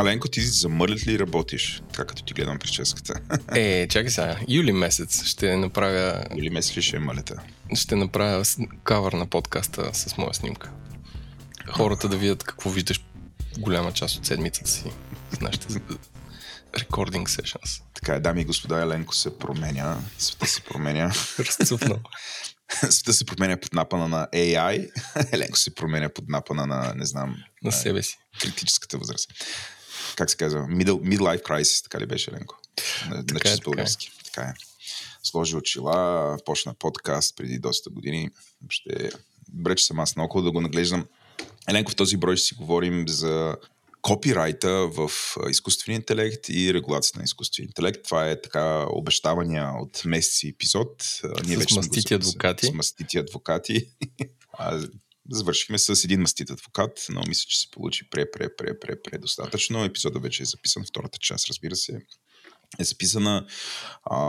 Аленко, ти замърлят ли работиш? Така като ти гледам прическата. Чакай сега. Юли месец ще направя... Юли месец ли ще е мърлята? Ще направя кавър на подкаста с моя снимка. Хората да видят какво виждаш голяма част от седмицата си с нашите recording sessions. Така е, дами и господа, Еленко се променя. Света се променя. Разцъпнал. Света се променя под напъна на AI. Еленко се променя под напъна на, не знам... На себе си. Критическата възраст. Как се казва? Midlife crisis, така ли беше, Еленко? На чист български. Така е. Сложи очила, почна подкаст преди доста години. Въобще, добре, че съм аз наоколо да го наглеждам. Еленко, в този брой ще си говорим за копирайта в изкуствения интелект и регулацията на изкуствения интелект. Това е така обещавания от месеци епизод. Ние с мастити адвокати. С мастити адвокати. Завършихме с един мастит адвокат, но мисля, че се получи предостатъчно. Епизодът вече е записан, втората част, разбира се. Е записана.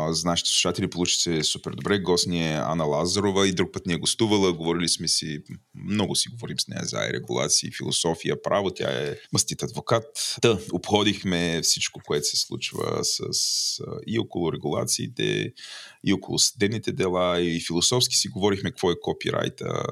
За нашите слушатели получи се супер добре. Гост ни е Ана Лазарова и друг път ни е гостувала. Говорили сме си, много си говорим с нея за регулации, философия, право. Тя е мастит адвокат. Да, обходихме всичко, което се случва с и около регулациите, и около съдебните дела, и философски си говорихме какво е копирайта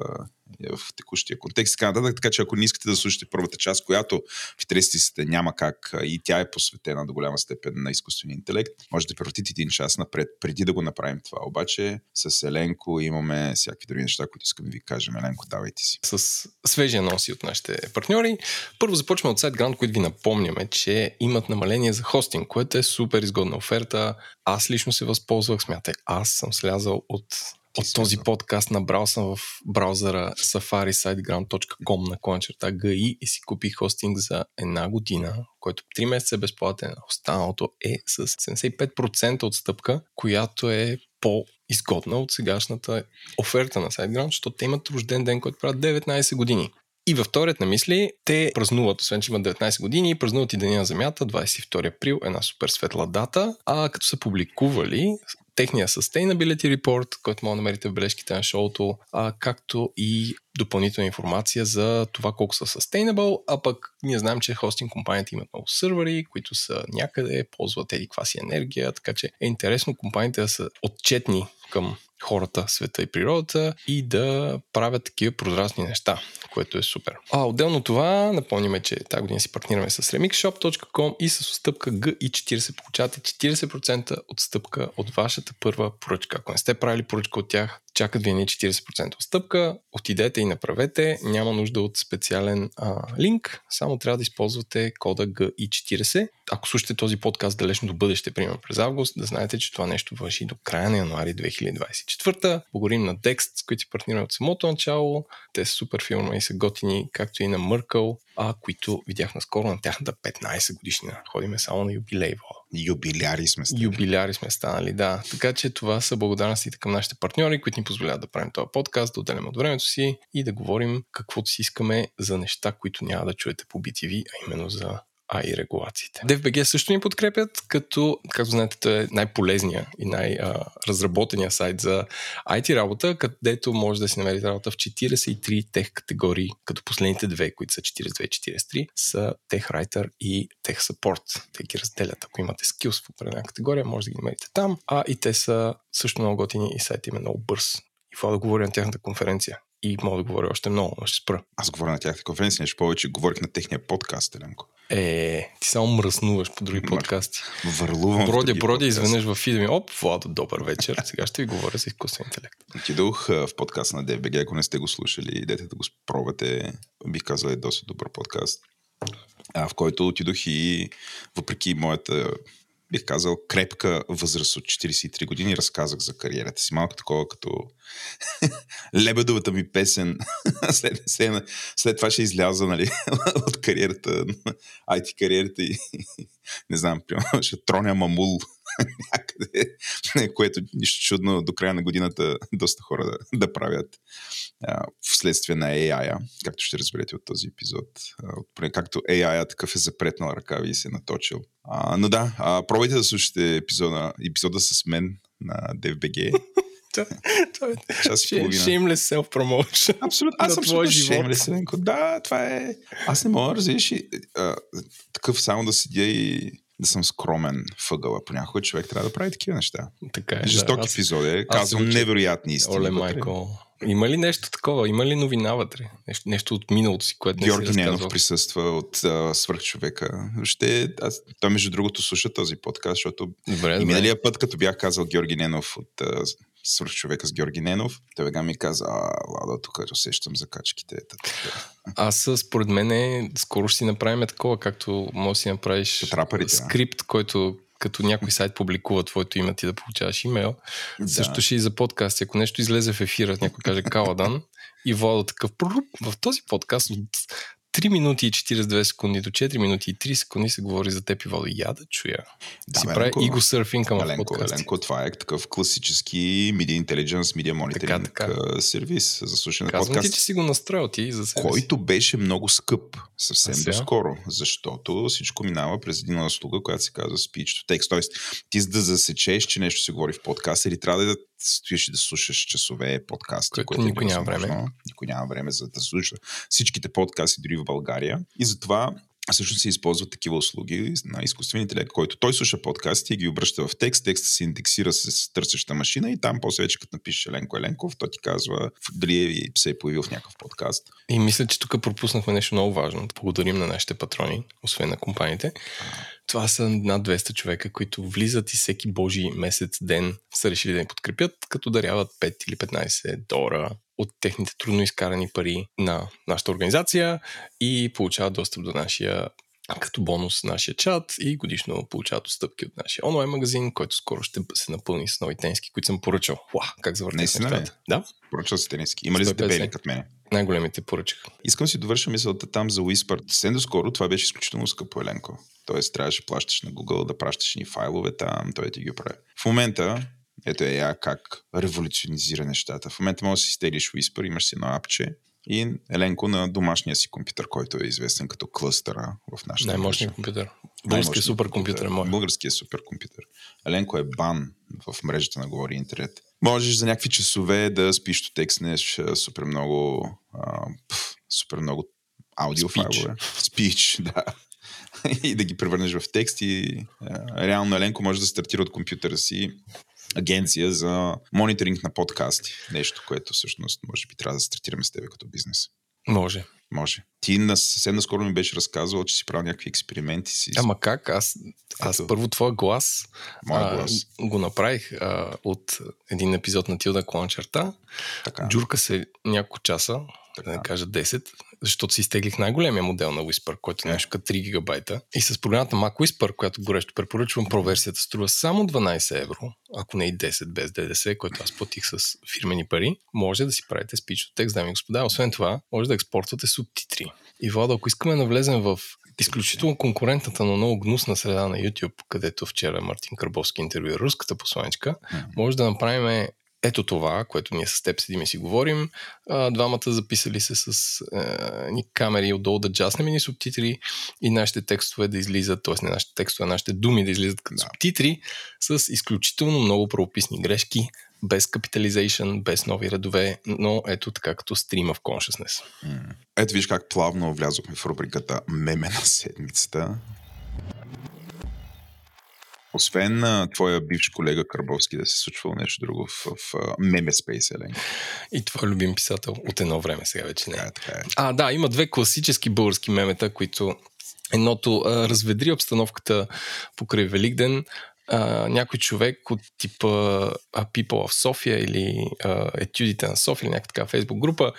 в текущия контекст. Така че ако не искате да слушате първата част, която в 30-те няма как и тя е посветена до голяма степен на изкуствения интелект, може да превратите един час напред, преди да го направим това. Обаче с Еленко имаме всякакви други неща, които искам да ви кажем. Еленко, давайте си. С свежия носи от нашите партньори. Първо започваме от SiteGround, които ви напомняме, че имат намаление за хостинг, което е супер изгодна оферта. Аз лично се възползвах. Смятай, аз съм слязал от този подкаст, набрал съм в браузъра safari.siteground.com/GI и си купих хостинг за 1 година, който 3 месеца е безплатен. Останалото е с 75% отстъпка, която е по-изгодна от сегашната оферта на SiteGround, защото те имат рожден ден, който правят 19 години. И във вторият на мисли, те празнуват, освен че имат 19 години, празнуват и Деня на Земята, 22 април, една супер светла дата, а като са публикували техния Sustainability Report, който може да намерите в бележките на шоуто, както и допълнителна информация за това колко са Sustainable, а пък ние знаем, че хостинг компаниите имат много сървъри, които са някъде, ползват еди каква си енергия, така че е интересно компаниите да са отчетни към хората, света и природата и да правят такива прозрачни неща, което е супер. А отделно от това, напомняме, че тази година си партнираме с remixshop.com и с отстъпка GI40 получавате 40% отстъпка от вашата първа поръчка. Ако не сте правили поръчка от тях, чакат ви не 40% отстъпка, отидете и направете, няма нужда от специален линк, само трябва да използвате кода GI40. Ако слушате този подкаст далечно до бъдеще, примерно през август, да знаете, че това нещо върши до края на януари 2024. Благодарим на Dext, с които си партнираме от самото начало, те са супер филми и са готини, както и на Мъркъл, които видях наскоро на тяхната 15 годишнина. Ходиме само на юбилей. Юбиляри сме станали, да. Така че това са благодарностите към нашите партньори, които ни позволяват да правим този подкаст, да отделим от времето си и да говорим каквото си искаме за неща, които няма да чуете по BTV, а именно за и регулациите. DFBG също ни подкрепят, както знаете, той е най-полезния и най-разработения сайт за IT работа, където може да си намерите работа в 43 тех категории, като последните две, които са 42 и 43, са Tech Writer и Tech Support. Те ги разделят. Ако имате skills в определена категория, може да ги намерите там, и те са също много готини и сайт им е много бърз. И това да говоря на тяхната конференция. И мога да говоря още много, но ще спра. Аз говоря на тяхната конференция, нещо повече говорих на техния подкаст, Еленко. Ти само мръснуваш по други подкасти. Върлувам. Бродя, изведнъж във фида ми. Оп, Владо, добър вечер. Сега ще ви говоря за изкуствен интелект. Отидох в подкаст на DFBG, ако не сте го слушали, идете да го пробвате. Бих казал, е доста добър подкаст, в който отидох и въпреки моята, бих казал, крепка възраст от 43 години, разказах за кариерата си. Малко такова, като лебедовата ми песен. След това ще изляза, нали, от кариерата, IT кариерата и не знам, примерно, ще троня мамул някъде, което нищо чудно до края на годината доста хора да правят вследствие на AI-а, както ще разберете от този епизод. Както AI-а такъв е запретнал ръкави и се е наточил. Но да, пробайте да слушате епизода с мен на DFBG. Shameless self-promotion. Абсолютно. Аз съм shameless. Да, това е... Аз не мога да разиш и, такъв само да седя и да съм скромен въгъла. Понякога човек трябва да прави такива неща. Така е. Жестоки епизоди. Казвам невероятни истини. Оле, Майко. Има ли нещо такова? Има ли новина вътре? Нещо от миналото си, което не се разказва? Георги Ненов присъства от Свръхчовека. Той, между другото, слуша този подкаст, защото и миналия път, като бях казал Георги Ненов от Свръхчовека с Георги Ненов, той веднага ми каза, Ладо, тук усещам закачките. Аз, според мен, скоро ще си направим такова, както може да си направиш скрипт, който... като някой сайт публикува твоето име, ти да получаваш имейл. Да. Също ще и за подкасти. Ако нещо излезе в ефира, някой каже Каладан и Владо такъв в този подкаст от 3 минути и 42 секунди до 4 минути и 3 секунди се говори за теб и Владо. Я да чуя. Да, си прави иго сърфинг към подкасти. Еленко, това е такъв класически Media Intelligence, Media Monitoring сервис за слушане на подкаст. Казвам ти, че си го настроил ти за себе си. Който беше много скъп съвсем доскоро, защото всичко минава през една услуга, която се казва Speech to Text. Тоест, ти за да засечеш, че нещо се говори в подкаст или трябва да стоиш и да слушаш часове подкасти, което никой няма време. Никой няма време за да слуша всичките подкасти, дори в България. И затова всъщност се използват такива услуги на изкуствен интелект, който той слуша подкасти и ги обръща в текст. Текстът се индексира с търсеща машина и там после вече като напишеш Еленко Еленков, той ти казва дали се е появил в някакъв подкаст. И мисля, че тук пропуснахме нещо много важно. Благодарим на нашите патрони, освен на компаниите. Това са над 200 човека, които влизат и всеки божи месец, ден са решили да ни подкрепят, като даряват 5 или 15 долара от техните трудно изкарани пари на нашата организация и получават достъп до нашия, като бонус, нашия чат и годишно получават отстъпки от нашия онлайн магазин, който скоро ще се напълни с нови тениски, които съм поръчал. Уа, как завъртих нещата. Да? Поръчал си тениски. Има ли за дебели като мене? Най-големите поръчах. Искам си довърша мисълта там за Whisper. Съвсем доскоро това беше изключително скъпо, Еленко. Тоест трябваше да плащаш на Google, да пращаш ни файлове там, той ти ги прави. В момента ето е как революционизира нещата. В момента може да си стелиш Whisper, имаш си едно апче и Еленко на домашния си компютър, който е известен като клъстъра в нашата компютър. Най-мощният компютър. Българския суперкомпютър е мой. Българския суперкомпютър. Еленко е бан в мрежата на Говори Интернет. Можеш за някакви часове да спиш, то текснеш супер много аудиофайлове. Спич, да. И да ги превърнеш в текст и реално Еленко може да стартира от компютъра си агенция за мониторинг на подкасти. Нещо, което всъщност може би трябва да стартираме с тебе като бизнес. Може. Може. Ти съвсем наскоро ми беше разказвал, че си правил някакви експерименти. Ама как? Аз първо твоя глас, го направих от един епизод на Тилда Клончерта. Джурка се няколко часа, да не кажа 10, защото си изтеглих най-големия модел на Whisper, който е нещо като 3 гигабайта. И с програмата Mac Whisper, която горещо препоръчвам, проверсията струва само 12 евро, ако не и 10 без ДДС, което аз платих с фирмени пари. Може да си правите speech to text, дами и господа. Освен това, може да експортвате субтитри. И Владо, ако искаме да влезем в изключително конкурентната, но много гнусна среда на YouTube, където вчера Мартин Карбовски интервюира руската посланичка, може да направим ето това, което ние с теб седим и си говорим. Двамата записали се с камери отдолу да джаснем и субтитри и нашите текстове да излизат, т.е. не нашите текстове, нашите думи да излизат като субтитри с изключително много правописни грешки, без капитализейшън, без нови редове, но ето така като стрима в consciousness. Ето виж как плавно влязохме в рубриката Меме на седмицата. Освен твоя бивш колега Карбовски да се случва нещо друго в меме спейс, Еленко. И твой любим писател от едно време, сега вече не. Така е. Да, има две класически български мемета, които едното разведри обстановката покрай Великден. Някой човек от типа People в София или етюдите на София или някаква така фейсбук група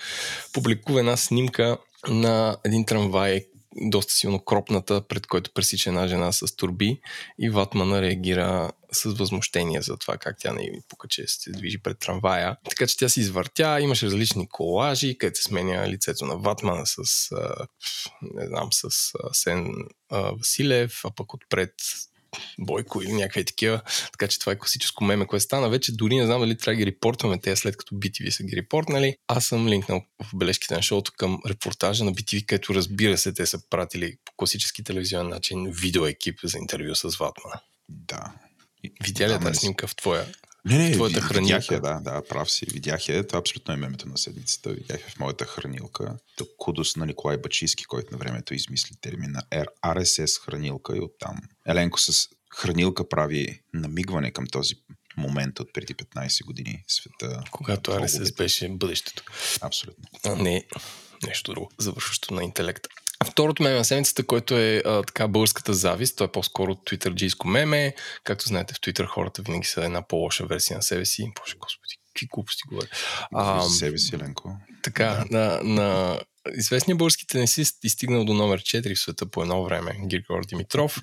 публикува една снимка на един трамвай, доста силно кропната, пред който пресича една жена с турби и ватмана реагира с възмущение за това как тя не покаче, се движи пред трамвая. Така че тя се извъртя, имаше различни колажи, където се сменя лицето на ватмана с с Сен Василев, а пък отпред Бойко или някакви такива. Така че това е класическо меме, което стана. Вече дори не знам дали трябва да ги репортваме те, след като BTV са ги репортнали. Аз съм линкнал в бележките на шоуто към репортажа на BTV, където разбира се те са пратили по класически телевизионен начин видеоекип за интервю с Ватмана. Да. Видя ли тази снимка в твоя в твоята хранилка. Видях я, да, прав си. Видях я. Това абсолютно е мемето на седмицата. Видях я в моята хранилка. Тук кудос на Николай Бачийски, който на времето измисли термина RSS хранилка и оттам. Еленко с хранилка прави намигване към този момент от преди 15 години света. Когато RSS беше бъдещето. Абсолютно. Не, нещо друго, завършващо на интелекта. Второто меме на седмицата, което е така българската завист, то е по-скоро твитърджийско меме. Както знаете, в Twitter хората винаги са една по-лоша версия на себе си. Боже, господи, какви глупости говори. За себе си, Ленко. Така, да. на известния български тенисист изстигнал до номер 4 в света по едно време, Григор Димитров.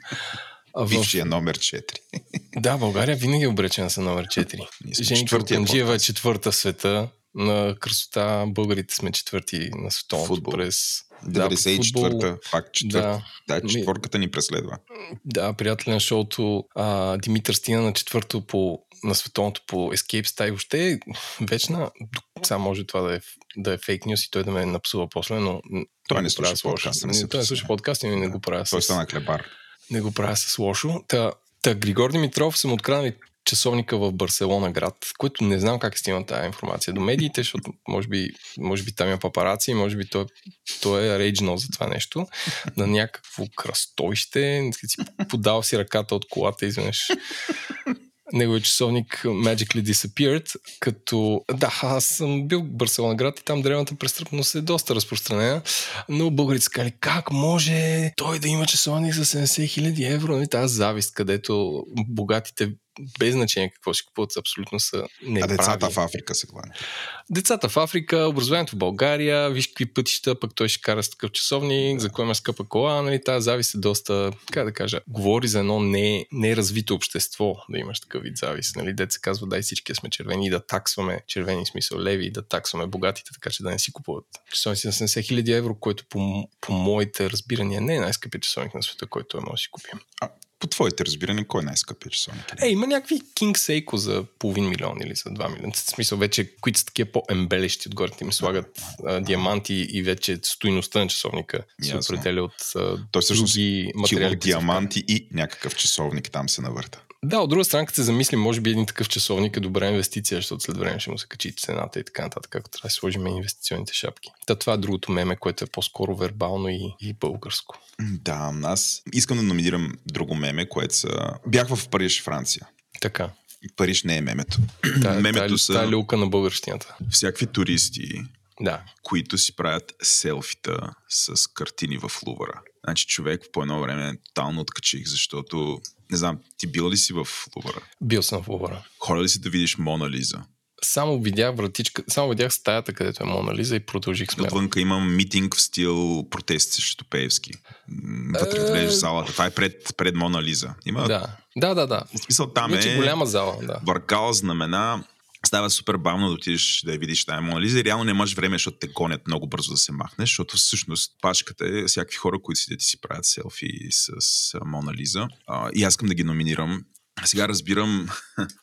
Висшия номер 4. Да, България винаги е обречена са номер 4. Жени Кърканджиева е четвърта в света. На красота българите сме четвърти на световното през... 94-та, факт четвърта. Да, четворката ни преследва. Да, приятели на шоуто Димитър стигна на четвърто на световното по Escape Style. Въобще е вечна. Само може това да е фейк нюс и той да ме напсува после, но... Той не слуша подкаста. Той не слуша подкаста и не го правя с... Той стана клепар. Не го правя с лошо. Та Григор Димитров съм откраднали часовника в Барселона град, което не знам как стигна тази информация до медиите, защото може би там е папараци, може би той е рейджнал за това нещо. На някакво кръстовище, си подал си ръката от колата изведнъж. Неговият часовник magically disappeared, като... Да, аз съм бил в Барселона град и там древната престъпност е доста разпространена, но българите са казали, как може той да има часовник за 70 000 евро? Тази завист, където богатите без значение какво си купуват, абсолютно са неправи. А децата в Африка се главни. Децата в Африка, образованието в България, виж какви пътища, пък той ще кара с такъв часовник, за кой има скъпа кола, нали, тази завист е доста, как да кажа, говори за едно неразвито общество, да имаш такъв вид завист, нали, дет се казва, да, и всички сме червени и да таксваме, червени смисъл леви, и да таксваме богатите, така че да не си купуват часовници на 70 000 евро, което по моите разбирания не е най-скъпият часовник на света, който може да си купим. По твоите разбиране, кой е най-скъпият часовник? Има някакви King Seiko за 500 000 или за 2 000 000. В смисъл, вече, които са такива по-ембелещи отгоре, им слагат диаманти и вече стойността на часовника се определя от други материали. Диаманти и някакъв часовник там се навърта. Да, от друга страна, като се замислим, може би един такъв часовник е добра инвестиция, защото след време ще му се качи цената и така нататък, ако трябва да сложим инвестиционните шапки. Това е другото меме, което е по-скоро вербално и българско. Да, аз искам да номинирам друго меме, което са... Бях в Париж, Франция. Така. Париж не е мемето. Мемето са... Та люлка на българщината. Всякакви туристи, които си правят селфита с картини в Лувъра. Значи човек по едно време тотално откачих, защото... Не знам, ти бил ли си в Лувъра? Бил съм в Лувъра. Ходил ли си да видиш Мона Лиза? Само видях стаята, където е Мона Лиза и продължих смело. Отвънка имам митинг в стил протест срещу Пеевски. Вътре влежа залата. Това е пред Мона Лиза. Има... Да. В смисъл, там е голяма зала, въркал знамена. Става супер бавно да отидеш да я видиш тая Мона Лиза. Реално нямаш време, защото те гонят много бързо да се махнеш, защото всъщност пачката е всякакви хора, които седят и си правят селфи с Мона Лиза. И аз искам да ги номинирам. Сега разбирам,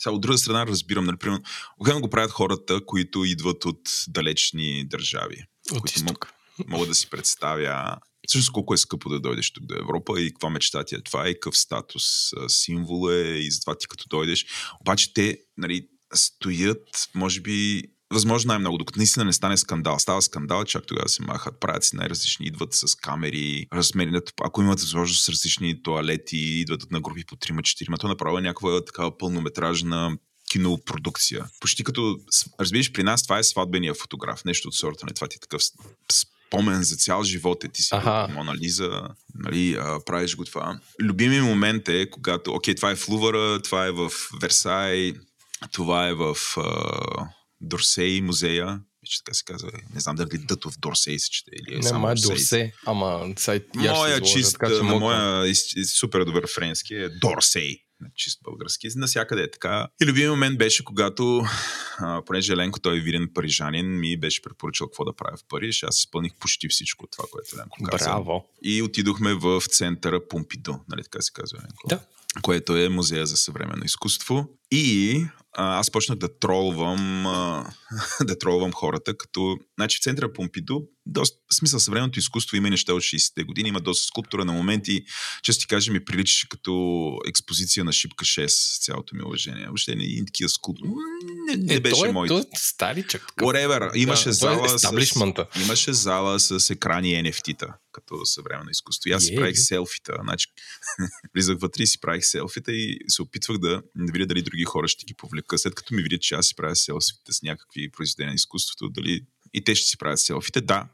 от друга страна разбирам, например, когато го правят хората, които идват от далечни държави. От изток. Мога да си представя всъщност колко е скъпо да дойдеш тук до Европа и каква мечта ти е това, и какъв статус символ е, и затова ти като дойдеш. Обаче те, нали, стоят, може би, възможно най-много, докато наистина не стане скандал. Става скандал, чак тогава се махат, правят си най-различни, идват с камери, размерят, ако имат възможност с различни тоалети, идват на групи по 3-4, то направя някаква такава пълнометражна кинопродукция. Почти като, разбираш, при нас това е сватбения фотограф, нещо от сорта, не това ти е такъв спомен за цял живот, ти си Мона Лиза, нали, правиш го това. Любими момент е, когато, окей, това е в Лувъра, това е в Версай, това е в Дорсей музея, вече така се казва, не знам дали дъто в Дорсей се чете или е само Дорсей. Дорсей, ама сайт моя чист, на моя супер добър френски е Дорсей, чист български, насякъде е така. И любим момент беше, когато понеже Еленко, той е виден парижанин, ми беше препоръчал какво да правя в Париж, аз изпълних почти всичко това, което Еленко каза. Браво! И отидохме в центъра Помпиду, нали така се казва Еленко? Да. Което е музея за съвременно изкуство. И аз почнах да тролвам, хората, като... Значи в центъра Помпиду, доста, в смисъл съвременното изкуство има неща от 60-те години, има доста скулптура на моменти, често ти кажа ми приличаше като експозиция на Шипка 6, с цялото ми уважение. Въобще не такива скулптура. Не беше моите. Той е старичък. Whatever. Имаше, да, имаше зала с екрани и NFT-та, като съвременно изкуство. И аз си правих селфита. Значи, влизах вътре и си правих селфита и се опитвах да видя дали други хора ще ги повлека. След като ми видят, че аз си правя селфита с някакви произведения на изкуството, дали и те ще си правят селфите. Да,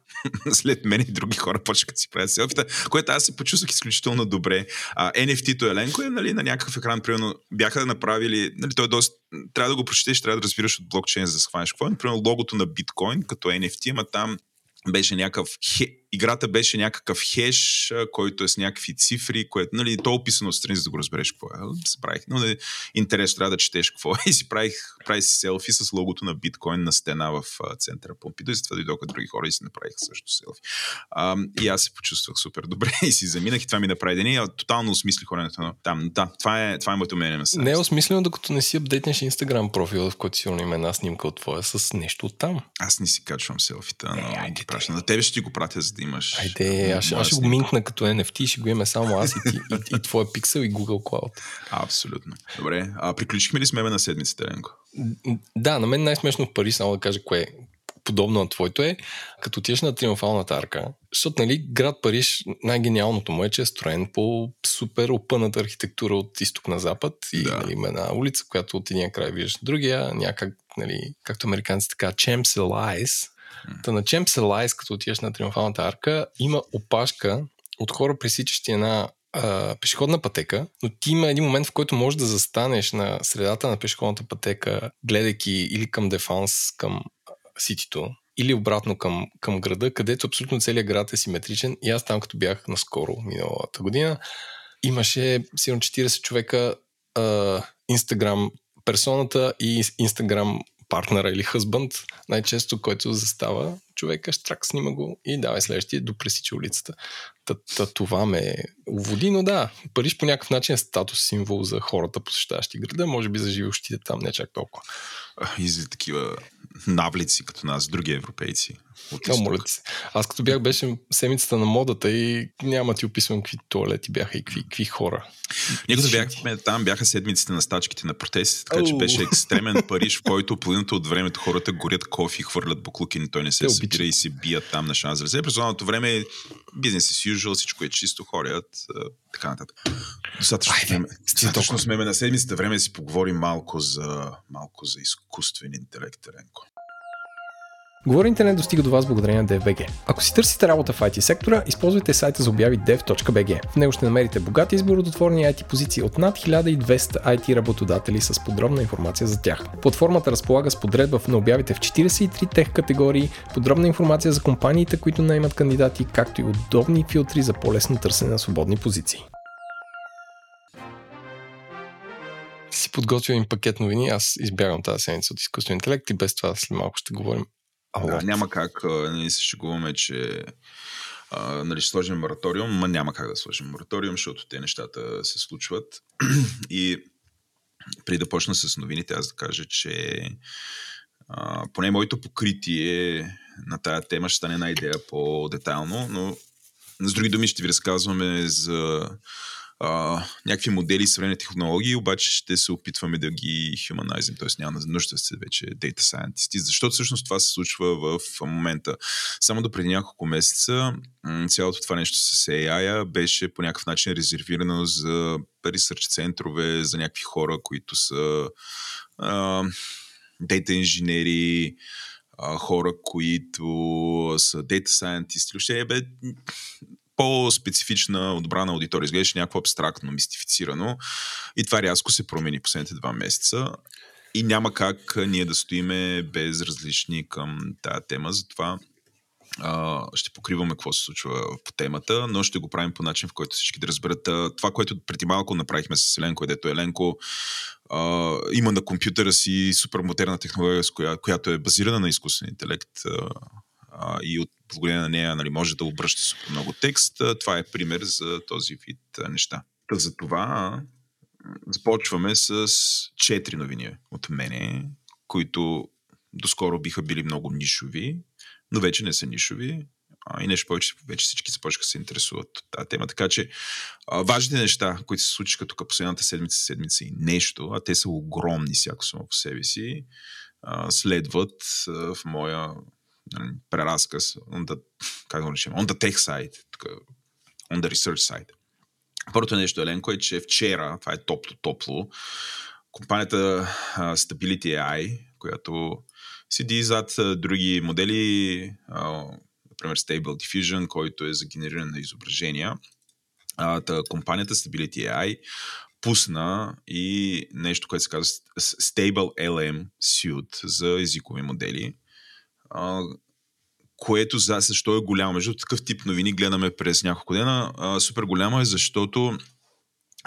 след мен и други хора почнаха да си правят селфите, което аз се почувствах изключително добре. NFT-то Еленко е, нали, на някакъв екран, примерно, бяха да направили, нали, той е доста, трябва да го прочетеш, трябва да разбираш от блокчейн, за да схванеш какво е. Например, логото на биткоин като NFT, ама там беше някакъв... Играта беше някакъв хеш, който е с някакви цифри, което, нали, то е описано отстрани, за да го разбереш какво е. Правих, но е интересно, трябва да четеш какво е. И си правих си селфи с логото на биткоин на стена в центъра Помпиду и затова дойдоха други хора и си направих също селфи. И аз се почувствах супер добре и си заминах и това ми направи деня. Я тотално осмислих хоренето там. Да, това е моето мнение на селфи. Не е осмислено, докато не си апдейтнеш Instagram профила, в който си има една снимка от твоя с нещо там. Аз не си качвам селфита, но ти пращам. На тебе ще ти го пратя, за да имаш. Айде, аз ще го минкна като NFT, ще го имаме само аз и ти, и твоя Pixel и Google Cloud. Абсолютно. Добре. Приключихме ли с меме на седмицата, Еленко? Да, на мен най-смешно в Париж, само да кажа кое подобно на твоето е, като отидеш на Триумфалната арка, защото, нали, град Париж, най-гениалното му е, че е строен по супер опъната архитектура от изток на запад и, да, нали, има една улица, която от едния край виждаш другия, някак, нали, както американците така, Champs-Élysées. Та на Champs-Élysées, като отидеш на Триумфалната арка, има опашка от хора, пресичащи една пешеходна пътека, но ти има един момент, в който можеш да застанеш на средата на пешеходната пътека, гледайки или към Дефанс, към ситито, или обратно към града, където абсолютно целият град е симетричен. И аз там, като бях наскоро, миналата година, имаше сигурно 40 човека Instagram персоната и Instagram партнера или хъзбънд, най-често, който застава човека, штрак, снима го и давай следващия, допресича улицата. Това ме уводи, но да, Париж по някакъв начин е статус символ за хората, посещаващи града, може би за живеещите там не чак толкова. И за такива навлици като нас, други европейци. Аз като бях, беше седмицата на модата и няма ти описвам какви туалети бяха и какви хора. Ние като бяхме там, бяха седмиците на стачките на протестите, така че беше екстремен Париж, в който половината от времето хората горят кофи, хвърлят буклуки, но той не се събира и се бият там на Шанзелезе. През останалото време бизнес as usual, всичко е чисто, хорят, така нататък. Достатъчно сме на седмицата, време да си поговорим малко за изкуствен интелект, Еленко. Говори Интернет достига до вас благодарение на DFBG. Ако си търсите работа в IT сектора, използвайте сайта за обяви dev.bg. В него ще намерите богат избор от отворени IT позиции от над 1200 IT работодатели с подробна информация за тях. Платформата разполага с подредба на обявите в 43 тех категории, подробна информация за компаниите, които наемат кандидати, както и удобни филтри за по-лесно търсене на свободни позиции. Си подготвил им пакет новини, аз избягам тази седмица от изкуствен интелект и без това след малко ще говорим. Да, няма как, ние се шегуваме, че ще сложим мораториум, но няма как да сложим мораториум, защото те нещата се случват. И преди да почна с новините, аз да кажа, че поне моето покритие на тая тема ще стане една идея по-детайлно, но с други думи ще ви разказваме за някакви модели и съвременни технологии, обаче ще се опитваме да ги хюманайзим, т.е. няма нужда да сте вече data scientist, защото всъщност това се случва в момента. Само до преди няколко месеца цялото това нещо с AI беше по някакъв начин резервирано за ресърч центрове, за някакви хора, които са data инженери, хора, които са data scientist, въобще по-специфична, отбрана аудитория. Изглеждаше някакво абстрактно, мистифицирано. И това рязко се промени последните 2 месеца. И няма как ние да стоиме безразлични към тая тема. Затова ще покриваме какво се случва по темата, но ще го правим по начин, в който всички да разберат. Това, което преди малко направихме с Еленко, където Еленко има на компютъра си супермодерна технология, която е базирана на изкуствен интелект, и от благодарение на нея, нали, може да обръща супер много текст. Това е пример за този вид неща. За това Започваме с 4 новини от мене, които доскоро биха били много нишови, но вече не са нишови. И нещо повече, вече всички започнаха да се интересуват от тази тема. Така че важните неща, които се случиха тук последната седмица и нещо, а те са огромни всяко само по себе си, следват в моя преразказ on the tech side, on the research side. Първото нещо, Еленко, е, че вчера, това е топло, компанията Stability AI, която седи зад други модели, например Stable Diffusion, който е за генериране на изображения. Компанията Stability AI пусна и нещо, което се казва Stable LM Suite за езикови модели, което защо е голямо. Между такъв тип новини гледаме през няколко дена. Супер голямо е, защото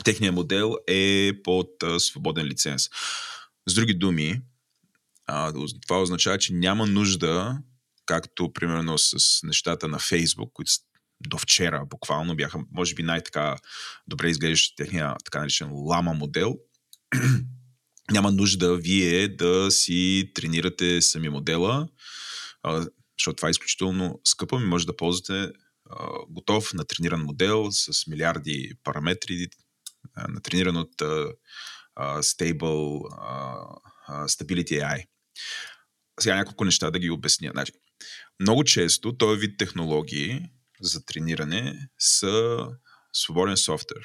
техният модел е под свободен лиценз. С други думи, това означава, че няма нужда, както примерно с нещата на Facebook, които до вчера буквално бяха, може би най-така добре изглеждащи техния така наречен лама модел, няма нужда вие да си тренирате сами модела, защото това е изключително скъпо, и може да ползвате готов натрениран модел с милиарди параметри, натрениран от Stability AI. Сега няколко неща да ги обясня. Значи, много често този вид технологии за трениране са свободен софтуер.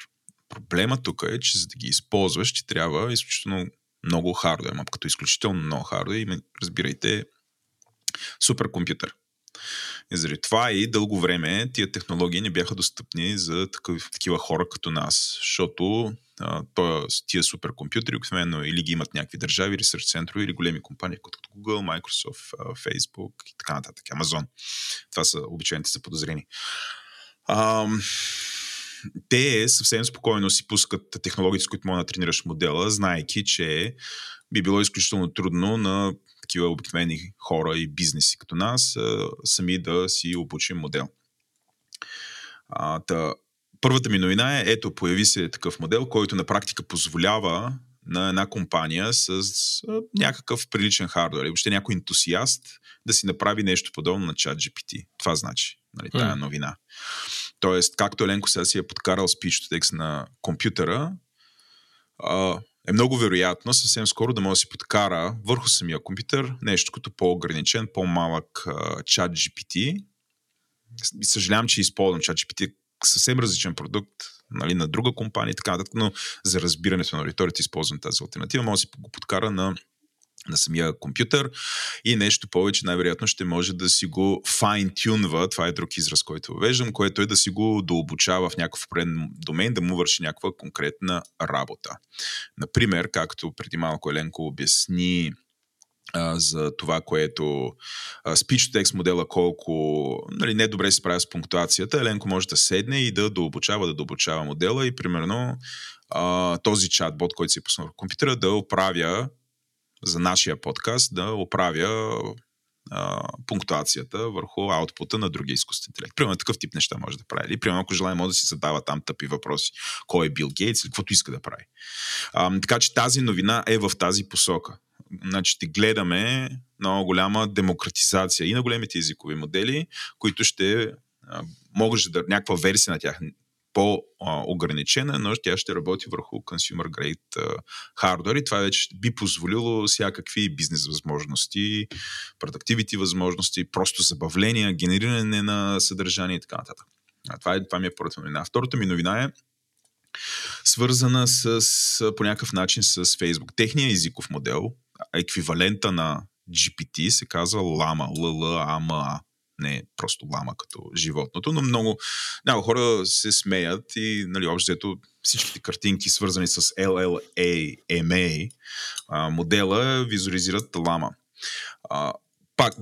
Проблема тук е, че за да ги използваш, ти трябва изключително много хардуер. Ама като изключително много хардуер, разбирайте, суперкомпютър. И заради това и дълго време тия технологии не бяха достъпни за такива хора като нас, защото тия суперкомпютъри обикновено или ги имат някакви държави, ресърч центрове, или големи компании, като Google, Microsoft, Facebook и така нататък, Amazon. Това са обичайните за подозрени. Те съвсем спокойно си пускат технологии, с които може да тренираш модела, знаейки, че би било изключително трудно на такива обикновени хора и бизнеси като нас сами да си обучим модел. Първата ми новина е, ето, появи се такъв модел, който на практика позволява на една компания с някакъв приличен хардуер, или въобще някой ентусиаст да си направи нещо подобно на ChatGPT. Това значи, нали, тая новина. Тоест, както Еленко сега си е подкарал speech-to-text на компютъра, е много вероятно съвсем скоро да може да си подкара върху самия компютър нещо като по-ограничен, по-малък ChatGPT. Съжалявам, че използвам ChatGPT, съвсем различен продукт, нали, на друга компания и така нататък, но за разбирането на аудиторията използвам тази алтернатива. Може да си го подкара на самия компютър и нещо повече, най-вероятно ще може да си го fine-тюнва, това е друг израз, който въвеждам, което е да си го дообучава в някакъв определен домен, да му върши някаква конкретна работа. Например, както преди малко Еленко обясни за това, което speech-to-text модела колко, нали, не добре се прави с пунктуацията, Еленко може да седне и да дообучава модела и примерно този чатбот, който си е пуснал в компютъра, да оправя за нашия подкаст, да оправя пунктуацията върху аутпута на другия изкуствен интелект. Примерно такъв тип неща може да прави. Или примерно, ако желаем, може да си задава там тъпи въпроси. Кой е Бил Гейтс или каквото иска да прави. Така че тази новина е в тази посока. Значи гледаме много голяма демократизация и на големите езикови модели, които ще могат да някаква версия на тях по-ограничена, но тя ще работи върху consumer grade hardware и това вече би позволило всякакви бизнес възможности, productivity възможности, просто забавления, генериране на съдържание и така нататък. Това ми е първата новина. Втората ми новина е свързана по някакъв начин с Facebook. Техният езиков модел, еквивалента на GPT, се казва Llama, L-L-A-M-A. Не е просто лама като животното, но много хора се смеят и, нали, общото всичките картинки, свързани с LLAMA модела, визуализират лама. Пак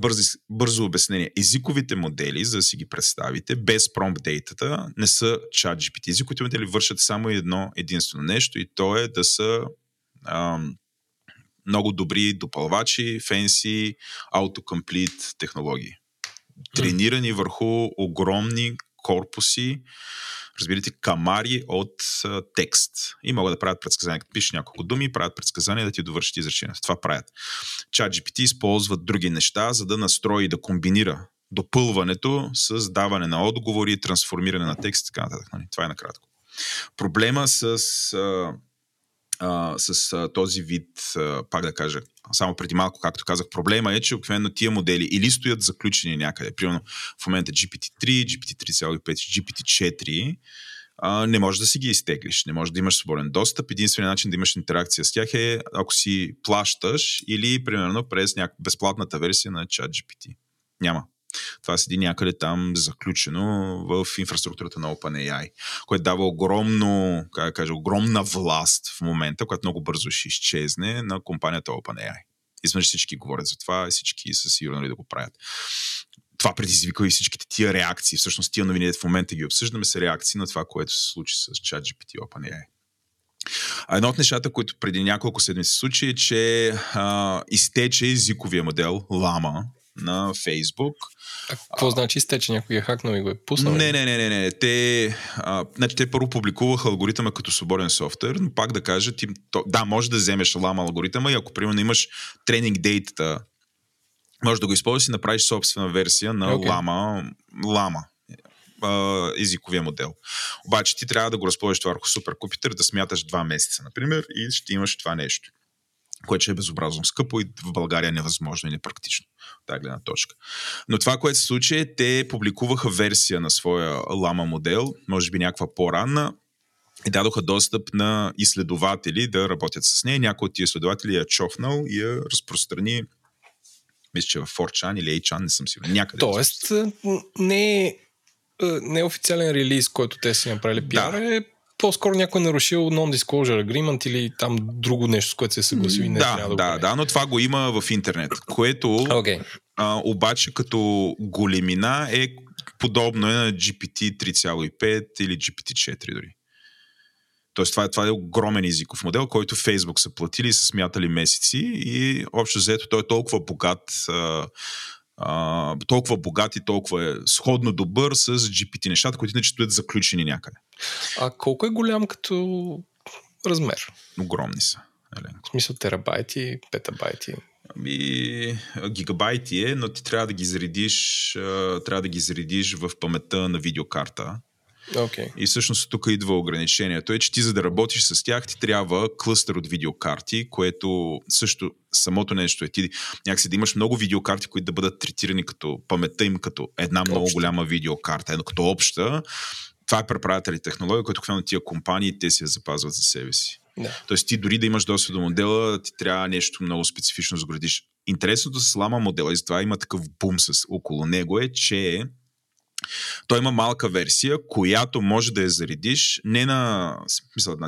бързо обяснение. Езиковите модели, за да си ги представите, без промпт дейтата, не са ChatGPT. Езиковите модели вършат само едно единствено нещо и то е да са много добри допълвачи, фенси, autocomplete технологии. Тренирани върху огромни корпуси, разбирате, камари от текст. И могат да правят предсказания. Като пишеш няколко думи, правят предсказания да ти довършат изречението. Това правят. ChatGPT използва други неща, за да настрои и да комбинира допълването с даване на отговори, трансформиране на текст и така нататък. Това е накратко. Проблема с този вид, пак да кажа, само преди малко, както казах, проблема е, че обикновено тия модели или стоят заключени някъде. Примерно в момента GPT-3, GPT-3,5, GPT-4 не можеш да си ги изтеглиш, не можеш да имаш свободен достъп. Единственият начин да имаш интеракция с тях е ако си плащаш или примерно през безплатната версия на ChatGPT. Няма. Това седи някъде там заключено в инфраструктурата на OpenAI, което дава огромна власт в момента, която много бързо ще изчезне на компанията OpenAI. Извън всички говорят за това и всички са сигурно ли да го правят. Това предизвиква и всичките тия реакции. Всъщност тия новини в момента ги обсъждаме са реакции на това, което се случи с ChatGPT и OpenAI. А едно от нещата, които преди няколко седмици се случи е, че изтече езиковия модел Llama на Facebook. А какво значи сте, че някой е хакнал и го е пуснал? Не. Те първо публикуваха алгоритъма като свободен софтуер, но пак да кажа, може да вземеш Llama алгоритъма и ако примерно имаш тренинг дейтата, може да го използваш и направиш собствена версия на Llama. Езиковия модел. Обаче ти трябва да го разположиш това върху суперкомпютър, да смяташ 2 месеца, например, и ще имаш това нещо, което е безобразно скъпо и в България невъзможно и непрактично. Тая гледна точка. Но това, което се случи е, те публикуваха версия на своя Llama модел, може би някаква по-ранна, и дадоха достъп на изследователи да работят с нея. Някой от тия изследователи я чофнал и я разпространи, мисля, че във 4chan или 8chan, не съм сигурен. Някъде. Тоест, не е официален релиз, който те си направили пиар, по-скоро някой е нарушил non-disclosure agreement или там друго нещо, с което се съгласил и не трябва да, но това го има в интернет, което обаче като големина е подобно на GPT 3,5 или GPT-4 дори. Тоест това е огромен езиков модел, който Facebook са платили и са смятали месеци и общо взето той е толкова богат и толкова е сходно добър с GPT нещата, които иначе стоят заключени някъде. А колко е голям като размер? Огромни са. В смисъл терабайти, петабайти? Гигабайти е, но ти трябва да ги заредиш в паметта на видеокарта. Okay. И всъщност тук идва ограничението е, че ти за да работиш с тях, ти трябва клъстър от видеокарти, което също самото нещо е ти някакси да имаш много видеокарти, които да бъдат третирани като паметта им, като една много голяма видеокарта, едно като обща. Това е преправата ли технология, която хвана тия компании, те си я запазват за себе си. Yeah. Тоест ти дори да имаш достъп до модела, ти трябва нещо много специфично да сградиш. Интересното с Llama модела и затова има такъв бум около него е, че той има малка версия, която може да я заредиш не на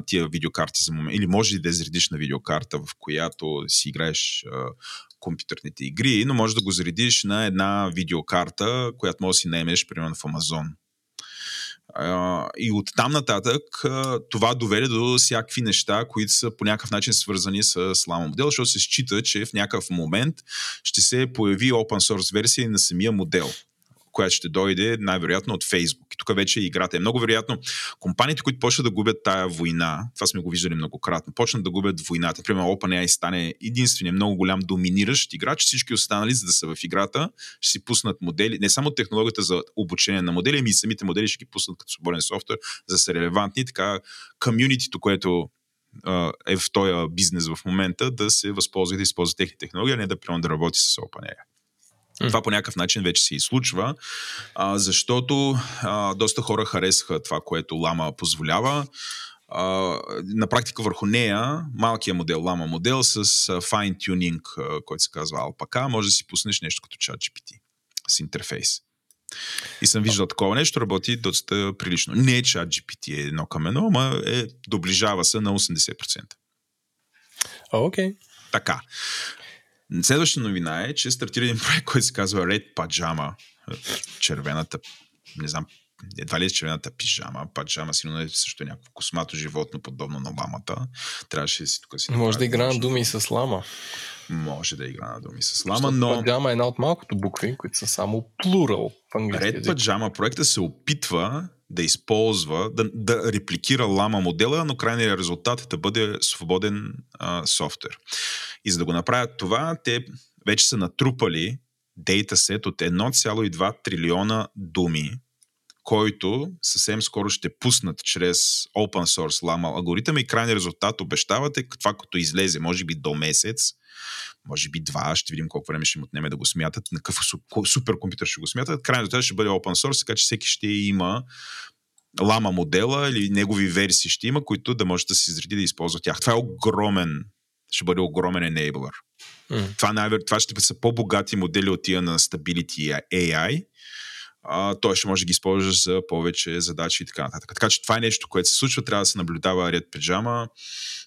тия видеокарти за момент, или може да я заредиш на видеокарта, в която си играеш компютърните игри, но може да го заредиш на една видеокарта, която може да си наемеш, примерно в Амазон. И оттам нататък това доведе до всякакви неща, които са по някакъв начин свързани с Llama модел, защото се счита, че в някакъв момент ще се появи open source версия на самия модел, която ще дойде най-вероятно от Facebook. И тук вече играта е много вероятно. Компаниите, които почват да губят тая война, това сме го виждали многократно, почнат да губят войната. Примерно OpenAI стане единственият много голям доминиращ играч, всички останали, за да са в играта, ще си пуснат модели, не само технологията за обучение на модели, ами и самите модели ще ги пуснат като свободен софтуер, за да са релевантни, така комюнитито, което е в този бизнес в момента, да се възползва да използва техни технологии, а не да работи с OpenAI. Това по някакъв начин вече се и случва, защото доста хора харесаха това, което Llama позволява. На практика върху нея, малкият модел, Llama модел с fine-tuning, който се казва Alpaca, може да си пуснеш нещо като ChatGPT с интерфейс. И съм виждал такова нещо, работи доста прилично. Не е ChatGPT е едно към едно, но доближава се на 80%. Окей. Така. Следваща новина е, че стартира един проект, който се казва Red Pajama. Червената, не знам, едва ли е червената пижама. Паджама сигурно е също някакво космато животно, подобно на ламата. Трябваше да си тук си... Може да игра на думи и с лама. Може да игра на думи с лама, но... Паджама е една от малкото букви, които са само плурал в английски език. Red Pajama проекта се опитва да използва, да репликира лама модела, но крайният резултат е да бъде свободен софтуер. И за да го направят това, те вече са натрупали дейтасет от 1,2 трилиона думи, който съвсем скоро ще пуснат чрез open source Lama алгоритъм и крайният резултат обещавате, това като излезе, може би до месец, може би два, ще видим колко време ще им отнеме да го смятат, на какъв суперкомпютър ще го смятат, крайният резултат ще бъде open source, така че всеки ще има Lama модела или негови версии ще има, които да може да се изреди да използва тях. Това е огромен, ще бъде огромен enabler. Това ще са по-богати модели от тия на Stability AI, той ще може да ги използваш за повече задачи и така нататък. Така че това е нещо, което се случва, трябва да се наблюдава ред пиджама.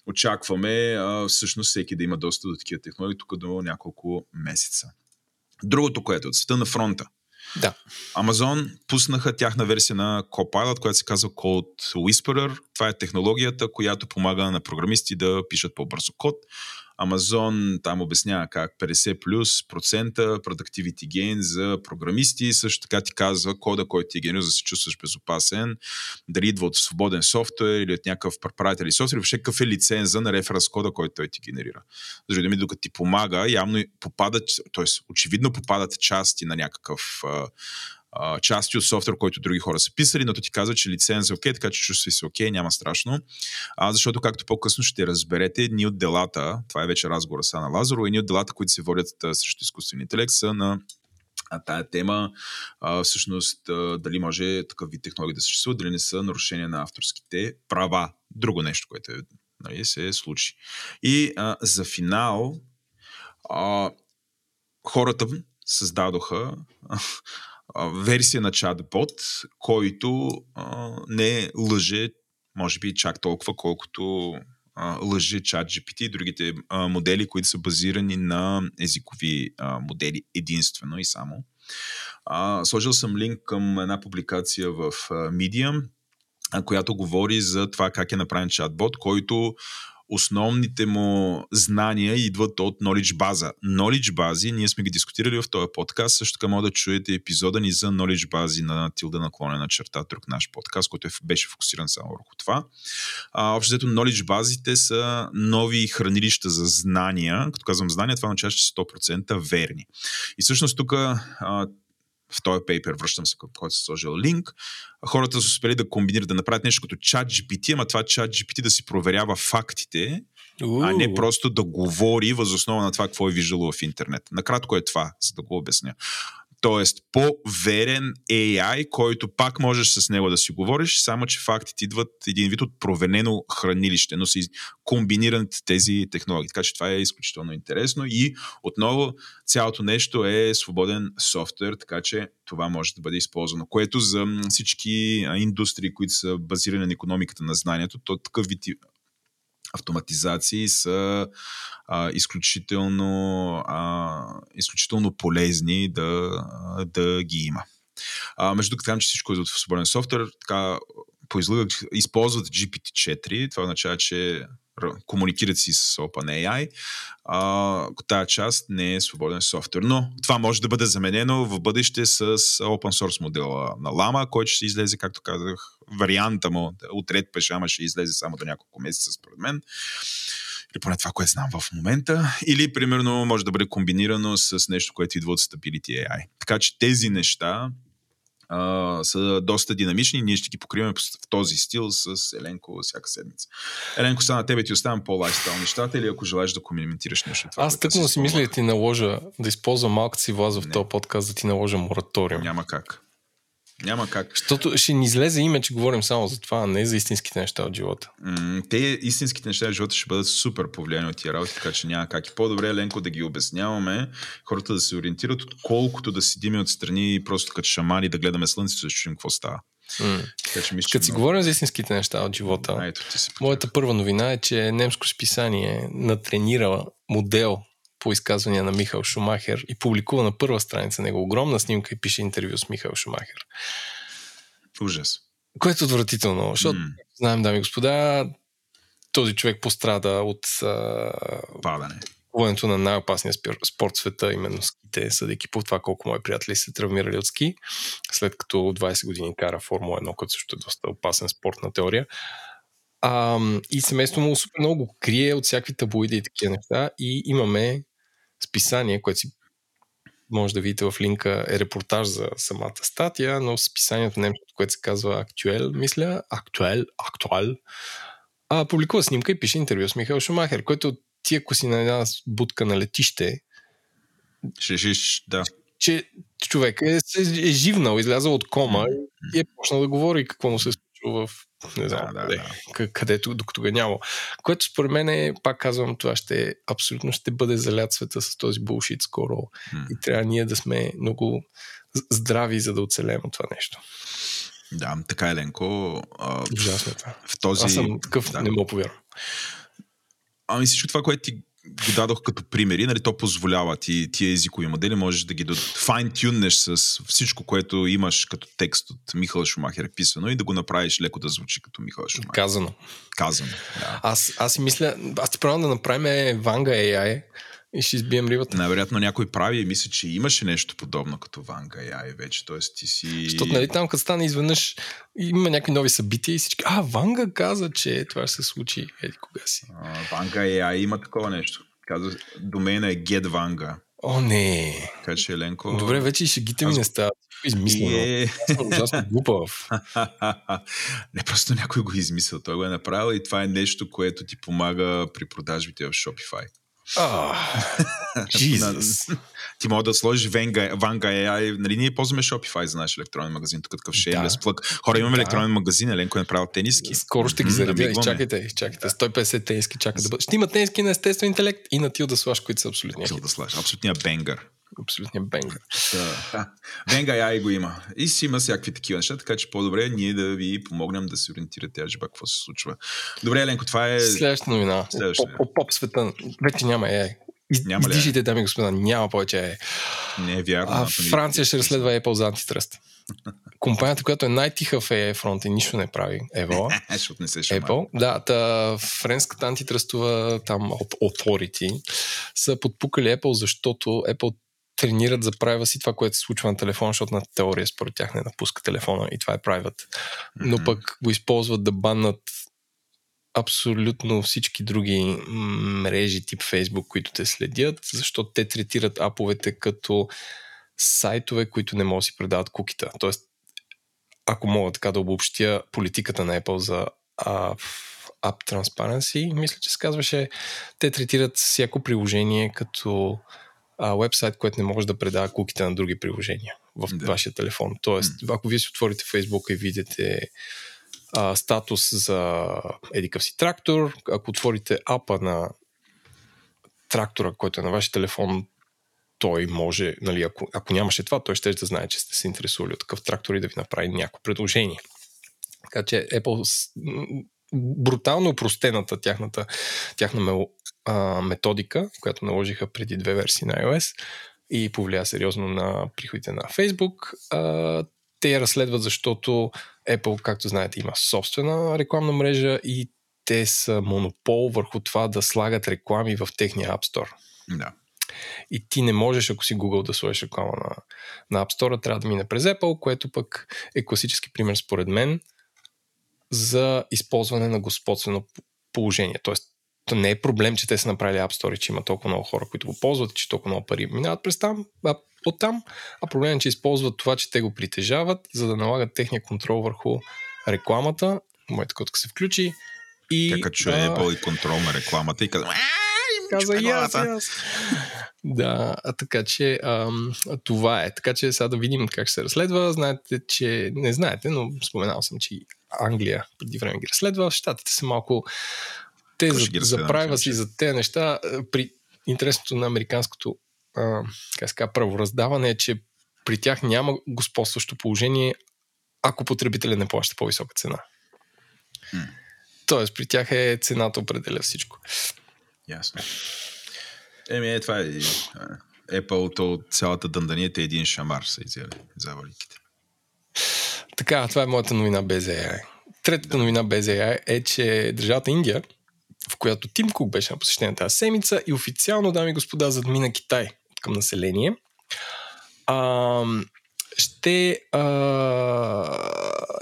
Очакваме всъщност всеки да има достъп до такива технологии тук до няколко месеца. Другото, което е от света на фронта. Да. Амазон пуснаха тяхна версия на Copilot, която се казва Code Whisperer. Това е технологията, която помага на програмисти да пишат по-бързо код. Амазон там обяснява как 50+% productivity gain за програмисти. Също така ти казва кода, който ти е генерирал, за да се чувстваш безопасен. Дали идва от свободен софтуер или от някакъв proprietary софтуер, въобще какъв е лиценза на референс кода, който той ти генерира. Защото ми, докато ти помага, явно попадат, т.е. очевидно попадат части на някакъв части от софтуер, който други хора са писали, но ти казва, че лиценз е окей, така че чувства се окей, няма страшно. Защото както по-късно ще разберете, едни от делата, това е вече разговора с Ана Лазарова, едни от делата, които се водят срещу изкуствен интелект, са на тая тема, всъщност дали може такъв вид технологии да съществуват, дали не са нарушения на авторските права. Друго нещо, което се случи. И за финал хората създадоха версия на чатбот, който не лъже, може би чак толкова, колкото лъже ChatGPT и другите модели, които са базирани на езикови модели единствено и само. Сложил съм линк към една публикация в Medium, която говори за това как е направен чатбот, който основните му знания идват от knowledge база. Knowledge бази, ние сме ги дискутирали в този подкаст, също така може да чуете епизода ни за knowledge бази на ~/, друг наш подкаст, който беше фокусиран само върху това. Общо взето knowledge базите са нови хранилища за знания. Като казвам знания, това означава, че 100% верни. И всъщност тук в този пейпер, връщам се, който се сложил линк, хората са успели да комбинират, да направят нещо като ChatGPT, ама това ChatGPT да си проверява фактите, а не просто да говори възоснова на това, какво е виждало в интернет. Накратко е това, за да го обясня. Тоест, по-верен AI, който пак можеш с него да си говориш, само че фактите идват един вид от провенено хранилище, но са комбинирани тези технологии. Така че това е изключително интересно и отново цялото нещо е свободен софтуер, така че това може да бъде използвано. Което за всички индустрии, които са базирани на икономиката на знанието, то такъв вид автоматизации са изключително полезни да ги има. Между другото, казвам, че всичко е в свободен софтуер, така поизлъгах, използват GPT-4, това означава, че комуникират си с OpenAI, тая част не е свободен софтуер, но това може да бъде заменено в бъдеще с open source модела на Lama, който ще излезе, както казах, варианта му от ред пешама ще излезе само до няколко месеца според мен. Или поне това, което знам в момента. Или, примерно, може да бъде комбинирано с нещо, което идва от Stability AI. Така че тези неща са доста динамични. Ние ще ги покриваме в този стил с Еленко всяка седмица. Еленко, са на тебе ти оставям по-лайфстайл нещата или ако желаеш да коментираш нещо? Това, аз тъкно си мисля да ти наложа да използвам малката си власт в този подкаст, да ти наложа мораториум. Няма как. Защото ще ни излезе име, че говорим само за това, а не за истинските неща от живота. Те истинските неща от живота ще бъдат супер повлияни от тия работи, така че няма как. И по-добре, Еленко, да ги обясняваме, хората да се ориентират, отколкото да седим отстрани и просто като шамани да гледаме слънцето, да чуем какво става. Като си говорим за истинските неща от живота, моята първа новина е, че немско списание натренира модел по изказвания на Михаел Шумахер и публикува на първа страница него огромна снимка и пише интервю с Михаел Шумахер. Ужас. Което е отвратително, защото знаем, дами и господа, този човек пострада от падане. практикуването на най-опасния спорт в света, именно ските, съдейки по това колко мои приятели се травмирали от ски, след като 20 години кара Формула 1, като също е доста опасен спорт на теория. И семейство му супер много го крие от всякакви таблоиди и такива неща, и имаме списание, което си може да видите в линка, е репортаж за самата статия, но списанието немското, което се казва Актуел, мисля, Актуел, публикува снимка и пише интервю с Михаил Шумахер, който ти, ако си на една будка на летище, че човек е живнал, излязъл от кома и е почнал да говори какво му се случва в не знам където, докато го няма. Което според мен е, пак казвам, това абсолютно ще бъде залят света с този булшит скоро. И трябва ние да сме много здрави, за да оцелем от това нещо. Да, така, Еленко. Ужасно е това. В този... Аз съм такъв, не мога повярвам. Ами всичко това, което ти го дадох като примери, нали, то позволява ти тия езикови модели, можеш да ги файн-тюннеш с всичко, което имаш като текст от Михаил Шумахер писано и да го направиш леко да звучи като Михаил Шумахер. Казано. Да. Аз си мисля, аз ти правя да направим Ванга AI и ще избием рибата. Навероятно някой прави и мисля, че имаше нещо подобно като Ванга AI вече, т.е. ти си... Защото нали там като стане изведнъж има някакви нови събития и всички, Ванга каза, че това ще се случи, еди кога си. Ванга AI има такова нещо. Казва, домейна е Get Vanga. О, не! Така че, Еленко... Добре, вече и шегите ми не стават. Измислено. Ужасно глупав. Не, просто някой го е измислил. Той го е направил и това е нещо, което ти помага при продажбите в Shopify. Ти може да сложиш Ванга AI. Нали, ние ползваме Shopify за наш електронен магазин. Тук такъв shameless plug. Хора, имаме електронен магазин, Еленко е правил тениски. Скоро ще ги заредя. Чакайте. 150 тениски чака да бъдат. Ще има тениски на естествен интелект и на Тилда Слаш, които са абсолютния хит. Абсолютния бенгър. Ванга AI го има. И си има всякакви такива неща, така че по-добре ние да ви помогнем да се ориентирате аджиба какво се случва. Добре, Еленко, това е... Следващата новина. Поп света. Вече няма AI. Издишите, дами и господа, няма повече AI. Не е вярно. Франция ще разследва Apple за антитръст. Компанията, която е най-тиха в AI фронт и нищо не прави. Apple. Да, френската антитръстова там authority са подпукали Apple, защото Apple тренират за privacy това, което се случва на телефона, защото на теория според тях не напуска телефона и това е private. Но пък го използват да баннат абсолютно всички други мрежи тип Facebook, които те следят, защото те третират аповете като сайтове, които не могат да си предават кукита. Тоест, ако мога така да обобщя политиката на Apple за App Transparency, мисля, че се казваше, те третират всяко приложение като уебсайт, което не може да предава куките на други приложения в вашия телефон. Тоест, ако вие си отворите Facebook и видите статус за едикъв си трактор, ако отворите апа на трактора, който е на вашия телефон, той може, нали, ако нямаше това, той ще да знае, че сте се интересували от такъв трактор и да ви направи някакво предложение. Така че Apple брутално упростената тяхна методика, която наложиха преди 2 версии на iOS и повлия сериозно на приходите на Facebook. Те я разследват, защото Apple, както знаете, има собствена рекламна мрежа и те са монопол върху това да слагат реклами в техния App Store. Да. И ти не можеш, ако си Google, да сложиш реклама на App Store, трябва да мине през Apple, което пък е класически пример според мен за използване на господствено положение. Тоест, то не е проблем, че те са направили App Store и че има толкова много хора, които го ползват, че толкова много пари минават през там, оттам, а проблем е, че използват това, че те го притежават, за да налагат техния контрол върху рекламата. Моята котка се включи и... Тя като чуе Apple и контрол на рекламата и каза яс. Да, така че това е. Така че сега да видим как ще се разследва. Знаете, че не знаете, но споменал съм, че Англия преди време ги разследва. Щатите са малко... Те заправя си за тези неща. При интересното на американското правораздаване е, че при тях няма господстващо положение, ако потребителят не плаща по-висока цена. Тоест, при тях е цената определя всичко. Ясно. Това е Apple, то цялата дънданията е един шамар са изяли заваликите. Така, това е моята новина без AI. Третата новина без AI е, че държавата Индия в която Тим Кук беше на посещение тази седмица и официално, дами и господа, задмина Китай към население.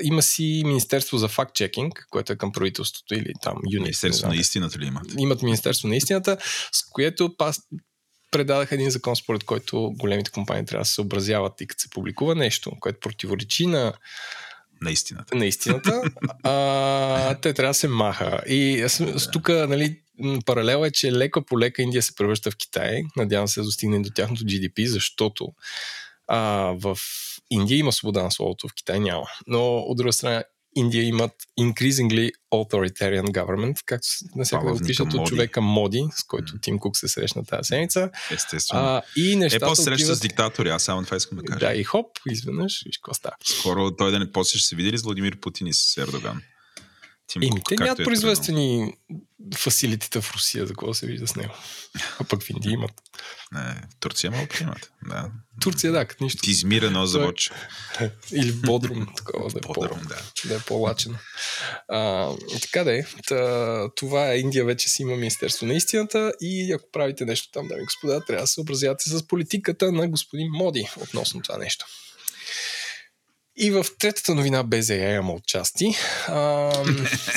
Има си Министерство за факт-чекинг, което е към правителството или там ЮНИС. Министерство на истината ли имат? Имат Министерство на истината, с което предадах един закон, според който големите компании трябва да се съобразяват и като се публикува нещо, което противоречи на истината. Те трябва да се маха. И тук, нали, паралел е, че лека по лека Индия се превръща в Китай. Надявам се да достигне до тяхното GDP, защото в Индия има свобода на словото, в Китай няма. Но от друга страна, Индия имат increasingly authoritarian government, както на всяка да го пишат от човека Моди, с който Тим Кук се срещна тази седмица. Естествено. И нещата по-среща с диктатори, аз само това искам да кажа. Да, и хоп, изведнъж, виж какво става. Скоро той да не после ще се видели с Владимир Путин и с Ердоган. Те нямат произвестени фасилитите в Русия, за кого се вижда с него. А пък в Индия имат. Не, Турция малко имат. Да. Турция, да, като нищо. Ти измира едно заводче. Или в Бодрум, такова да е да е по-лачено. Така да е. Това е Индия, вече си има Министерство на истината и ако правите нещо там, дами господа, трябва да се образявате с политиката на господин Моди относно това нещо. И в третата новина, без да я имам отчасти,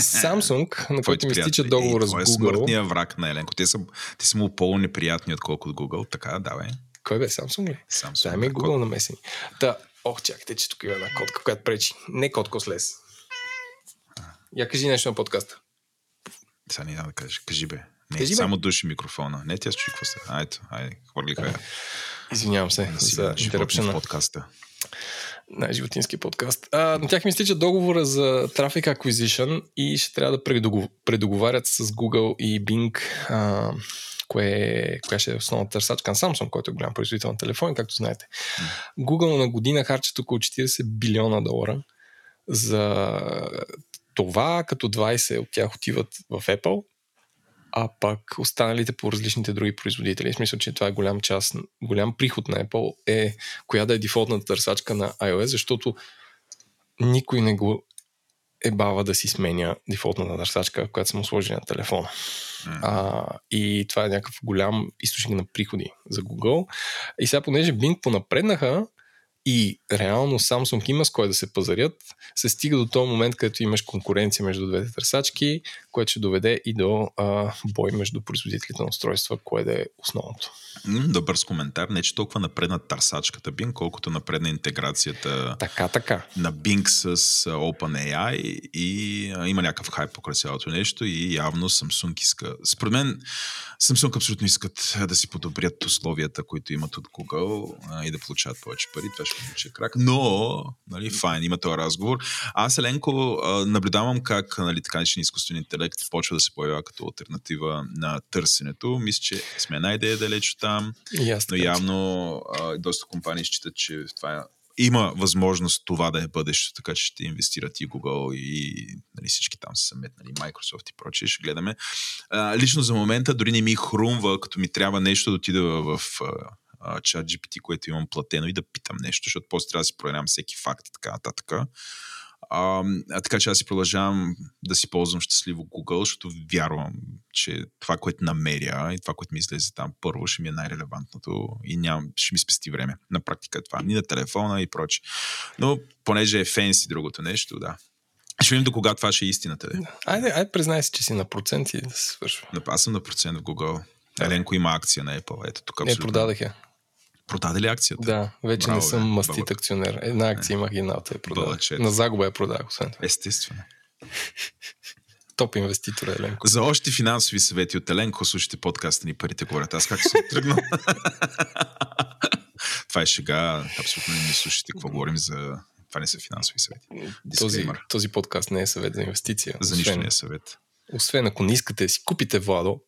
Samsung, на който ми стича договора с Google. Той е смъртният враг на Еленко. Те са му по-неприятни, отколкото от Google. Така, давай. Кой бе, Samsung ли? Samsung. Да, ми е Google намесени. Чакайте, че тук има една котка, която пречи. Не котко с лес. Я кажи нещо на подкаста. Сега не да кажеш. Кажи бе. Не, кажи, само бе. Души микрофона. Не, тя чуи какво се. Айде, хвърли края. Извинявам се за интеръпшена. Подкаста. Най-животински подкаст. На тях ми стича договора за Traffic Acquisition и ще трябва да предоговарят с Google и Bing, коя ще е основната търсачка на Samsung, който е голям производител на телефон, както знаете. Google на година харчат около $40 билиона за това, като 20 от тях отиват в Apple, а пък останалите по различните други производители. В смисъл, че това е голям приход на Apple, коя да е дефолтната търсачка на iOS, защото никой не го ебава да си сменя дефолтната търсачка, която са му сложили на телефона. И това е някакъв голям източник на приходи за Google. И сега, понеже Bing понапреднаха и реално Samsung има с кой да се пазарят, се стига до този момент, където имаш конкуренция между двете търсачки, което ще доведе и до бой между производителите на устройства, кое да е основното. Добър с коментар. Не, че толкова напредна търсачката Bing, колкото напредна интеграцията на Bing с OpenAI и има някакъв хайп покрай цялото нещо и явно Samsung иска. Според мен Samsung абсолютно искат да си подобрят условията, които имат от Google и да получават повече пари. Това ще е крак. Но, нали, файн, има този разговор. Аз, Еленко, наблюдавам как, нали, така нечен изкуствен интелект почва да се появява като алтернатива на търсенето. Мисля, че сме една идея далеч там, но явно доста компании считат, че това има възможност това да е бъдеще, така че ще инвестират и Google и, нали, всички там се съметнали, Microsoft и прочее, ще гледаме. Лично за момента дори не ми хрумва, като ми трябва нещо да отида в чат GPT, което имам платено и да питам нещо, защото после трябва да си проверявам всеки факт и така нататък. Така че аз си продължавам да си ползвам щастливо Google, защото вярвам, че това, което намеря и това, което ми излезе там първо, ще ми е най-релевантното и ще ми спести време. На практика това. Ни на телефона и прочее. Но понеже е фенси другото нещо, да. Ще видим до кога това ще е истината. Айде, признай си, че си на процент и да се свършва. Аз съм на процент в Google. Еленко има акция на Apple. Ето тук абсолютно. Продадах я. Продаде ли акцията? Да, вече не съм мастит акционер. Една акция имах и едната я продадах. На загуба я продадах, освен това. Естествено. Топ инвеститор Еленко. За още финансови съвети от Еленко, слушайте подкаста ни "Парите говорят". Аз как съм тръгнал? Това е шега. Абсолютно не слушайте какво говорим за... Това не са финансови съвети. Този подкаст не е съвет за инвестиция. За нищо не е съвет. Освен ако не искате да си купите, Владо,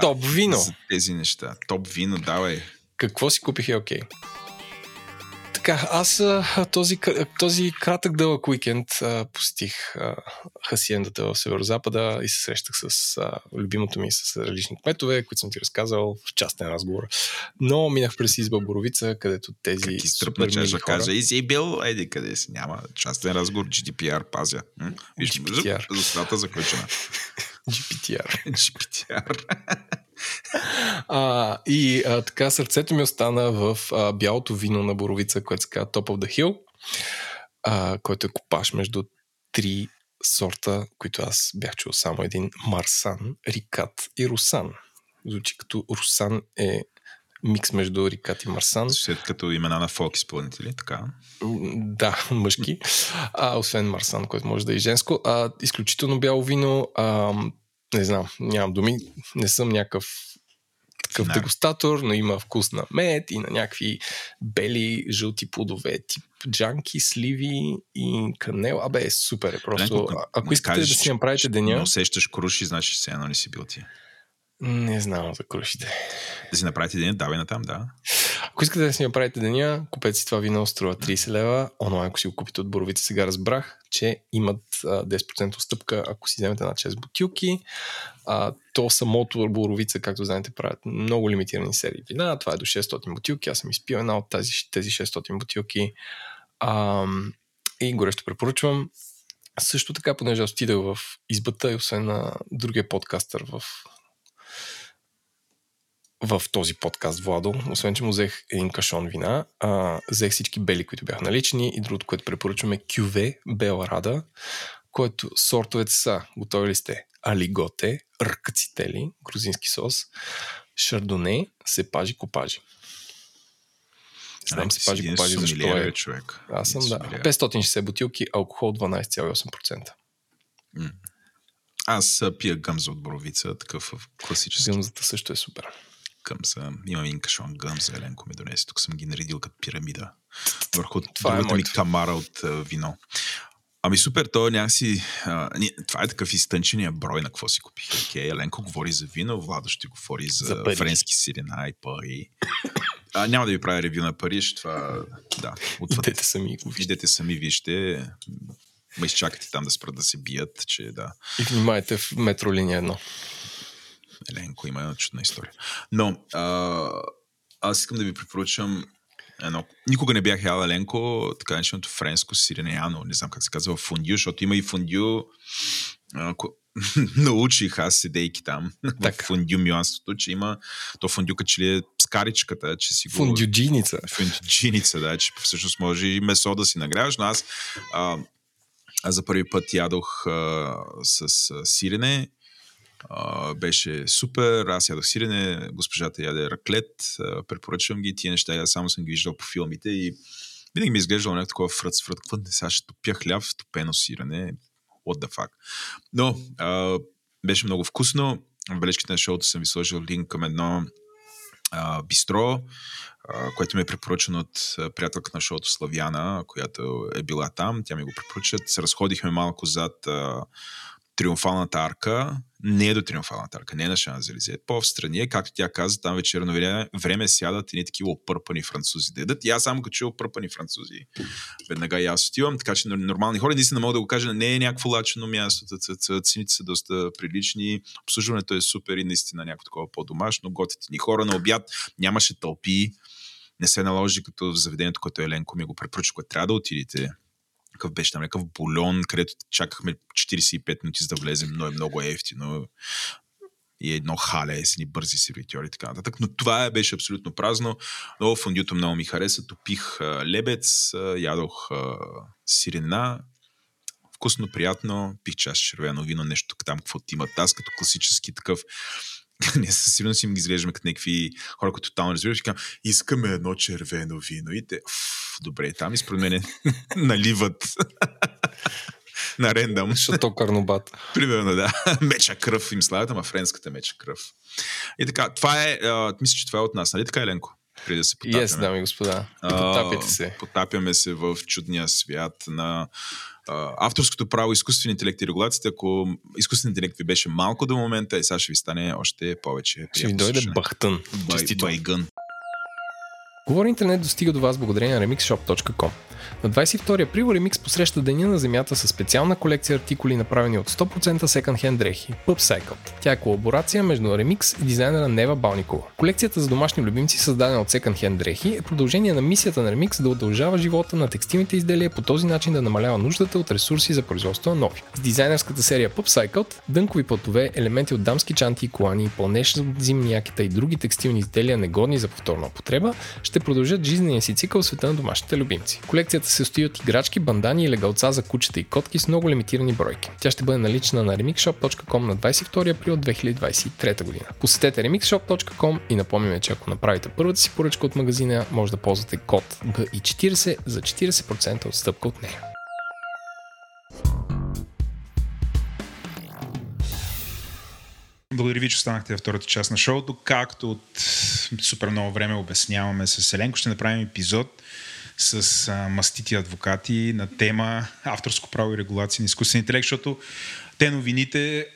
топ вино. За тези неща. Топ вино, давай. Какво си купих е окей. Така, аз този кратък дълъг уикенд посетих хасиендата в Северозапада и се срещах с любимото ми, с различни кметове, които съм ти разказал в частен разговор. Но минах през Изба Боровица, където тези супер мили хора... Кажа, и си бил, еди къде си, няма частен разговор, GDPR пазя. Виж, GDPR. Застата заключена. GPTR. Така сърцето ми остана в бялото вино на боровица, което се казва Top of the Hill, който е купаж между три сорта, които аз бях чул само един: Марсан, Рикат и Русан. Звучи като Русан е микс между Рикат и Марсан. След като имена на фолк изпълнители, така? Да, мъжки. Освен Марсан, който може да е и женско. Изключително бяло вино. Не знам, нямам думи. Не съм някакъв дегустатор, но има вкус на мед и на някакви бели, жълти плодове, тип джанки, сливи и канел. Абе, супер е просто. Ако искате да си направите деня... Не усещаш круши, значи все едно не си бил ти. Не знам за крушите. Да си направите деня, давай натам, да. Ако искате да си направите деня, купете си това вино, струва 30 лева. Онлайн, ако си го купите от Боровица, сега разбрах, че имат 10% отстъпка, ако си вземете на 6 бутилки. То самото Боровица, както знаете, правят много лимитирани серии вина. Това е до 600 бутилки. Аз съм изпил една от тези 600 бутилки. И горещо препоръчвам. Също така, понеже отидах в избата и освен на другия подкастър в този подкаст, Владо, освен че му взех един кашон вина, взех всички бели, които бяха налични, и другото, което препоръчваме, Кюве Белрада, което сортовете са, готови ли сте, алиготе, ръкацители, грузински сос, шардоне, сепажи, копажи. Знам сепажи, копажи, защо е. Човек. Аз съм, да. 560 бутилки, алкохол 12,8%. Аз пия гъмза от Боровица, такъв класически. Гъмзата също е супер. Гъмза. Имам един кашон гъмза, Еленко ми донесе. Тук съм ги наредил като пирамида. Върху другата ми камара от вино. Ами супер, то някакси... това е такъв изтънчения брой на какво си купих. Окей, Еленко говори за вино, Владо ще говори за френски сирена и пари. Няма да ви правя ревю на Париж, това... Да, идете сами. Идете сами, вижте... Ма изчакайте там да спрат да се бият, че да. И внимайте в метро линия 1. Еленко има една чудна история. Но аз искам да ви препоръчам едно. Никога не бях ял, Еленко, така начинато френско сиреняно, не знам как се казва, фондю, защото има и фондю. Научих аз, седейки там, в фондю мюанството, че има то фондю, като че ли е с каричката, че си го... Фондюджиница. Фондюджиница, да, че всъщност може и месо да си нагряваш, но аз... Аз за първи път ядох с сирене, беше супер, аз ядох сирене, госпожата яде раклет, препоръчвам ги, тия неща, я само съм ги виждал по филмите и винаги ми изглеждало някакво такова фръц, не сега ще топя хляб, топено сирене, what the fuck. Но беше много вкусно, в бележките на шоуто съм ви сложил линк към едно бистро, което ми е препоръчено от приятелка на шоуто Славяна, която е била там. Тя ми го препоръчат. Се разходихме малко зад Триумфалната арка. Не е до Триумфалната арка, не е на Шанзелизе. По-встрани, както тя каза, там вечерно време сядат едни такива опърпани французи да ядат. И аз само като чуя опърпани французи, веднага и аз отивам. Така че нормални хора, наистина мога да го кажа, не е някакво лачено място. Цените са доста прилични. Обслужването е супер и наистина някакво такова по-домашно. Готите ни хора на обяд, нямаше тълпи. Не се наложи като в заведението, което Еленко ми го препоръчва, което трябва да отидете. Какъв беше там някакъв бульон, където чакахме 45 минути за да влезем, но е много ефтино. И едно хале с ни бързи сервитьори и така нататък. Но това беше абсолютно празно. Но фондюто много ми хареса. Топих лебец, ядох сирена. Вкусно, приятно. Пих чаш червено вино, нещо там, какво имат. Аз като класически такъв... Ние със сигурност им ги изглеждаме като някакви хора, които тотално разбираш и казвам, искаме едно червено вино и те, добре, там и според мене наливат на рендъм. Защото карнобат. Примерно, да. Меча кръв им славят, ама френската меча кръв. И така, това е, мисля, че това е от нас, нали така, Еленко? Преди да се потапяме. Yes, дами и господа. Потапяте се. Потапяме се в чудния свят на авторското право, изкуствен интелект и регулацията. Ако изкуствен интелект ви беше малко до момента, и сега ще ви стане още повече. Ще ви дойде бахтън. Честито. Байгън. Говори интернет достига до вас благодарение на remixshop.com. На 22 април Remix посреща Деня на Земята със специална колекция артикули, направени от 100% секонд-хенд дрехи – Pub Cycle. Тя е колаборация между Remix и дизайнера Нева Балникова. Колекцията за домашни любимци, създадена от секонд-хенд дрехи, е продължение на мисията на Remix да удължава живота на текстилните изделия, по този начин да намалява нуждата от ресурси за производство на нови. С дизайнерската серия Pub Cycle, дънкови платове, елементи от дамски чанти и колани, пълнеж от зимни якета и други текстилни изделия, негодни за повторна употреба, ще продължат жизнения си цикъл в света на домашните любимци. Колекцията се състои от играчки, бандани и легалца за кучета и котки с много лимитирани бройки. Тя ще бъде налична на remixshop.com на 22 април 2023 година. Посетете remixshop.com и напомняме, че ако направите първата си поръчка от магазина, може да ползвате код BI40 за 40% отстъпка от нея. Благодаря ви, че останахте във втората част на шоуто. Както от супер много време обясняваме с Еленко, ще направим епизод с мастити адвокати на тема авторско право и регулация на изкуствен интелект, защото те новините,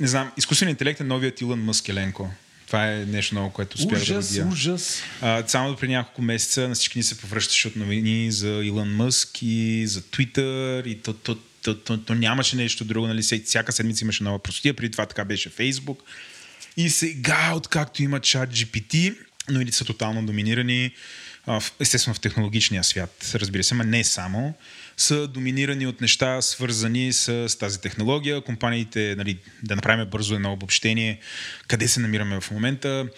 не знам, изкуствен интелект е новият Илон Мъск, Еленко. Това е нещо ново, което успя да родия. Ужас. Само при няколко месеца на всички ни се повръщаше от новини за Илон Мъск и за Twitter и то нямаше нещо друго, нали? Всяка седмица имаше нова простотия, преди това така беше Facebook. И сега, откакто има чат GPT, но и са тотално доминирани, естествено в технологичния свят, разбира се, но не само, са доминирани от неща, свързани с тази технология. Компаниите, нали, да направим бързо едно обобщение, къде се намираме в момента.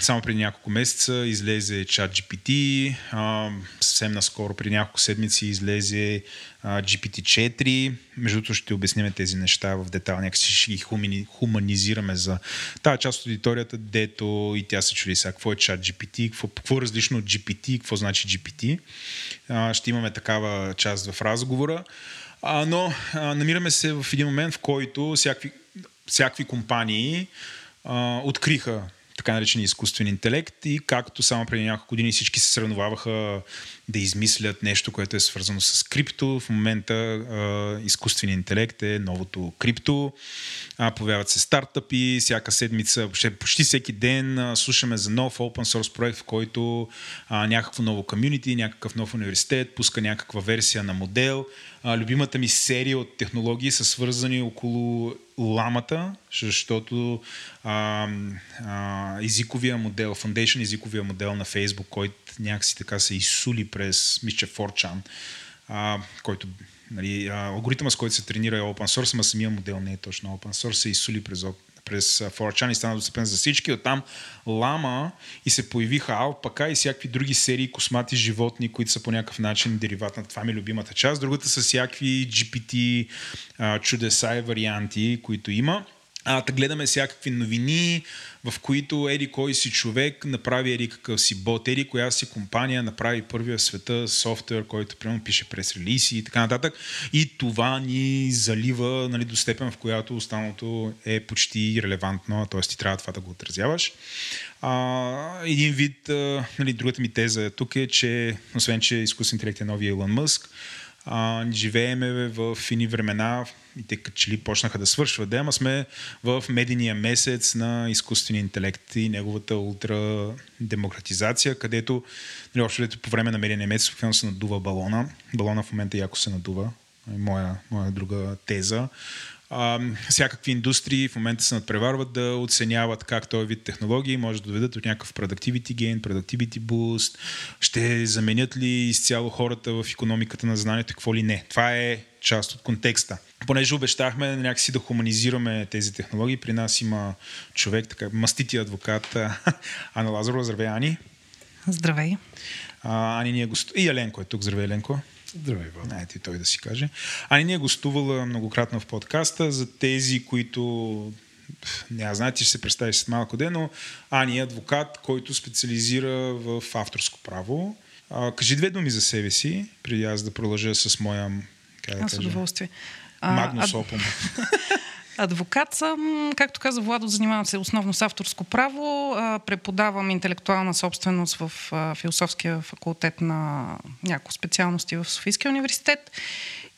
Само преди няколко месеца излезе чат GPT, съвсем наскоро преди няколко седмици излезе GPT-4. Между другото ще обясним тези неща в детайл, някакси ще ги хуманизираме за тази част от аудиторията, дето и тя се чуди сега какво е чат GPT, какво е различно от GPT, какво значи GPT. Ще имаме такава част в разговора, но намираме се в един момент, в който всякакви компании откриха така наречен изкуствен интелект и както само преди няколко години всички се съревноваваха да измислят нещо, което е свързано с крипто. В момента изкуствен интелект е новото крипто. Появяват се стартъпи, всяка седмица, почти всеки ден слушаме за нов open source проект, в който някакво ново комьюнити, някакъв нов университет пуска някаква версия на модел. Любимата ми серия от технологии са свързани около ламата, защото езиковия модел, Foundation езиковия модел на Facebook, който някакси така се изсули през Мисче 4chan, който, нали, алгоритъмът, с който се тренира е open source, ама самия модел не е точно open source, се изсули през 4chan и стана достъпен за всички. Оттам лама и се появиха алпака и всякакви други серии космати животни, които са по някакъв начин дериват на това ми любимата част. Другата са всякакви GPT чудеса и варианти, които има. Да гледаме всякакви новини, в които еди кой си човек направи еди какъв си бот, еди коя си компания направи първия в света софтуер, който примерно пише през релиси и така нататък. И това ни залива, нали, до степен, в която останалото е почти релевантно, т.е. ти трябва това да го отразяваш. Един вид, нали, другата ми теза тук е, че освен, че изкуствен интелект е новия Илон Мъск, живееме в едни времена и те като че ли почнаха да свършват, ама сме в медийния месец на изкуствен интелект и неговата ултрадемократизация, където, нали, общо лето по време на медийния месец обикновено се надува балона. Балона в момента яко се надува, моя друга теза. Всякакви индустрии в момента се надпреварват да оценяват как този вид технологии може да доведат от някакъв productivity gain, productivity boost, ще заменят ли изцяло хората в икономиката на знанието и какво ли не. Това е част от контекста. Понеже обещахме някакси да хуманизираме тези технологии, при нас има човек, така мастития адвокат Ана Лазарова. Здравей, Ани. Здравей. Ани ни е гост... И Еленко е тук. Здравей, Еленко. Здравей, Владо. Ето и той да си каже. Ани ни е гостувала многократно в подкаста. За тези, които не знаете, ще се представиш след малко ден, но Ани е адвокат, който специализира в авторско право. Кажи две думи за себе си, преди аз да продължа с моя... С удоволствие. Магнус опум. Адвокат съм, както каза Владо, занимавам се основно с авторско право, преподавам интелектуална собственост в философския факултет на няколко специалности в Софийския университет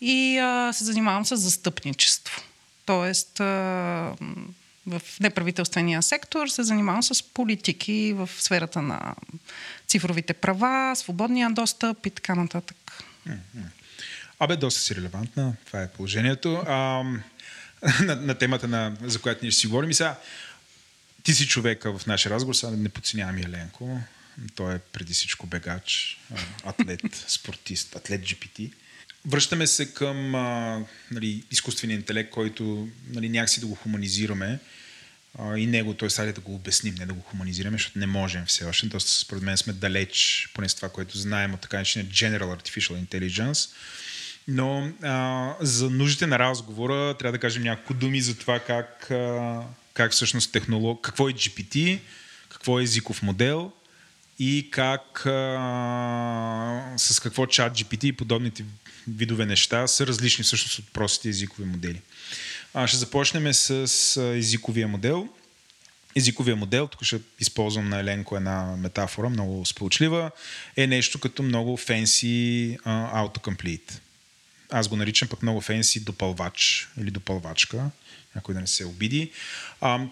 и се занимавам с застъпничество. Тоест в неправителствения сектор се занимавам с политики в сферата на цифровите права, свободния достъп и така нататък. Абе, доста си релевантна. Това е положението. На темата, за която ние ще си говорим. И сега, ти си човека в нашия разговор, сега не подценявам Еленко. Той е преди всичко бегач, атлет, спортист, атлет GPT. Връщаме се към изкуствения интелект, който някакси да го хуманизираме и него, той сега да го обясним, не да го хуманизираме, защото не можем все още. Доста според мен сме далеч, поне с това, което знаем от така наречения General Artificial Intelligence. Но за нуждите на разговора трябва да кажем няколко думи за това как всъщност какво е GPT, какво е езиков модел и с какво ChatGPT и подобните видове неща са различни всъщност от простите езикови модели. Ще започнем с езиковия модел. Езиковия модел, тук ще използвам на Еленко една метафора, много сполучлива, е нещо като много фенси autocomplete. Аз го наричам пък много фенси допълвач или допълвачка, някой да не се обиди.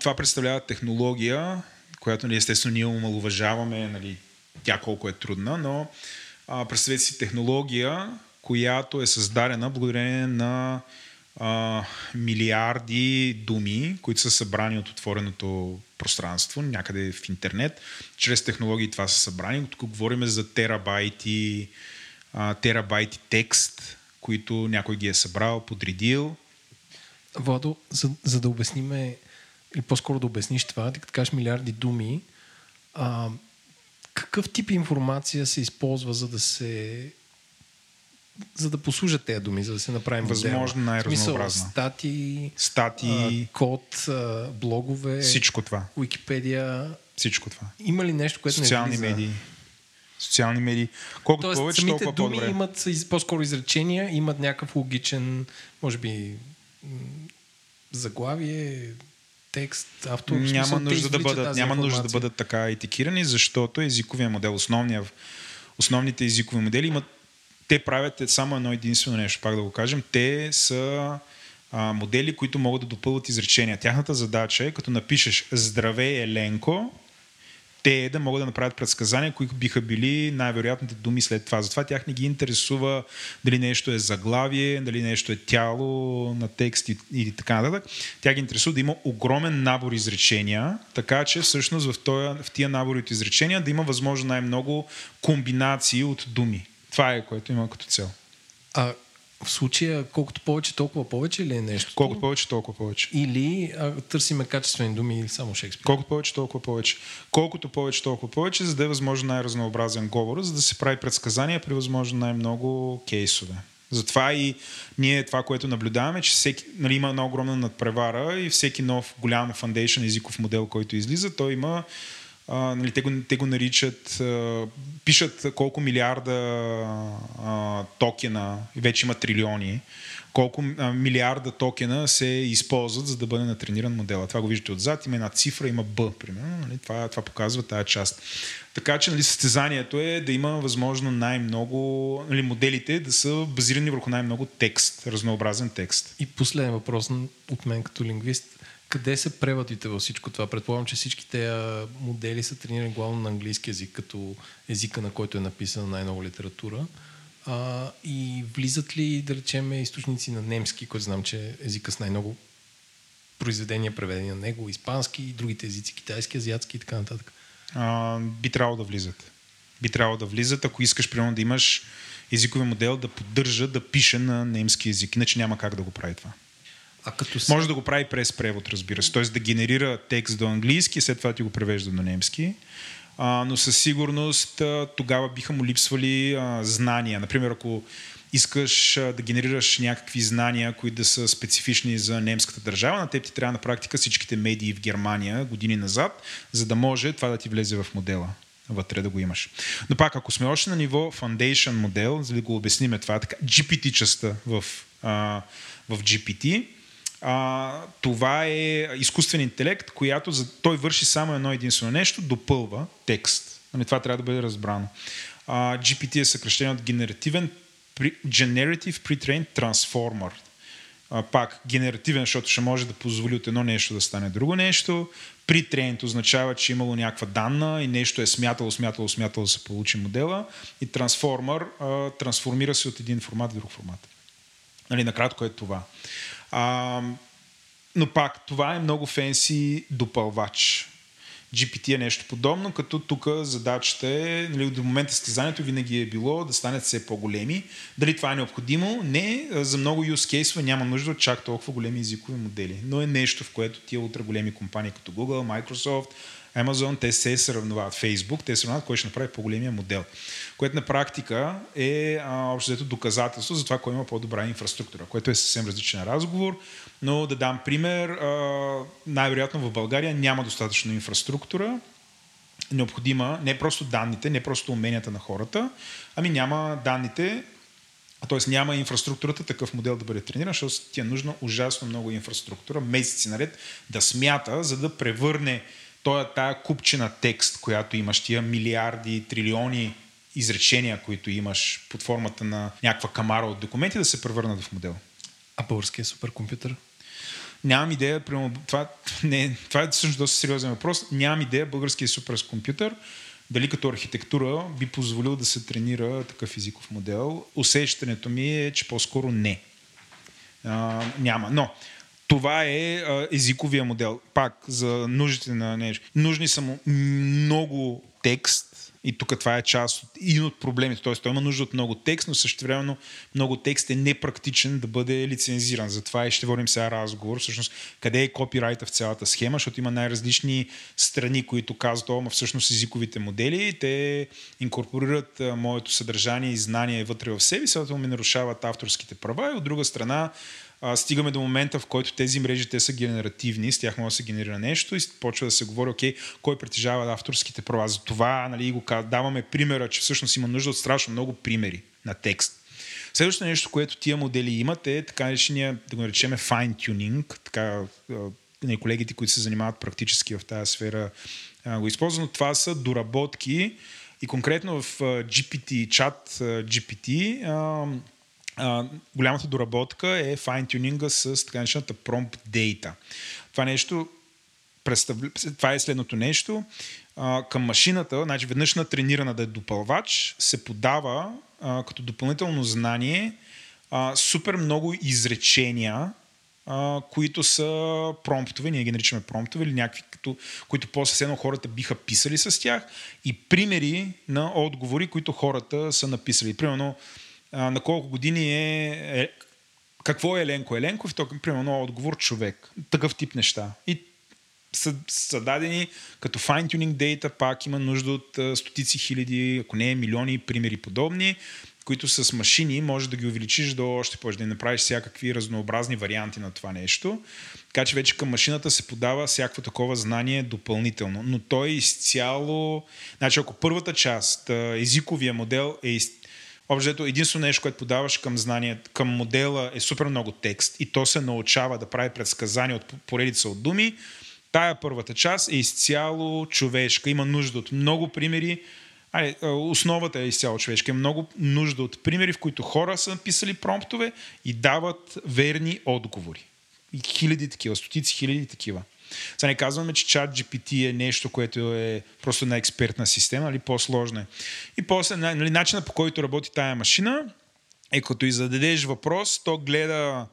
Това представлява технология, която естествено ние омалуважаваме, тя колко е трудна, но представете си технология, която е създадена благодарение на милиарди думи, които са събрани от отвореното пространство, някъде в интернет. Чрез технологии това са събрани. Тук говорим за терабайти текст, които някой ги е събрал, подредил. Владо, за да обясниме, или по-скоро да обясниш това, ти като кажеш милиарди думи, какъв тип информация се използва, за да послужат тези думи, за да се направим възможно най-разнообразна. В смисъл, статии, код, блогове, всичко това. Уикипедия. Всичко това. Има ли нещо, което социални не влиза? Социални медии. Колкото тоест, повече, самите толкова думи по-добре. Имат по-скоро изречения, имат някакъв логичен, може би, заглавие, текст, автор. Няма нужда да бъдат така етикирани, защото езиковия модел, основните езикови модели имат. Те правят само едно единствено нещо, пак да го кажем. Те са модели, които могат да допълват изречения. Тяхната задача е, като напишеш "Здравей, Еленко", те да могат да направят предсказания, които биха били най-вероятните думи след това. Затова тях не ги интересува дали нещо е заглавие, дали нещо е тяло на текст или така нататък. Тя ги интересува да има огромен набор изречения, така че всъщност в тия набори от изречения да има възможно най-много комбинации от думи. Това е, което има като цел. А в случая колкото повече, толкова повече ли е нещо? Колкото повече, толкова повече. Или търсиме качествени думи или само Шекспир? Колкото повече, толкова повече. Колкото повече, толкова повече, за да е възможно най-разнообразен говор, за да се прави предсказания при възможно най-много кейсове. Затова и ние това, което наблюдаваме, че всеки, има една огромна надпревара и всеки нов голям фаундейшън езиков модел, който излиза, той има те го наричат, пишат колко милиарда токена, вече има трилиони, колко милиарда токена се използват, за да бъде натрениран модела. Това го виждате отзад, има една цифра, има B, примерно. Това показва тая част. Така че състезанието е да има възможно най-много, моделите да са базирани върху най-много текст, разнообразен текст. И последен въпрос от мен като лингвист. Къде са преводите във всичко това? Предполагам, че всички тези модели са тренирани главно на английски език, като езика, на който е написана най-много литература. И влизат ли, да речем, източници на немски, който знам, че е езика с най-много произведения, преведени на него, испански и другите езици, китайски, азиатски и така нататък? Би трябвало да влизат. Ако искаш, примерно, да имаш езикови модел да поддържа, да пише на немски език. Иначе няма как да го прави това. Може да го прави през превод, разбира се. Т.е. да генерира текст до английски, след това ти го превежда до немски. Но със сигурност тогава биха му липсвали знания. Например, ако искаш да генерираш някакви знания, които да са специфични за немската държава, на теб ти трябва на практика всичките медии в Германия години назад, за да може това да ти влезе в модела. Вътре да го имаш. Но пак, ако сме още на ниво Foundation модел, за да го обясниме това, така GPT-частта в GPT, това е изкуствен интелект, която той върши само едно единствено нещо, допълва текст. Това трябва да бъде разбрано. GPT е съкръщение от Generative Pre-Trained Transformer. пак генеративен, защото ще може да позволи от едно нещо да стане друго нещо. При тренинг означава, че имало някаква данна и нещо е смятало да се получи модела, и трансформър трансформира се от един формат в друг формат. Нали, накратко е това. Но пак, това е много фенси допълвач. GPT е нещо подобно, като тук задачата е, нали, до момента състезанието винаги е било да станат все по-големи. Дали това е необходимо? Не, за много use case-ове няма нужда от чак толкова големи езикови модели. Но е нещо, в което тия ултра големи компании като Google, Microsoft, Amazon, те се сравняват, Facebook, те се сравняват кой ще направи по-големия модел. Което на практика е общо взето доказателство за това, кой има по-добра инфраструктура, което е съвсем различен разговор. Но да дам пример, най-вероятно в България няма достатъчно инфраструктура, необходима не просто данните, не просто уменията на хората, ами няма данните, т.е. няма инфраструктурата такъв модел да бъде трениран, защото ти е нужна ужасно много инфраструктура, месеци наред да смята, за да превърне тая купчина текст, която имаш, тия милиарди, трилиони изречения, които имаш под формата на някаква камара от документи, да се превърнат в модел. А българския суперкомпютър? Нямам идея, това е всъщност доста сериозен въпрос. Нямам идея българския суперкомпютър дали като архитектура би позволил да се тренира такъв езиков модел. Усещането ми е, че по-скоро не. Няма. Но това е езиковия модел. Пак за нуждите на нещо. Нужни са му много текст и тук това е част от един от проблемите. Т.е. той има нужда от много текст, но същевременно много текст е непрактичен да бъде лицензиран. Затова и ще водим сега разговор. Всъщност, къде е копирайта в цялата схема, защото има най-различни страни, които казват, ама всъщност езиковите модели, те инкорпорират моето съдържание и знание вътре в себе, сега ми нарушават авторските права и от друга страна стигаме до момента, в който тези мрежи те са генеративни, с тях може да се генерира нещо и почва да се говори, окей, кой притежава авторските права. За това, нали, го даваме примера, че всъщност има нужда от страшно много примери на текст. Следващото нещо, което тия модели имат е така наречения, да го наречем fine-tuning, така колегите, които се занимават практически в тази сфера го използват, но това са доработки и конкретно в GPT, чат GPT голямата доработка е fine-tuning с така наречената prompt data. Това е следното нещо. Към машината, значи веднъж натренирана да е допълвач, се подава като допълнително знание супер много изречения, които са промптове, ние ги наричаме промптове или някакви, които после едно хората биха писали с тях и примери на отговори, които хората са написали. Примерно на колко години е какво е Еленко Еленков, примерно отговор човек, такъв тип неща. И са дадени като fine-tuning data, пак има нужда от стотици хиляди, ако не милиони примери подобни, които с машини може да ги увеличиш до още повече, да направиш всякакви разнообразни варианти на това нещо. Така че вече към машината се подава всяко такова знание допълнително. Но той е изцяло... Значи ако първата част, езиковия модел е изцяло, общо, единствено нещо, което подаваш към знание, към модела е супер много текст и то се научава да прави предсказания от поредица от думи. Тая първата част е изцяло човешка. Има нужда от много примери. Основата е изцяло човешка. Има много нужда от примери, в които хора са писали промптове и дават верни отговори. И хиляди такива, стотици хиляди такива. Сега не казваме, че чат GPT е нещо, което е просто една експертна система, нали, по-сложна е. И после, нали, начинът по който работи тая машина е като и зададеш въпрос, то гледа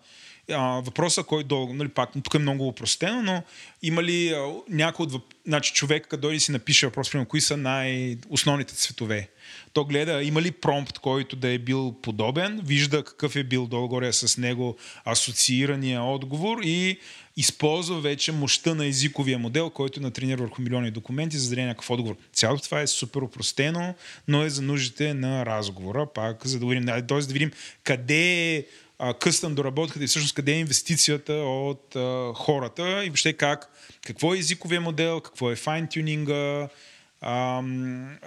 въпроса, кой долу, нали, пак, тук е много упростено, но има ли някой от въпроса, значи човек, като дойде си напише въпрос, примерно, кои са най-основните цветове. То гледа, има ли промпт, който да е бил подобен, вижда какъв е бил долу-горе с него асоциирания отговор и използва вече мощта на езиковия модел, който натренира върху милиони документи, за да даде някакъв отговор. Цялото това е супер опростено, но е за нуждите на разговора, пак, за да видим, да видим къде е къстъм доработката и всъщност къде е инвестицията от хората и въобще какво е езиковия модел, какво е файн-тюнинга,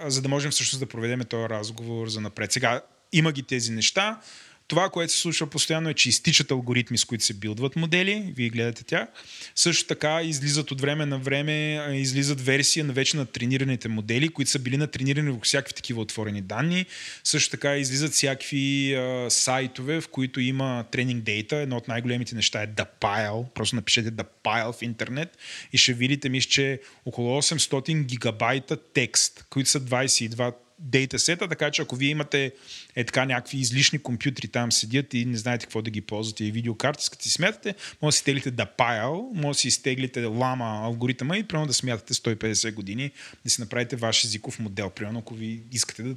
за да можем всъщност да проведем този разговор за напред. Сега има ги тези неща, Това, което се случва постоянно е, че изтичат алгоритми, с които се билдват модели, вие гледате тях. Също така излизат от време на време, излизат версии на вече на тренираните модели, които са били натренирани във всякакви такива отворени данни. Също така излизат всякакви сайтове, в които има тренинг дейта. Едно от най-големите неща е The Pile. Просто напишете The Pile в интернет и ще видите, мисля, че около 800 гигабайта текст, които са 22 дейтасета, така че ако вие имате така някакви излишни компютри там седят и не знаете какво да ги ползвате и видеокарти, като си смятате, може да си теглите The Pile, може да си изтеглите лама алгоритъма и примерно да смятате 150 години да си направите ваш езиков модел, примерно ако ви искате да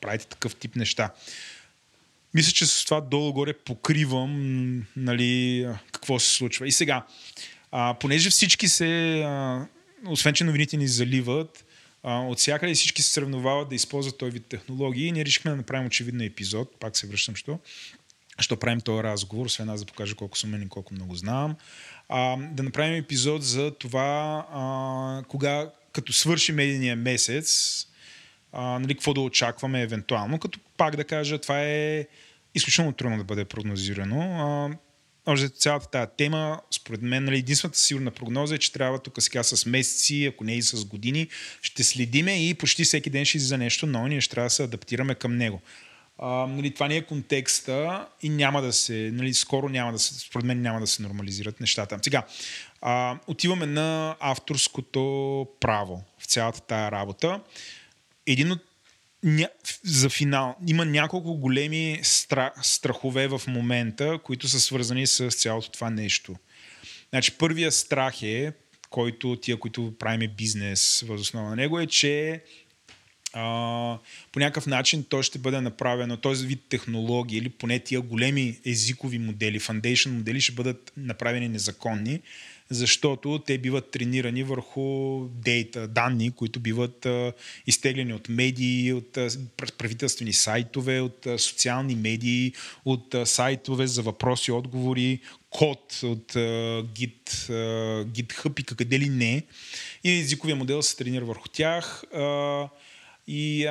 правите такъв тип неща. Мисля, че с това долу-горе покривам, нали, какво се случва. И сега, понеже всички се, освен че новините ни заливат, от всякъде всички се сравновават да използват този вид технологии. Ние решихме да направим очевиден епизод. Пак се връщам, що правим този разговор. Освен аз да покажа колко съм умен и колко много знам. Да направим епизод за това, кога, като свърши медийния месец, нали, какво да очакваме евентуално. Като пак да кажа, това е изключително трудно да бъде прогнозирано. Цялата тази тема, според мен, нали, единствената сигурна прогноза е, че трябва тук сега с месеци, ако не и с години, ще следиме и почти всеки ден ще излиза нещо, но ние ще трябва да се адаптираме към него. Нали, това не е контекста и няма да се, нали, скоро няма да се, според мен няма да се нормализират нещата. Сега, отиваме на авторското право в цялата тази работа. Един от за финал. Има няколко големи страхове в момента, които са свързани с цялото това нещо. Значи, първия страх е, който тия, които правим бизнес въз основа на него, е, че по някакъв начин той ще бъде направено, този вид технологии или поне тия големи езикови модели, foundation модели ще бъдат направени незаконни, защото те биват тренирани върху дейта, данни, които биват изтеглени от медии, от правителствени сайтове, от социални медии, от сайтове за въпроси и отговори, код от GitHub и къде ли не. И езиковия модел се тренира върху тях. И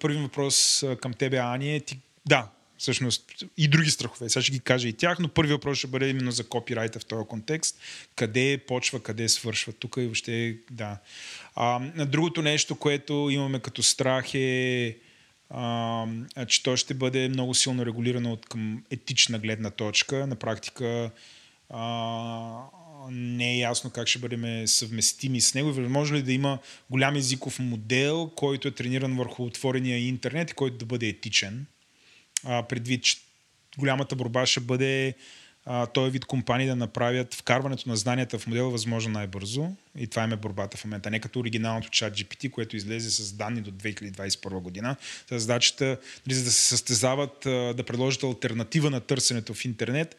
първи въпрос към тебе, Ани, е ти... Да, всъщност и други страхове. Сега ще ги кажа и тях, но първият въпрос ще бъде именно за копирайта в този контекст. Къде почва, къде свършва тук и въобще, да. Другото нещо, което имаме като страх е, че то ще бъде много силно регулирано от към етична гледна точка. На практика не е ясно как ще бъдем съвместими с него. Възможно ли да има голям езиков модел, който е трениран върху отворения интернет и който да бъде етичен? Предвид, че голямата борба ще бъде този вид компании да направят вкарването на знанията в модела възможно най-бързо. И това им е борбата в момента. Не като оригиналното ChatGPT, което излезе с данни до 2021 година. С задачата, за да се състезават, да предложат алтернатива на търсенето в интернет,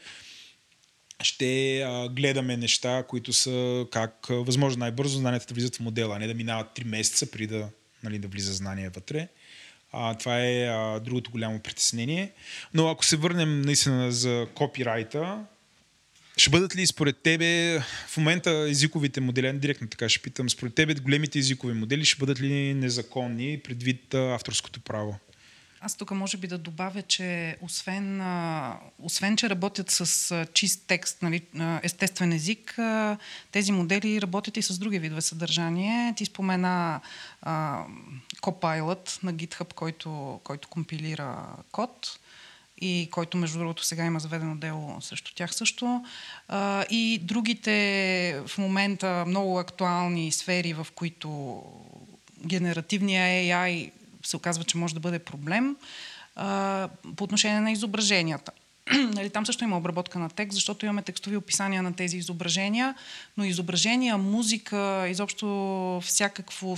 ще гледаме неща, които са как възможно най-бързо знанията да влизат в модела, а не да минават 3 месеца преди да, нали, да влиза знание вътре. Това е другото голямо притеснение. Но ако се върнем наистина за копирайта, ще бъдат ли според тебе в момента езиковите модели, директно така ще питам, според тебе големите езикови модели ще бъдат ли незаконни предвид авторското право? Аз тук може би да добавя, че освен че работят с чист текст, нали, естествен език, тези модели работят и с други видове съдържание. Ти спомена Copilot на GitHub, който компилира код и който, между другото, сега има заведено дело срещу тях също. И другите в момента много актуални сфери, в които генеративния AI се оказва, че може да бъде проблем по отношение на изображенията. Там също има обработка на текст, защото имаме текстови описания на тези изображения, но изображения, музика, изобщо всякакво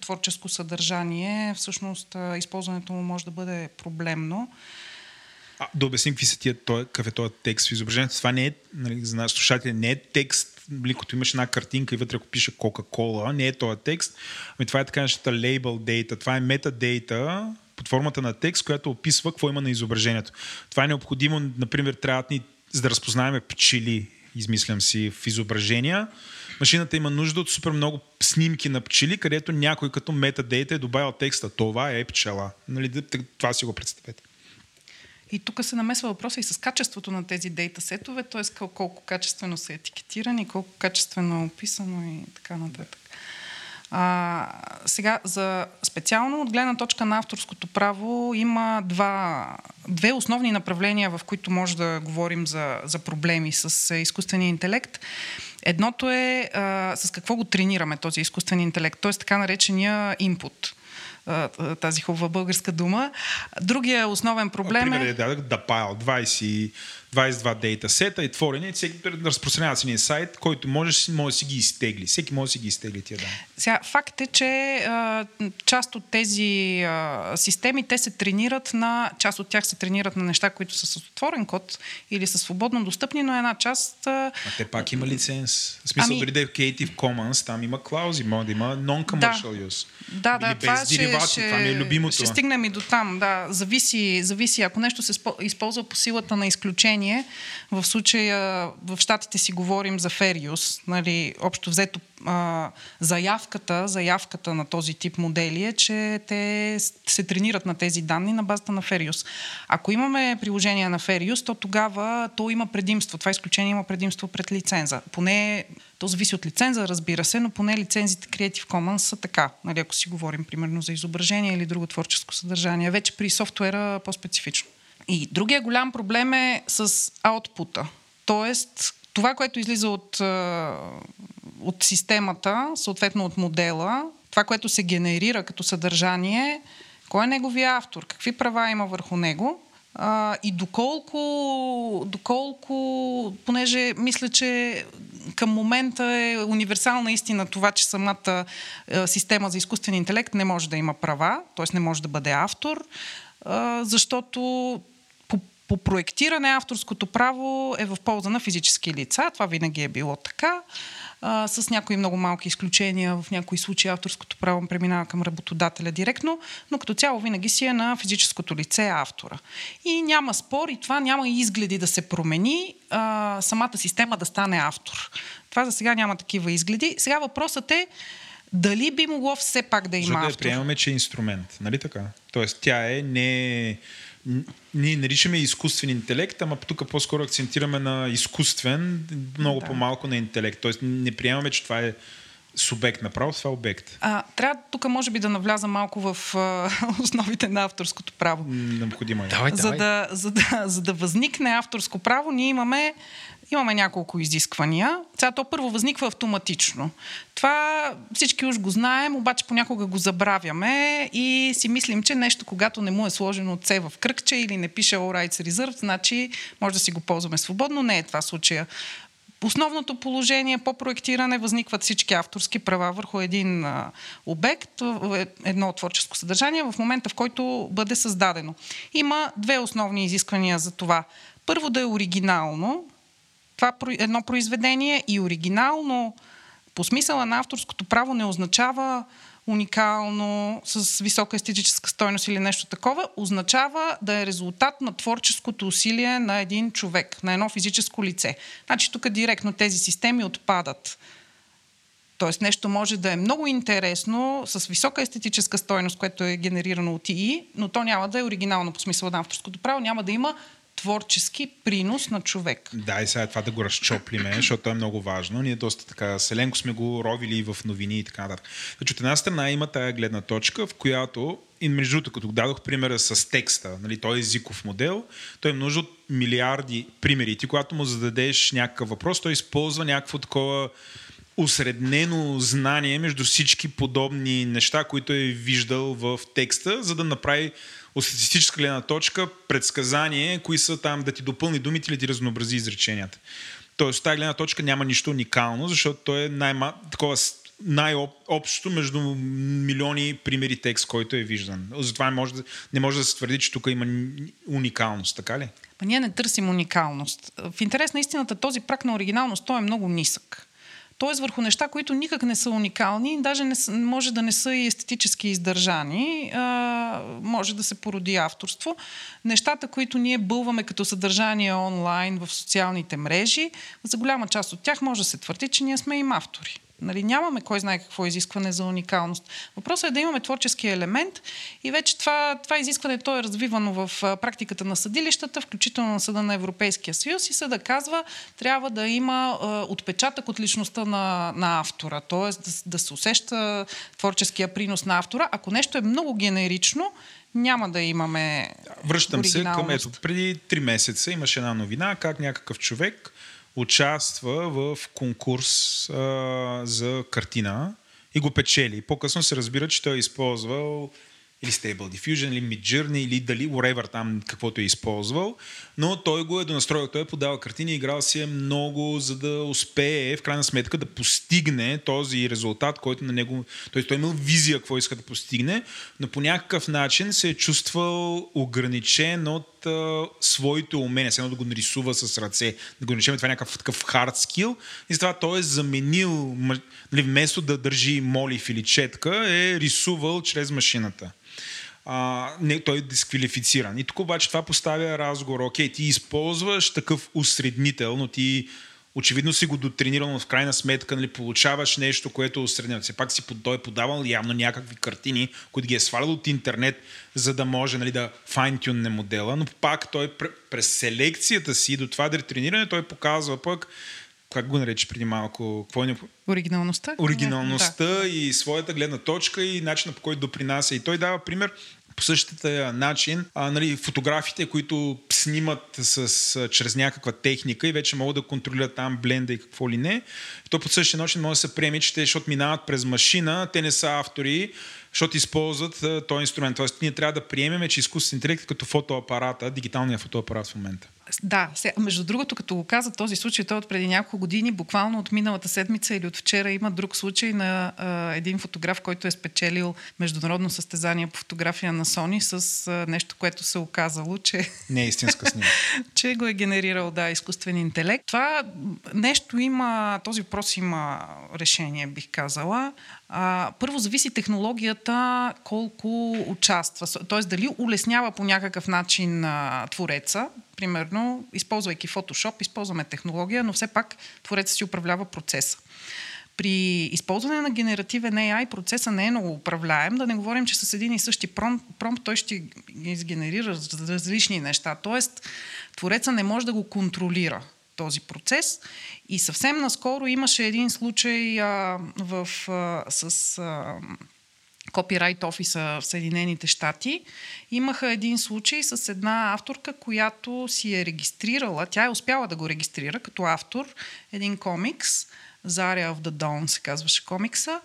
творческо съдържание, всъщност използването му може да бъде проблемно. Да обясним какви са тия, какъв е този текст в изображението. Това не е, нали, за нас слушатели, не е текст, като имаш една картинка и вътре ако пише Coca-Cola, не е този текст. Ами това е така нашата label data, това е метадейта под формата на текст, която описва какво има на изображението. Това е необходимо, например, трябват ни, за да разпознаем пчели, измислям си, в изображения. Машината има нужда от супер много снимки на пчели, където някой като метадейта е добавил текста. Това е пчела. Нали, това си го представете. И тук се намесва въпроса и с качеството на тези дейтасетове, т.е. колко качествено са етикетирани, колко качествено е описано и така нататък. Сега, за специално от гледна точка на авторското право има две основни направления, в които може да говорим за проблеми с изкуствения интелект. Едното е с какво го тренираме този изкуствен интелект, т.е. така наречения input. Тази хубава българска дума. Другия основен проблем е... Дапайл, 22 дейтасета и творени, всеки разпространява си един сайт, който може да си ги изтегли. Всеки може да си ги изтегли тия данни. Сега, факт е, че част от тези системи, те се тренират на... Част от тях се тренират на неща, които са с отворен код или са свободно достъпни, но една част... те пак има лиценз. В смисъл, дори да е в Creative Commons, там има клаузи, може да има non-commercial use. Да, това това ми е любимото. Ще стигнем и до там. Да, зависи. Ако нещо се използва по силата на изключение, в случая в щатите си говорим за fair use. Нали, общо взето заявката на този тип модели е, че те се тренират на тези данни на базата на fair use. Ако имаме приложение на fair use, то тогава то има предимство. Това изключение има предимство пред лиценза. Поне то зависи от лиценза, разбира се, но поне лицензите Creative Commons са така. Нали, ако си говорим, примерно, за изображение или друго творческо съдържание. Вече при софтуера по-специфично. И другия голям проблем е с аутпута. Тоест, това, което излиза от системата, съответно от модела, това, което се генерира като съдържание, кой е неговия автор, какви права има върху него и доколко, понеже мисля, че към момента е универсална истина това, че самата система за изкуствен интелект не може да има права, т.е. не може да бъде автор, защото по проектиране авторското право е в полза на физически лица. Това винаги е било така. С някои много малки изключения, в някои случаи авторското право преминава към работодателя директно, но като цяло винаги си е на физическото лице автора. И няма спор, и това няма изгледи да се промени, самата система да стане автор. Това за сега няма такива изгледи. Сега въпросът е дали би могло все пак да има автор. Защото да приемаме, че е инструмент, нали така? Тоест тя е не... Ние наричаме изкуствен интелект, ама тук по-скоро акцентираме на изкуствен, много по-малко на интелект. Тоест не приемаме, че това е субект направо, това е обект. Трябва тук може би да навляза малко в основите на авторското право. Необходимо е. За да възникне авторско право, ние имаме няколко изисквания. Сега то първо възниква автоматично. Това всички уж го знаем, обаче понякога го забравяме и си мислим, че нещо, когато не му е сложено C в кръгче или не пише All Rights Reserved, значи може да си го ползваме свободно. Не е това случая. Основното положение по проектиране възникват всички авторски права върху един обект, едно творческо съдържание в момента, в който бъде създадено. Има две основни изисквания за това. Първо да е оригинално, това едно произведение, и оригинално по смисъла на авторското право не означава уникално, с висока естетическа стойност или нещо такова, означава да е резултат на творческото усилие на един човек, на едно физическо лице. Значи тук директно тези системи отпадат. Тоест нещо може да е много интересно, с висока естетическа стойност, което е генерирано от ИИ, но то няма да е оригинално по смисъла на авторското право, няма да има творчески принос на човек. Да, и сега това да го разчоплиме, защото е много важно. Ние доста така селенко сме го ровили и в новини и така нататък. Значи от една страна има тая гледна точка, в която, и между другото, като дадох примера с текста, нали, той е езиков модел, той е нужда от милиарди примери. Ти, когато му зададеш някакъв въпрос, той използва някакво такова усреднено знание между всички подобни неща, които е виждал в текста, за да направи от статистическа гледна точка предсказание, кои са там да ти допълни думите или да ти разнообрази изреченията. Тоест, тази гледна точка няма нищо уникално, защото той е най-общо между милиони примери текст, който е виждан. Затова не може да се твърди, че тук има уникалност, така ли? Ние не търсим уникалност. В интерес на истината този праг на оригиналност, той е много нисък. Т.е. върху неща, които никак не са уникални, даже може да не са и естетически издържани, може да се породи авторство. Нещата, които ние бълваме като съдържание онлайн в социалните мрежи, за голяма част от тях може да се твърди, че ние сме им автори. Нали, нямаме кой знае какво изискване за уникалност. Въпросът е да имаме творчески елемент и вече това изискване то е развивано в практиката на съдилищата, включително на Съда на Европейския съюз и съда казва, трябва да има отпечатък от личността на автора, т.е. да се усеща творческия принос на автора. Ако нещо е много генерично, няма да имаме Връщам се към преди 3 месеца имаше една новина, как някакъв човек участва в конкурс за картина и го печели. По-късно се разбира, че той е използвал или Stable Diffusion, или Midjourney, или дали whatever там каквото е използвал, но той го е донастроил, той е подавал картини, играл си е много, за да успее в крайна сметка да постигне този резултат, който на него... Тоест той е имал визия какво иска да постигне, но по някакъв начин се е чувствал ограничен от своите умения, едно да го нарисува с ръце, да го наричаме това е някакъв такъв hard skill и затова той е заменил, нали, вместо да държи молив или четка, е рисувал чрез машината. Не, той е дисквалифициран. И тук обаче това поставя разговор. Окей, ти използваш такъв усреднител, но ти очевидно си го дотренирал, но в крайна сметка, нали, получаваш нещо, което е усреднено. Все пак той е подавал явно някакви картини, които ги е свалял от интернет, за да може, нали, да файн-тюнне модела, но пак той през селекцията си до това ретрениране той показва пък как го нарече преди малко? Оригиналността. Оригиналността и своята гледна точка и начина по който допринася. И той дава пример по същия начин. Нали, фотографите, които снимат чрез някаква техника и вече могат да контролират там бленда и какво ли не. И то по същия начин може да се приеме, че те, защото минават през машина, те не са автори, защото използват този инструмент. Тоест ние трябва да приемем, че изкуствен интелект като фотоапарата, дигиталния фотоапарат в момента. Да, между другото, като го каза този случай, той от преди няколко години, буквално от миналата седмица или от вчера има друг случай на един фотограф, който е спечелил международно състезание по фотография на Sony с нещо, което се оказало, че... Не е истинска снимка. че го е генерирал, да, изкуствен интелект. Това нещо има, този въпрос има решение, бих казала. Първо зависи технологията колко участва, т.е. дали улеснява по някакъв начин твореца, примерно, използвайки Photoshop, използваме технология, но все пак твореца си управлява процеса. При използване на генеративен AI процеса не е много управляем, да не говорим, че с един и същи промпт той ще изгенерира различни неща, т.е. твореца не може да го контролира този процес. И съвсем наскоро имаше един случай с копирайт офиса в Съединените щати. Имаха един случай с една авторка, която си е регистрирала, тя е успяла да го регистрира като автор, един комикс, Zarya of the Dawn се казваше комикса.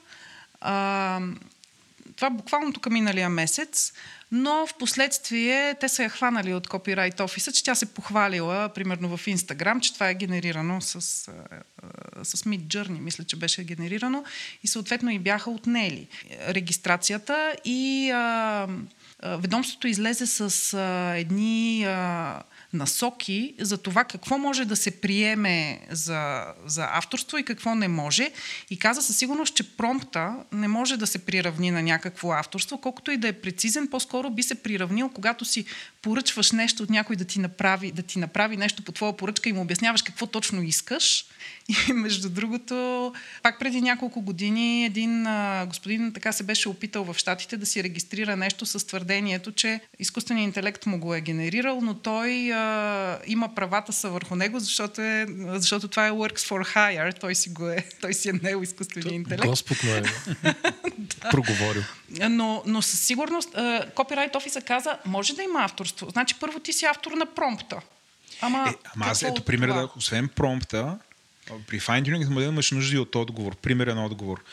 Това буквално тук миналия месец, но в последствие те са я хванали от копирайт офиса, че тя се похвалила, примерно в Инстаграм, че това е генерирано с Midjourney, мисля, че беше генерирано и съответно и бяха отнели регистрацията и ведомството излезе с едни насоки за това какво може да се приеме за авторство и какво не може. И каза със сигурност, че промпта не може да се приравни на някакво авторство, колкото и да е прецизен, по-скоро би се приравнил, когато си поръчваш нещо от някой да ти направи нещо по твоя поръчка и му обясняваш какво точно искаш. И между другото, пак преди няколко години един господин така се беше опитал в щатите да си регистрира нещо с твърдението, че изкуственият интелект му го е генерирал, но той има правата са върху него, защото това е works for hire, той си е наел изкуственият интелект. Господ ме проговорил. Но със сигурност копирайт офиса каза, може да има авторство. Значи първо ти си автор на промпта. Ама аз ето пример, да, освен промпта, при файн-тюнинг модел имаш нужда и от отговор. Примерен отговор.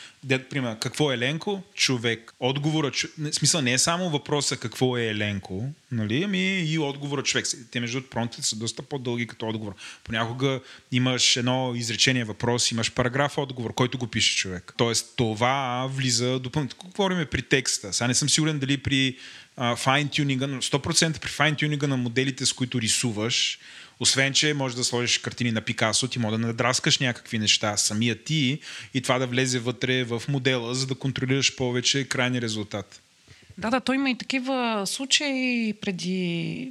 Пример, какво е Еленко? Човек. Отговора... В смисъл не е само въпроса какво е Еленко, нали? Ами и отговора човек. Те между промптите са доста по-дълги като отговор. Понякога имаш едно изречение въпрос, имаш параграф отговор, който го пише човек. Тоест това влиза допълнително. Говорим при текста. Сега не съм сигурен дали при файн-тюнинга, 100% при файн-тюнинга на моделите, с които рисуваш, освен, че можеш да сложиш картини на Пикасо, ти може да надраскаш някакви неща, самия ти, и това да влезе вътре в модела, за да контролираш повече крайния резултат. Да, той има и такива случаи преди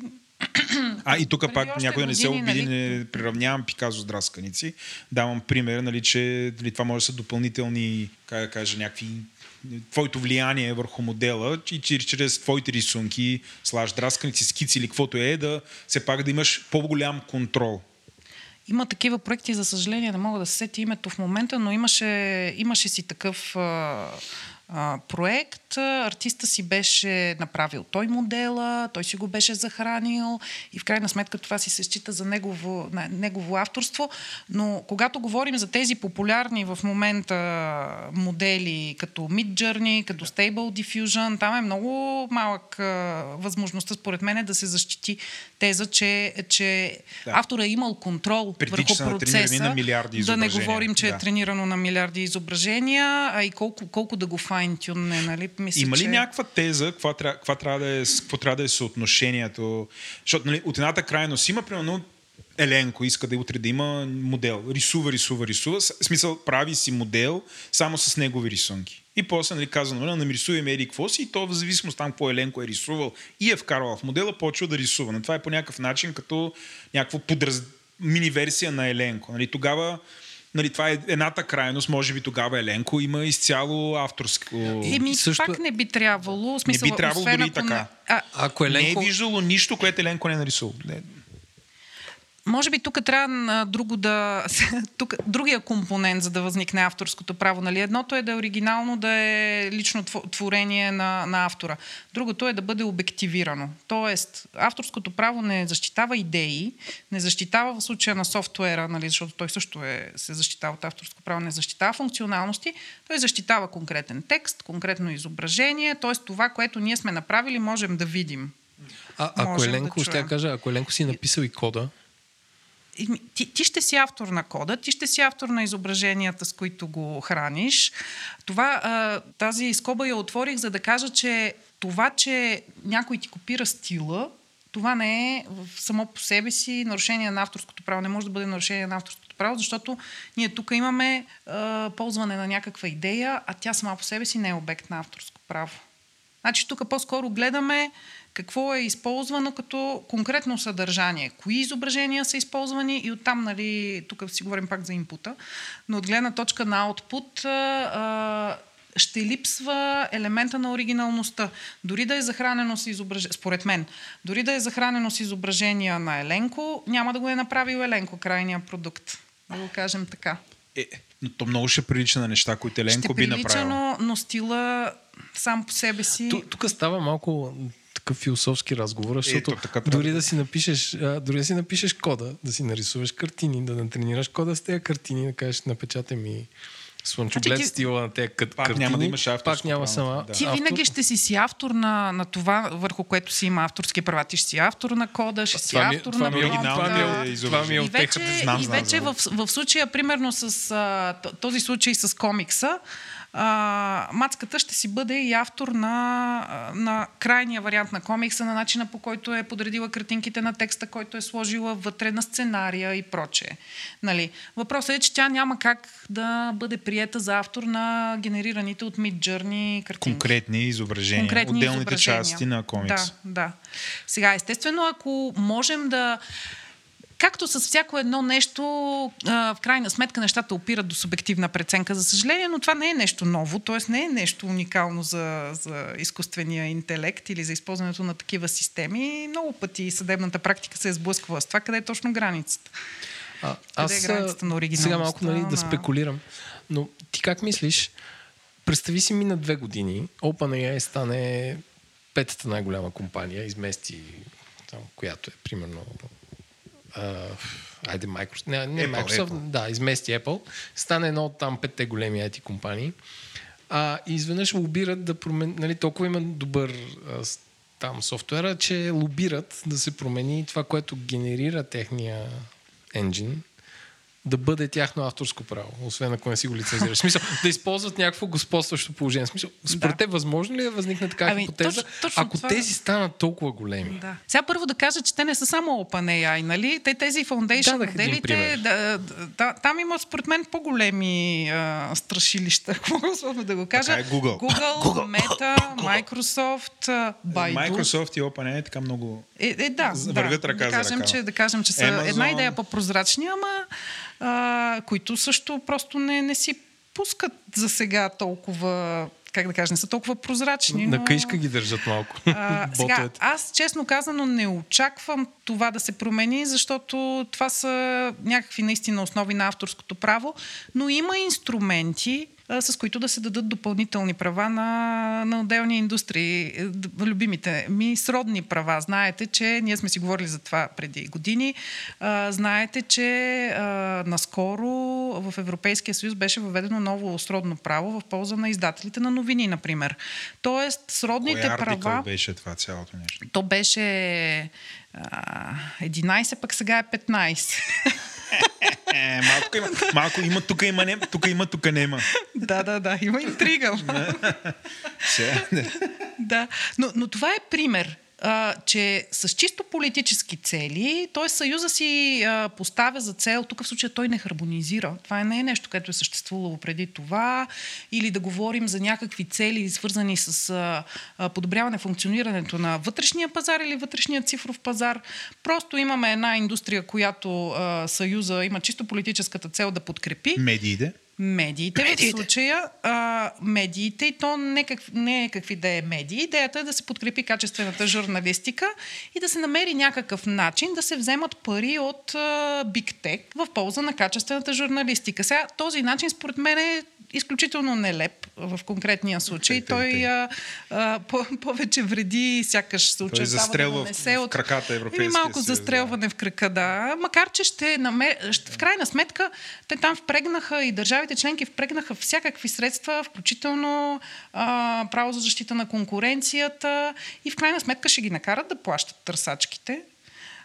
И тук пак някой да не се обиди, не приравнявам Пикасо с драсканици. Давам пример, нали, че дали това може да са допълнителни, как да кажа, някакви твоето влияние върху модела и чрез твоите рисунки, слаж драсканици, скици или каквото е, да все пак да имаш по-голям контрол. Има такива проекти, за съжаление, не мога да се сети името в момента, но имаше си такъв проект. Артиста си беше направил той модела, той си го беше захранил и в крайна сметка това си се счита за негово авторство. Но когато говорим за тези популярни в момента модели, като Midjourney, като Stable Diffusion, там е много малък възможността, според мен, да се защити теза, че автора е имал контрол върху процеса. Да не говорим, че е тренирано на милиарди изображения, а и колко да го файн-тюнне, нали? Мисля, има ли някаква теза, какво трябва да е съотношението? Защото, нали, от едната крайност има, примерно, Еленко иска да утре да има модел. Рисува. В смисъл, прави си модел само с негови рисунки. И после, нали, казва, намирисуваме еди какво си, и то в зависимост там какво Еленко е рисувал и е вкарвал в модела, почва да рисува. Но това е по някакъв начин като някаква мини версия на Еленко. Нали, тогава, нали, това е едната крайност, може би тогава Еленко има изцяло авторско... Също... Пак не би трябвало. Смисъл, не би трябвало дори и така. Ако Еленко... Не е виждало нищо, което Еленко не е нарисувал. Не. Може би тук трябва другия компонент, за да възникне авторското право. Нали? Едното е да е оригинално, да е лично творение на автора. Другото е да бъде обективирано. Тоест, авторското право не защитава идеи, не защитава в случая на софтуера, нали? Защото той също се защитава от авторско право, не защитава функционалности, той защитава конкретен текст, конкретно изображение, т.е. това, което ние сме направили, можем да видим. Ако Еленко си написал и кода, ти ще си автор на кода, ти ще си автор на изображенията, с които го храниш. Тази скоба я отворих, за да кажа, че това, че някой ти копира стила, това не е само по себе си нарушение на авторското право. Не може да бъде нарушение на авторското право, защото ние тук имаме ползване на някаква идея, а тя сама по себе си не е обект на авторско право. Значи тук по-скоро гледаме какво е използвано като конкретно съдържание, кои изображения са използвани и оттам, нали, тук си говорим пак за инпута, но от гледна точка на аутпут ще липсва елемента на оригиналността. Дори да е захранено с изображения, според мен, дори да е захранено с изображения на Еленко, няма да го е направил Еленко крайния продукт. Да го кажем така. Но то много ще прилича на неща, които Еленко би направил. Ще прилича, но стила сам по себе си... Тук става малко... такъв философски разговор, защото дори да си напишеш кода, да си нарисуваш картини, да натренираш кода с тези картини, да кажеш, напечатай ми слънчоглед стила на тези картини. Няма да имаш пак няма сама. Да. Ти винаги ще си автор на това, върху което си има авторски права. Ти ще си автор на кода, ще си автор на блога. Това ми е отехата. И вече в случая, примерно с този случай с комикса, мацката ще си бъде и автор на крайния вариант на комикса, на начина по който е подредила картинките на текста, който е сложила вътре на сценария и прочее. Нали? Въпросът е, че тя няма как да бъде приета за автор на генерираните от Midjourney картинки. Конкретни изображения, отделните части на комикс. Да. Сега, естествено, ако можем да... Както с всяко едно нещо, в крайна сметка нещата опират до субективна преценка, за съжаление, но това не е нещо ново, т.е. не е нещо уникално за изкуствения интелект или за използването на такива системи. Много пъти съдебната практика се е сблъсквала с това, къде е точно границата. Къде е границата на оригиналността? Сега малко да спекулирам, но ти как мислиш? Представи си мина 2 години, OpenAI стане 5-та най-голяма компания, измести там, която е примерно... Microsoft. Не Microsoft, Apple. Да, измести Apple. Стане едно от там 5-те големи IT компании. И изведнъж лобират да променят, нали, толкова има добър там софтуера, че лобират да се промени това, което генерира техния енджин, да бъде тяхно авторско право, освен ако не си го лицензираш. Смисъл, да използват някакво господстващо положение. Смисъл, според те, възможно ли да възникне така хипотеза, ако това... тези станат толкова големи? Да. Сега първо да кажа, че те не са само OpenAI, нали? Те тези фаундейшн моделите, там имат според мен по-големи страшилища, ако мога да го кажа. Е, Google, Meta, Microsoft, Baidu. Microsoft и OpenAI така много вървят ръка за ръка. Да кажем, че са една идея по-прозрачни, ама които също просто не си пускат за сега толкова, как да кажа, не са толкова прозрачни. На каишка ги държат малко. Сега, аз честно казано не очаквам това да се промени, защото това са някакви наистина основи на авторското право, но има инструменти, с които да се дадат допълнителни права на отделни индустрии. Любимите ми сродни права. Знаете, че ние сме си говорили за това преди години. Знаете, че наскоро в Европейския съюз беше въведено ново сродно право в полза на издателите на новини, например. Тоест, сродните права... беше това цялото нещо? То беше 11, пък сега е 15. Малко има, тук има, не, тук има, тук нема. Да, има интрига. Да, но това е пример, че с чисто политически цели, той Съюза си поставя за цел, тук в случая той не хармонизира. Това не е нещо, което е съществувало преди това, или да говорим за някакви цели, свързани с подобряване функционирането на вътрешния пазар или вътрешния цифров пазар. Просто имаме една индустрия, която Съюза има чисто политическата цел да подкрепи. Медиите. В случая медиите, и то не е какви да е медии. Идеята е да се подкрепи качествената журналистика и да се намери някакъв начин да се вземат пари от Big Tech в полза на качествената журналистика. Сега този начин според мен е изключително нелеп в конкретния случай. Повече вреди сякаш се учава. Застрелва в краката Европейския съюз. Малко застрелване в крака, да. Макар, че в крайна сметка те там впрегнаха и държавите членки впрегнаха всякакви средства, включително право за защита на конкуренцията и в крайна сметка ще ги накарат да плащат търсачките.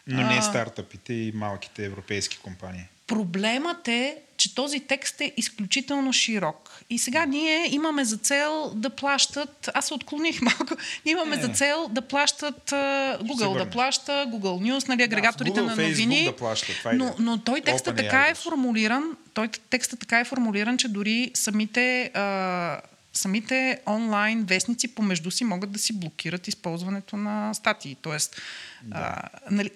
Но не стартъпите и малките европейски компании. Проблемът е, че този текст е изключително широк. И сега ние имаме за цел да плащат... Аз се отклоних малко. Ние имаме за цел да плащат Google да плаща, Google News, нали, агрегаторите на новини. Facebook да плаща, това но той текстът така е формулиран, че дори самите онлайн вестници помежду си могат да си блокират използването на статии. Тоест, нали,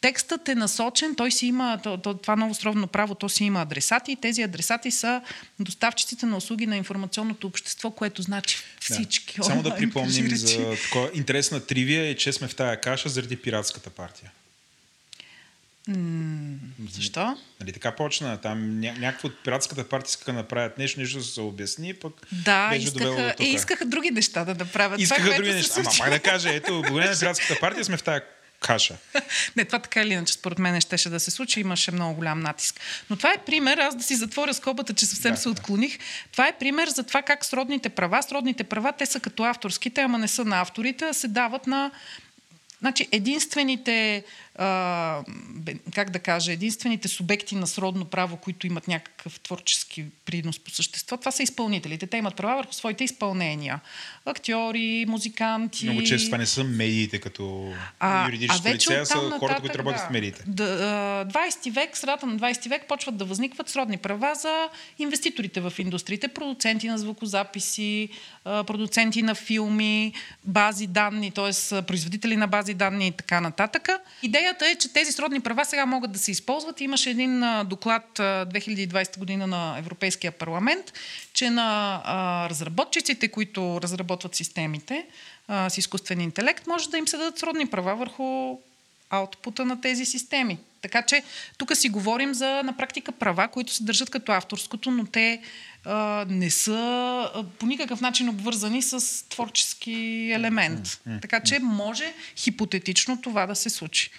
текстът е насочен, той си има, това ново сродно право, то си има адресати и тези адресати са доставчиците на услуги на информационното общество, което значи всички. Да. Само да припомним за такова интересна тривия е, че сме в тая каша заради пиратската партия. Защо? Нали, така почна. Там някакво от пиратската партия искаха да направят нещо се обясни, пък беше довело до тук. Искаха други неща да направят. Ама май да кажа, благодаря на пиратската партия сме в тая каша. Не, това така или иначе според мен щеше да се случи, имаше много голям натиск. Но това е пример, аз да си затворя скобата, че съвсем се отклоних. Това е пример за това как сродните права, те са като авторските, ама не са на авторите, а се дават на... Значи единствените, единствените субекти на сродно право, които имат някакъв творчески принос по същество, това са изпълнителите. Те имат права върху своите изпълнения. Актьори, музиканти... Много често това не са медиите като юридическо лице, а са хората, които работят в медиите. 20 век, средата на 20 век почват да възникват сродни права за инвеститорите в индустриите, продуценти на звукозаписи, продуценти на филми, бази данни, т.е. производители на бази данни и така нататък. Идеята е, че тези сродни права сега могат да се използват. Имаше един доклад 2020 година на Европейския парламент, че на разработчиците, които разработват системите с изкуствен интелект, може да им се дадат сродни права върху аутпута на тези системи. Така че тук си говорим за на практика права, които се държат като авторското, но те не са по никакъв начин обвързани с творчески елемент. Така че може хипотетично това да се случи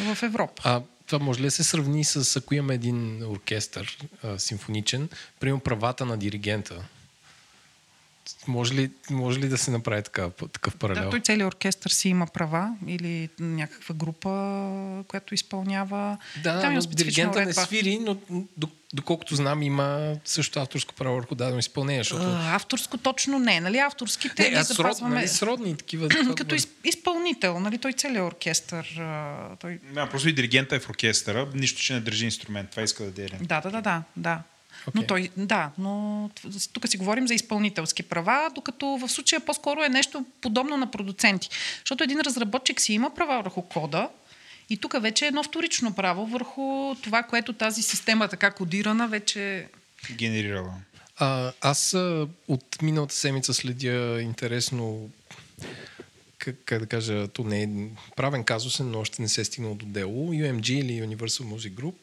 в Европа. Това може ли да се сравни с ако имаме един оркестър симфоничен, примерно правата на диригента? Може ли да се направи такъв паралел? Да, той целият оркестър си има права или някаква група, която изпълнява. Да, там има специфична уредба. Диригента не свири, но доколкото знам, има също авторско право върху дадено изпълнение. Защото... авторско точно не. Нали? Авторските не запазваме... Нали, сродни такива... като изпълнител. Нали? Той целият оркестър... Той... Да, просто и диригента е в оркестъра. Нищо, че не държи инструмент. Това иска да дели. Да. Okay. Но той, да, но тук си говорим за изпълнителски права, докато в случая по-скоро е нещо подобно на продуценти. Защото един разработчик си има права върху кода и тук вече е едно вторично право върху това, което тази система така кодирана вече... генерирала. Аз от миналата седмица следя интересно, как да кажа, то не е правен казус, но още не се е стигнал до дело. UMG или Universal Music Group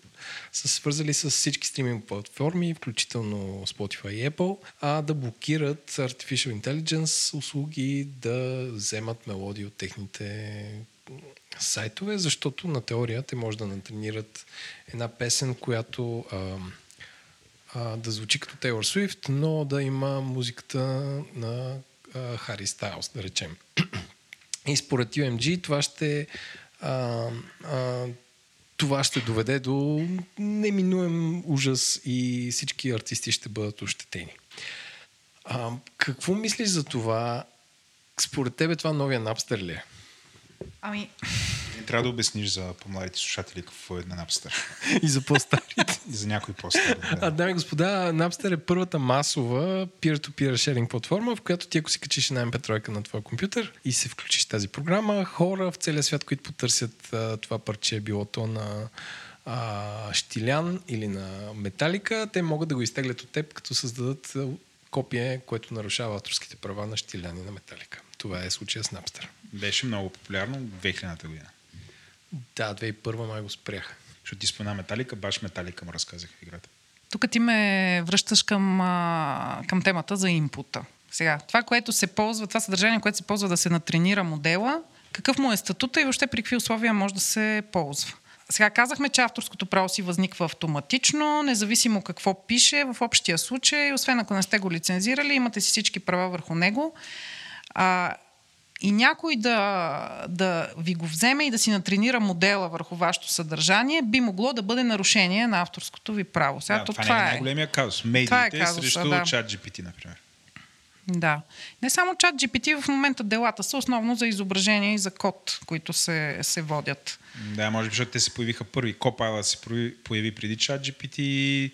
са свързали с всички стриминг платформи, включително Spotify и Apple, да блокират Artificial Intelligence услуги да вземат мелодии от техните сайтове, защото на теория те може да натренират една песен, която да звучи като Taylor Swift, но да има музиката на Harry Styles, да речем. И според UMG това ще... това ще доведе до неминуем ужас и всички артисти ще бъдат ощетени. Какво мислиш за това? Според тебе това новия Napster ли е? Ами... трябва да обясниш за по-младите слушатели какво е на Napster. И за по-старите. И за някои по-стари. Да. Дами и господа, Napster е първата масова peer-to-peer sharing платформа, в която ти ако си качиш една MP3 на твоя компютър и се включиш тази програма, хора в целия свят, които потърсят това парче, било то на Штилян или на Металика, те могат да го изтеглят от теб, като създадат копие, което нарушава авторските права на Штилян и на Металика. Това е случая с Napster. Беше много популярно в 2000-та година. Да, 2001 май го спряха. Защото ти спомена Металика, баш Металика му разказах играта. Тук ти ме връщаш към темата за инпута. Сега, това, което се ползва, това съдържание, което се ползва да се натренира модела, какъв му е статута и въобще при какви условия може да се ползва. Сега казахме, че авторското право си възниква автоматично, независимо какво пише в общия случай, освен ако не сте го лицензирали, имате си всички права върху него. И някой да ви го вземе и да си натренира модела върху вашето съдържание, би могло да бъде нарушение на авторското ви право. Сега, да, това не е най-големия казус. Медиите срещу ChatGPT, например. Да. Не само ChatGPT, в момента делата са основно за изображения и за код, които се водят. Да, може би, защото те се появиха първи. Copilot се появи преди ChatGPT,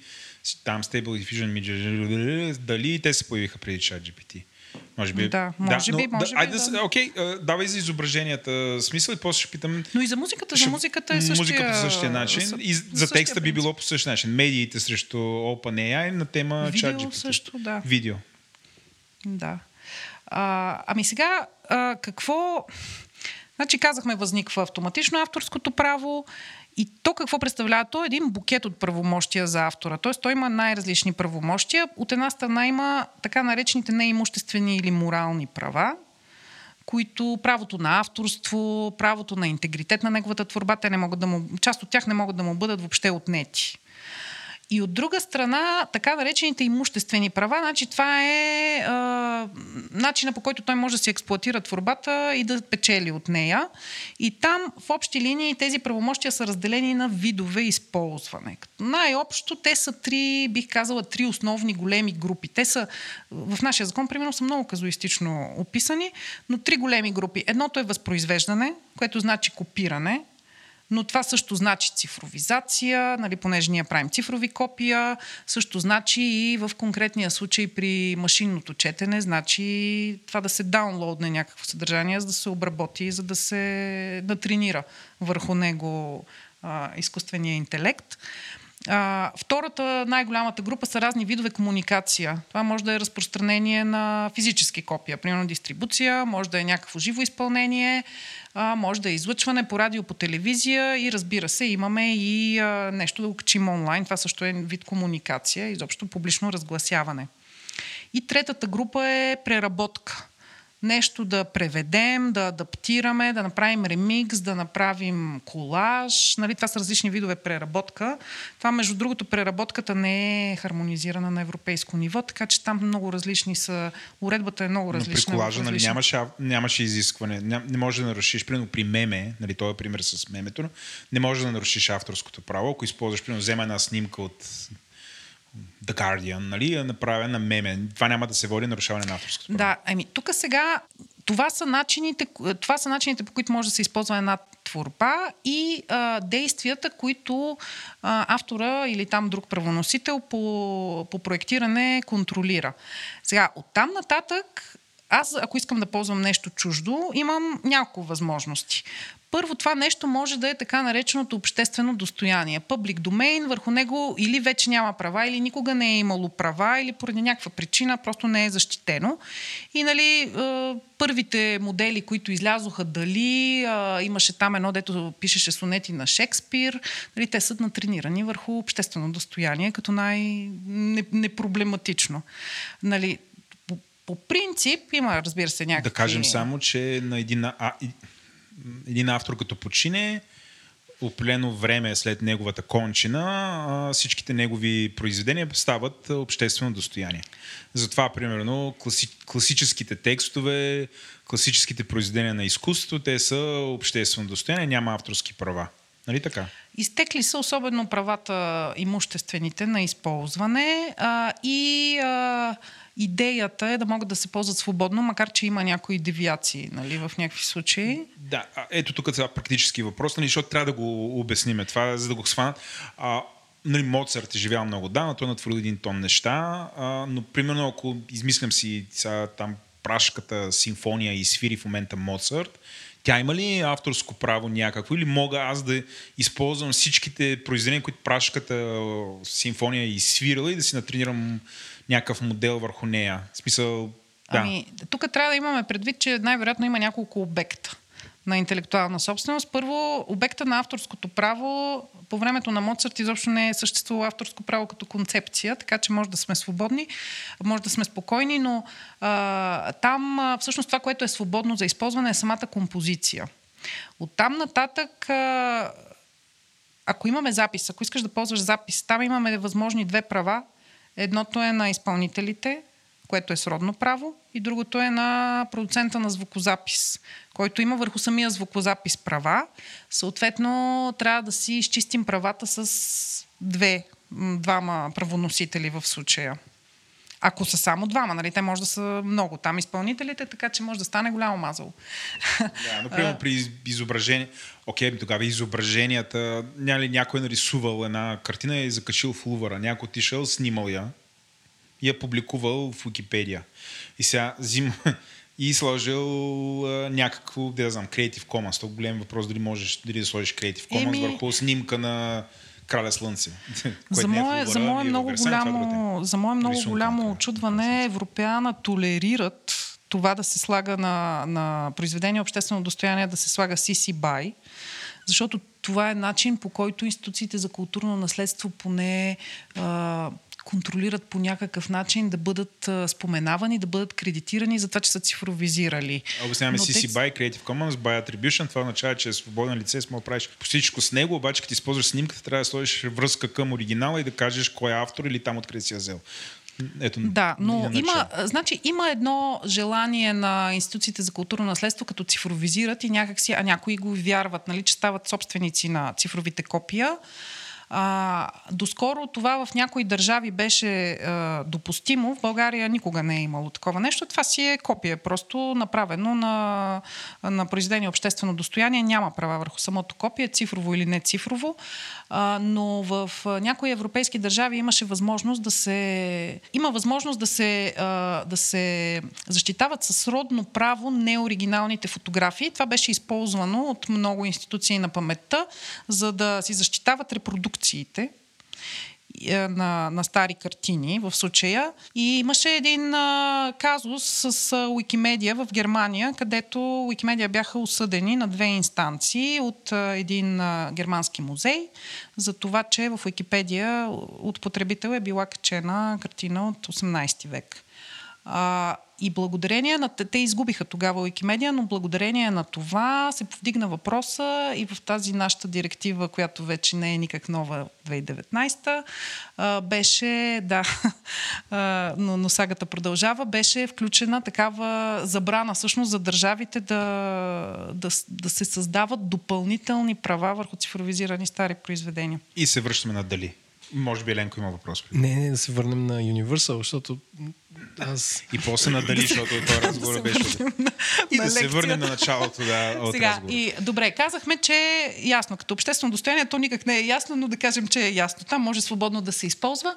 там Stable Diffusion, дали те се появиха преди ChatGPT. Може би. Да, може би. Окей, давай за изображенията смисъл и после ще питам... Но и за музиката. За музиката е същия... Музика по същия начин. И за текста би било по същия начин. Медиите срещу OpenAI на тема ChatGPT. Видео също, да. Видео. Да. Ами сега, какво... Значи казахме, възниква автоматично авторското право. И то какво представлява? То е един букет от правомощия за автора. Тоест той има най-различни правомощия. От една страна има така наречените неимуществени или морални права, които правото на авторство, правото на интегритет на неговата творба, част от тях не могат да му бъдат въобще отнети. И от друга страна, така наречените имуществени права, значи това е начина, по който той може да си експлоатира творбата и да печели от нея. И там в общи линии тези правомощия са разделени на видове използване. Най-общо те са три основни големи групи. Те са, в нашия закон, примерно, са много казуистично описани, но три големи групи. Едното е възпроизвеждане, което значи копиране. Но това също значи цифровизация, нали, понеже ние правим цифрови копия, също значи и в конкретния случай при машинното четене, значи това да се даунлоудне някакво съдържание, за да се обработи, за да се натренира върху него изкуствения интелект. Втората, най-голямата група са разни видове комуникация. Това може да е разпространение на физически копия, примерно дистрибуция, може да е някакво живо изпълнение, може да е излъчване по радио, по телевизия и разбира се, имаме и нещо да го качим онлайн. Това също е вид комуникация, изобщо публично разгласяване. И третата група е преработка. нещо да преведем, да адаптираме, да направим ремикс, да направим колаж. Нали, това са различни видове преработка. Това, между другото, преработката не е хармонизирана на европейско ниво, така че там много различни са. Уредбата е много различна. Но при колажа нали, нямаше изискване. Не може да нарушиш, примерно при меме, нали, този пример с мемето, не може да нарушиш авторското право, ако използваш, примерно, взема една снимка от The Guardian, нали, направена меме. Това няма да се води нарушаване на авторското право. Да, тук сега това са начините, по които може да се използва една творба и действията, които автора или там друг правоносител по проектиране контролира. Сега, оттам нататък, аз, ако искам да ползвам нещо чуждо, имам няколко възможности. Първо, това нещо може да е така нареченото обществено достояние. Public domain, върху него или вече няма права, или никога не е имало права, или поради някаква причина просто не е защитено. И нали, първите модели, които излязоха, дали имаше там едно, дето пишеше сонети на Шекспир, нали, те са натренирани върху обществено достояние, като най-непроблематично. Нали, по принцип има, разбира се, някакви... Да кажем само, че на един автор като почине, определено време след неговата кончина, всичките негови произведения стават обществено достояние. Затова, примерно, класическите текстове, класическите произведения на изкуството, те са обществено достояние, няма авторски права. Нали така? Изтекли са особено правата имуществените на използване и идеята е да могат да се ползват свободно, макар че има някои девиации, нали, в някакви случаи. Да, ето тук това практически въпрос, нали, защото трябва да го обясниме това, за да го схванат. Нали, Моцарт е живял много, да, но той натворил един тон неща, но примерно ако измислям си там прашката симфония и свири в момента Моцарт, тя има ли авторско право някакво или мога аз да използвам всичките произведения, които прашката симфония и свирила и да си натренирам някакъв модел върху нея? В смисъл, да. Тук трябва да имаме предвид, че най-вероятно има няколко обекта на интелектуална собственост. Първо, обекта на авторското право, по времето на Моцарт изобщо не е съществувало авторско право като концепция, така че може да сме свободни, може да сме спокойни, но там всъщност това, което е свободно за използване е самата композиция. Оттам нататък... Ако имаме запис, ако искаш да ползваш запис, там имаме възможни две права. Едното е на изпълнителите, което е сродно право, и другото е на продуцента на звукозапис, който има върху самия звукозапис права. Съответно, трябва да си изчистим правата с двама правоносители в случая. Ако са само двама, нали, те може да са много там изпълнителите, така че може да стане голямо мазало. Да, например, при изображение... Тогава изображенията... Някой е нарисувал една картина и закачил в Лувъра. Някой отишъл, снимал я и я публикувал в Уикипедия. И сега взима и сложил някакво, Creative Commons. Това голям въпрос, дали можеш да сложиш Creative Commons върху снимка на... Краля слънце. За мое много голямо очудване, европеана толерират това да се слага на произведение обществено достояние, да се слага CC BY, защото това е начин, по който институциите за културно наследство поне контролират по някакъв начин да бъдат споменавани, да бъдат кредитирани за това, че са цифровизирали. Обясняваме CC BY, Creative Commons, BY Attribution. Това означава, че е свободен лиценз, може да правиш по всичко с него, обаче като използваш снимката, трябва да сложиш връзка към оригинала и да кажеш кой е автор или там откъде си я взел. Да, но има едно желание на институциите за културно наследство, като цифровизират и някакси, някои го вярват, нали, че стават собственици на цифровите копия. Доскоро това в някои държави беше допустимо. В България никога не е имало такова нещо. Това си е копие, просто направено на произведение обществено достояние. Няма права върху самото копие, цифрово или не цифрово. Но в някои европейски държави имаше възможност да се защитават със сродно право неоригиналните фотографии. Това беше използвано от много институции на паметта, за да си защитават репродукциите на стари картини в случая. И имаше един казус с Wikimedia в Германия, където Wikimedia бяха осъдени на две инстанции от един германски музей за това, че в Wikipedia от потребител е била качена картина от 18 век. И благодарение на... Те изгубиха тогава Уикимедия, но благодарение на това се повдигна въпроса и в тази нашата директива, която вече не е никак нова, 2019, беше, да, но сагата продължава, беше включена такава забрана всъщност за държавите да се създават допълнителни права върху цифровизирани стари произведения. И се връщаме на Дали. Може би Еленко има въпрос. Не, да се върнем на Universal, защото аз... И после надали, защото този разговор беше... И да се върнем на началото от разговора. Добре, казахме, че е ясно. Като обществено достояние, то никак не е ясно, но да кажем, че е ясно. Там може свободно да се използва.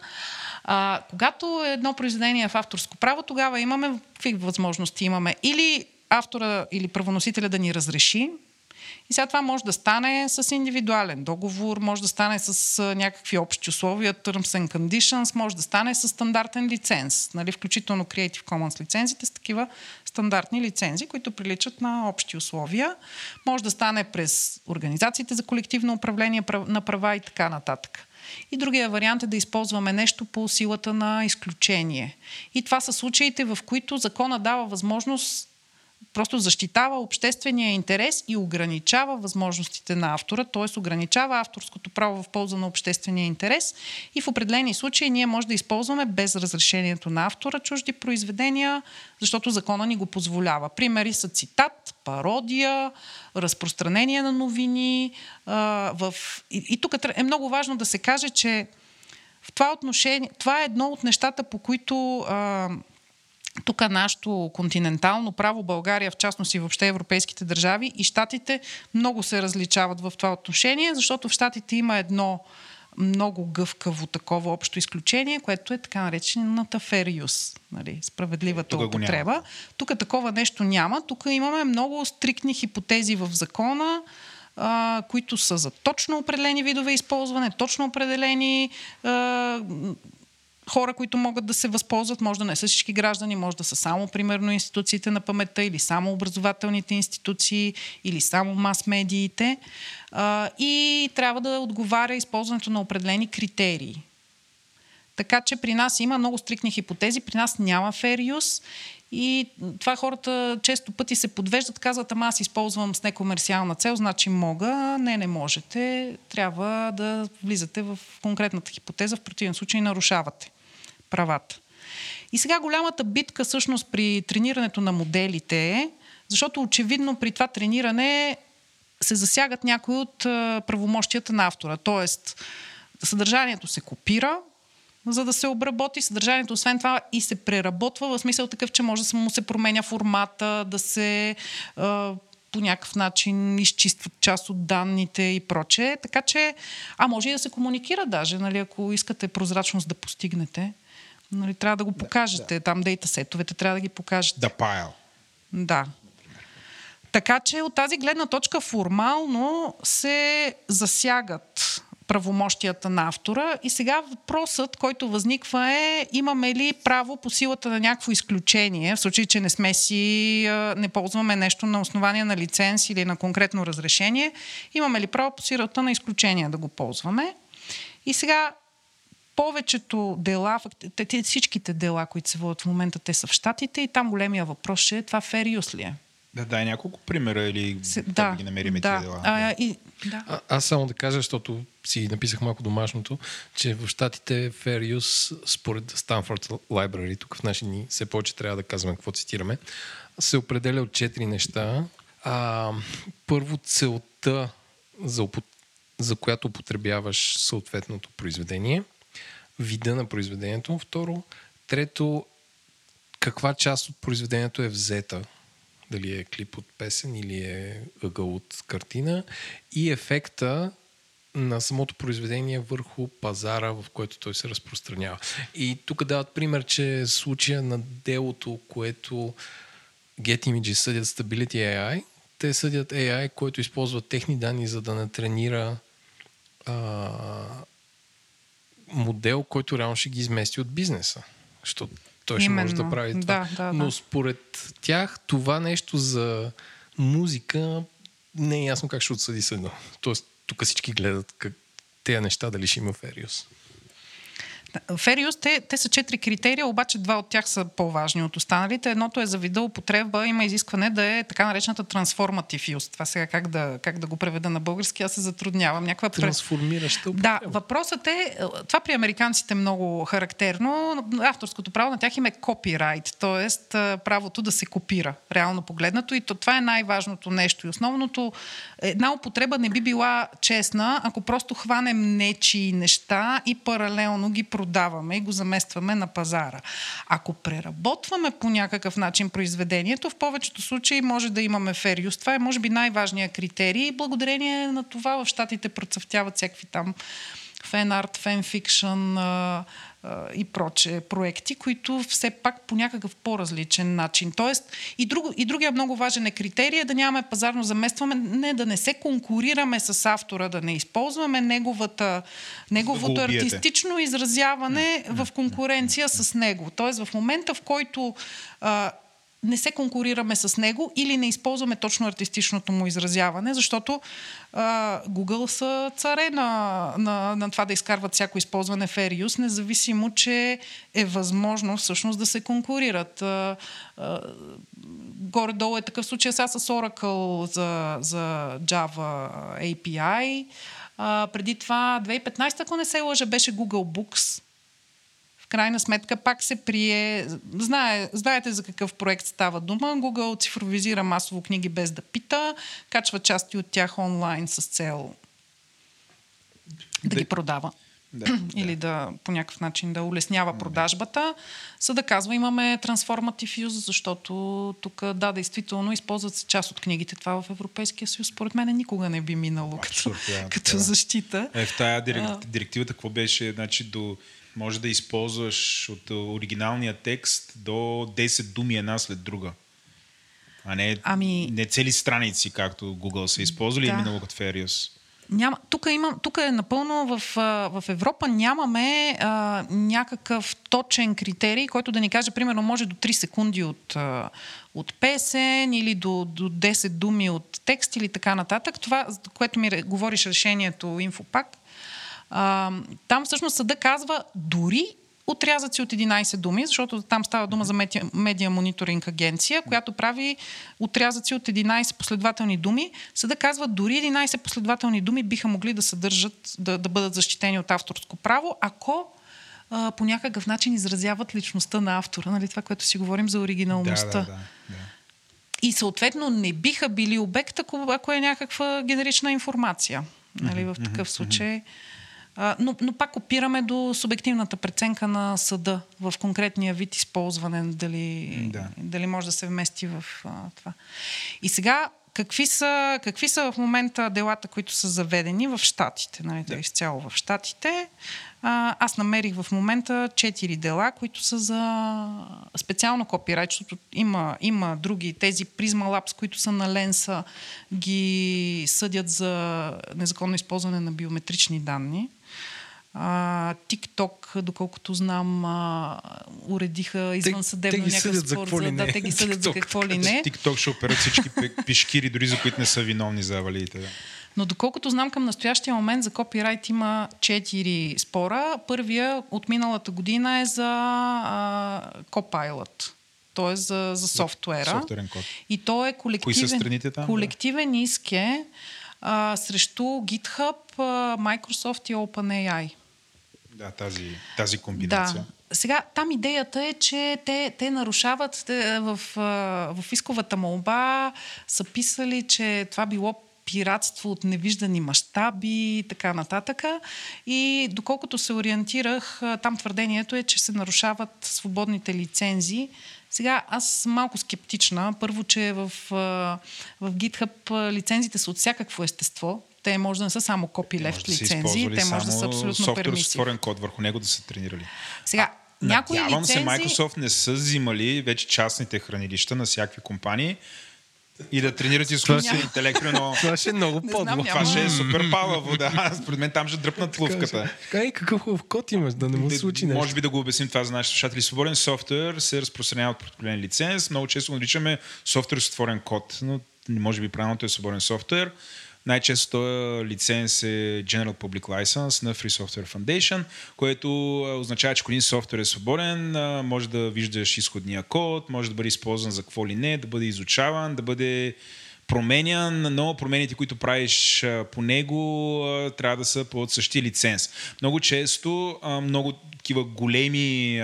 Когато едно произведение е в авторско право, тогава имаме... Какви възможности имаме? Или автора или правоносителя да ни разреши. И сега това може да стане с индивидуален договор, може да стане с някакви общи условия, terms and conditions, може да стане с стандартен лиценз, нали, включително Creative Commons лицензите с такива стандартни лицензи, които приличат на общи условия. Може да стане през организациите за колективно управление на права и така нататък. И другия вариант е да използваме нещо по силата на изключение. И това са случаите, в които закона дава възможност, просто защитава обществения интерес и ограничава възможностите на автора, т.е. ограничава авторското право в полза на обществения интерес и в определени случаи ние може да използваме без разрешението на автора чужди произведения, защото закона ни го позволява. Примери са цитат, пародия, разпространение на новини. И тук е много важно да се каже, че в това отношение, това е едно от нещата, по които... Тук нашето континентално право, България, в частност и въобще европейските държави и щатите много се различават в това отношение, защото в щатите има едно много гъвкаво такова общо изключение, което е така наречената fair use, нали, справедливата употреба. Тук такова нещо няма. Тук имаме много стриктни хипотези в закона, които са за точно определени видове използване, точно определени... хора, които могат да се възползват, може да не са всички граждани, може да са само, примерно, институциите на паметта или само образователните институции или само мас-медиите. И трябва да отговаря използването на определени критерии. Така че при нас има много стриктни хипотези, при нас няма fair use и това хората често пъти се подвеждат, казват, ама аз използвам с некомерциална цел, значи мога. Не можете. Трябва да влизате в конкретната хипотеза, в противен случай нарушавате правата. И сега голямата битка всъщност при тренирането на моделите е, защото очевидно при това трениране се засягат някои от правомощията на автора. Тоест, съдържанието се копира, за да се обработи съдържанието, освен това и се преработва, в смисъл такъв, че може да му се променя формата, да се по някакъв начин изчистват част от данните и прочее. Така че, може и да се комуникира даже, нали, ако искате прозрачност да постигнете. Нали, трябва да го покажете, там дейтасетовете трябва да ги покажете. The pile. Да. Така че от тази гледна точка формално се засягат правомощията на автора. И сега въпросът, който възниква е, имаме ли право по силата на някакво изключение, в случай, че не ползваме нещо на основание на лиценз или на конкретно разрешение, имаме ли право по силата на изключение да го ползваме. И сега повечето дела, всичките дела, които се водят в момента, те са в щатите и там големия въпрос ще е това fair use ли е. Да, дай няколко примера или да ги намерим тези дела. Аз само да кажа, защото си написах малко домашното, че в щатите Fair Use, според Stanford Library, тук в наши дни все повече трябва да казваме какво цитираме, се определя от 4 неща. Първо, целта, за която употребяваш съответното произведение, вида на произведението. Второ, трето, каква част от произведението е взета. Дали е клип от песен или е ъгъл от картина. И ефекта на самото произведение върху пазара, в който той се разпространява. И тук дават пример, че случая на делото, което GetImages съдят Stability AI, те съдят AI, който използва техни данни, за да не тренира модел, който реално ще ги измести от бизнеса. Защото той ще може да прави това. Да. Но според тях това нещо за музика не е ясно как ще отсъди съдно. Тоест, тук всички гледат как тези неща дали ще има fair use. Fair use, те са 4 критерия, обаче два от тях са по-важни от останалите. Едното е за вида употреба, има изискване да е така наречената transformative use. Това сега как да го преведа на български, аз се затруднявам. Някаква трансформираща употреба. Да, въпросът е, това при американците е много характерно, авторското право на тях им е копирайт, т.е. правото да се копира, реално погледнато. И това е най-важното нещо. И основното, една употреба не би била честна, ако просто хванем нечии неща и паралелно ги продаваме и го заместваме на пазара. Ако преработваме по някакъв начин произведението, в повечето случаи може да имаме fair use. Това е може би най-важният критерий и благодарение на това в щатите процъфтяват всякакви там фен-арт, фен-фикшън и проче проекти, които все пак по някакъв по-различен начин. Тоест и другия много важен е критерий да нямаме пазарно заместване, да не се конкурираме с автора, да не използваме неговото артистично изразяване в конкуренция с него. Тоест в момента, в който не се конкурираме с него или не използваме точно артистичното му изразяване, защото Google са царе на това да изкарват всяко използване fair use, независимо, че е възможно всъщност да се конкурират. Горе-долу е такъв случай сега с Oracle за Java API. Преди това 2015, ако не се лъжа, беше Google Books. Крайна сметка пак се прие... Знаете за какъв проект става дума. Google цифровизира масово книги без да пита, качва части от тях онлайн с цел да ги продава. Или да по някакъв начин да улеснява продажбата, за да казва имаме transformative use, защото тук, да, действително използват се част от книгите. Това в Европейския съюз, според мен, никога не би минало като защита. В тая директивата какво беше? Значи до... Може да използваш от оригиналния текст до 10 думи една след друга. А не цели страници, както Google са използвали и минало като fair use. Тук е напълно в Европа нямаме някакъв точен критерий, който да ни каже, примерно, може до 3 секунди от песен или до 10 думи от текст или така нататък. Това, което ми говориш решението Infopack, там всъщност съда казва дори отрязъци от 11 думи, защото там става дума за медиа мониторинг агенция, която прави отрязъци от 11 последователни думи. Съда казва дори 11 последователни думи биха могли да съдържат, да бъдат защитени от авторско право, ако по някакъв начин изразяват личността на автора. Нали? Това, което си говорим за оригиналността. Да. И съответно не биха били обект, ако е някаква генерична информация. Нали? В такъв случай... Но пак опираме до субективната преценка на съда в конкретния вид използване, дали може да се вмести в това. И сега, какви са в момента делата, които са заведени в щатите? Нали? Да. Изцяло в щатите. Аз намерих в момента 4 дела, които са за специално копирайт, защото има други. Тези Prisma Labs, които са на Ленса, ги съдят за незаконно използване на биометрични данни. TikTok, доколкото знам, уредиха извънсъдебно някакъв спор. Да, те ги съдят за какво ли не. TikTok ще операт всички пешкири, дори за които не са виновни за авалиите. Да. Но доколкото знам, към настоящия момент за копирайт има 4 спора. Първия от миналата година е за Copilot, т.е. за софтуера. И то е колективен иск срещу GitHub, Microsoft и OpenAI. Да, тази комбинация. Да. Сега, там идеята е, че те нарушават, в исковата молба са писали, че това било пиратство от невиждани мащаби и така нататък. И доколкото се ориентирах, там твърдението е, че се нарушават свободните лицензии. Сега аз съм малко скептична. Първо, че в GitHub лицензите са от всякакво естество. Те може да не са само copyleft лицензии, те може да са абсолютно пермисив. Софтуер с код, върху него да са тренирали. Сега, надявам се, Microsoft не са взимали вече частните хранилища на всякакви компании, и да тренират изкуствен интелект, но... Това ще е много подло. Това ще е супер палаво, да. Според мен там ще дръпнат лувката. Какъв хубав код имаш, да не му случи нещо. Може би да го обясним това за нашите слушатели. Свободен софтуер се разпространява от определен лиценз. Много често наричаме софтуер с отворен код, но може би правилното е свободен софтуер. Най-често този лиценз е General Public License на Free Software Foundation, което означава, че ако един софтуер е свободен, може да виждаш изходния код, може да бъде използван за какво ли не, да бъде изучаван, да бъде променян, но промените, които правиш по него, трябва да са под същия лиценз. Много често, много такива големи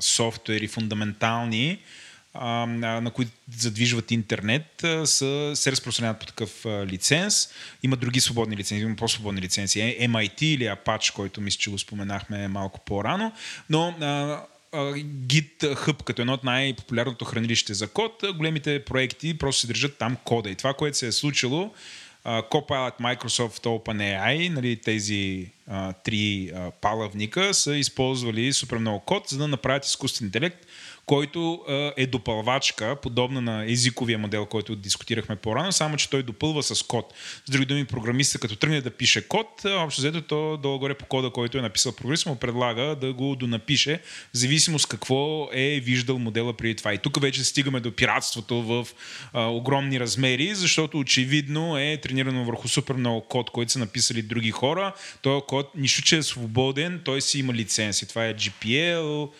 софтуери, фундаментални, на които задвижват интернет, се разпространяват по такъв лиценз. Има други свободни лицензи, има по-свободни лицензи. MIT или Apache, който мисля, че го споменахме малко по-рано. Но GitHub, като едно от най-популярното хранилище за код, големите проекти просто се държат там кода. И това, което се е случило, Copilot, Microsoft, OpenAI, нали, тези три палавника са използвали супер много код, за да направят изкуствен интелект, който е допълвачка, подобна на езиковия модел, който дискутирахме по-рано, само че той допълва с код. С други думи, програмистът, като тръгне да пише код, общо взето то долу-горе по кода, който е написал програмист, му предлага да го донапише, в зависимост какво е виждал модела преди това. И тук вече стигаме до пиратството в огромни размери, защото очевидно е тренирано върху супер много код, който са написали други хора. Той код, нищо че е свободен, той си има лиценз. Това е GPL,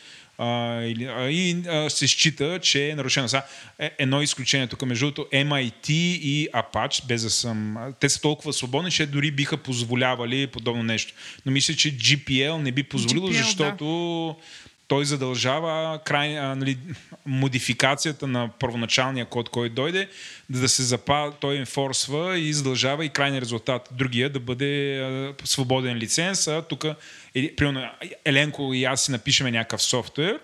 се счита, че е нарушено. Сега, едно изключение тук, между другото, MIT и Apache, без да съм... Те са толкова свободни, че дори биха позволявали подобно нещо. Но мисля, че GPL не би позволило, защото да. Той задължава модификацията на първоначалния код, който дойде, да се запази, той енфорсва и задължава и крайния резултат. Другия да бъде свободен лиценз, а тук примерно Еленко и аз си напишеме някакъв софтуер,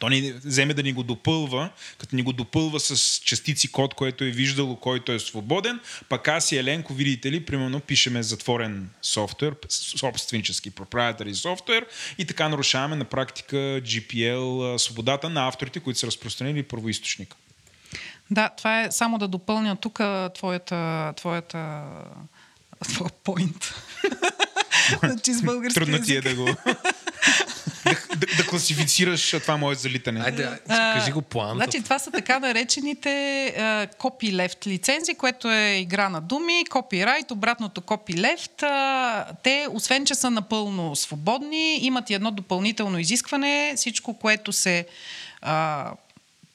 то ни вземе да ни го допълва, като ни го допълва с частици код, което е виждало, който е свободен, пък аз и Еленко, видите ли, примерно пишеме затворен софтуер, собственически proprietary софтуер, и така нарушаваме на практика GPL свободата на авторите, които са разпространили първоизточника. Да, това е само да допълня тук твоя point. Трудно ти е да го... да класифицираш това мое залитане. Кажи го план. Значи, това са така наречените copyleft лицензи, което е игра на думи, copyright, обратното copyleft. Те, освен че са напълно свободни, имат и едно допълнително изискване. Всичко, което се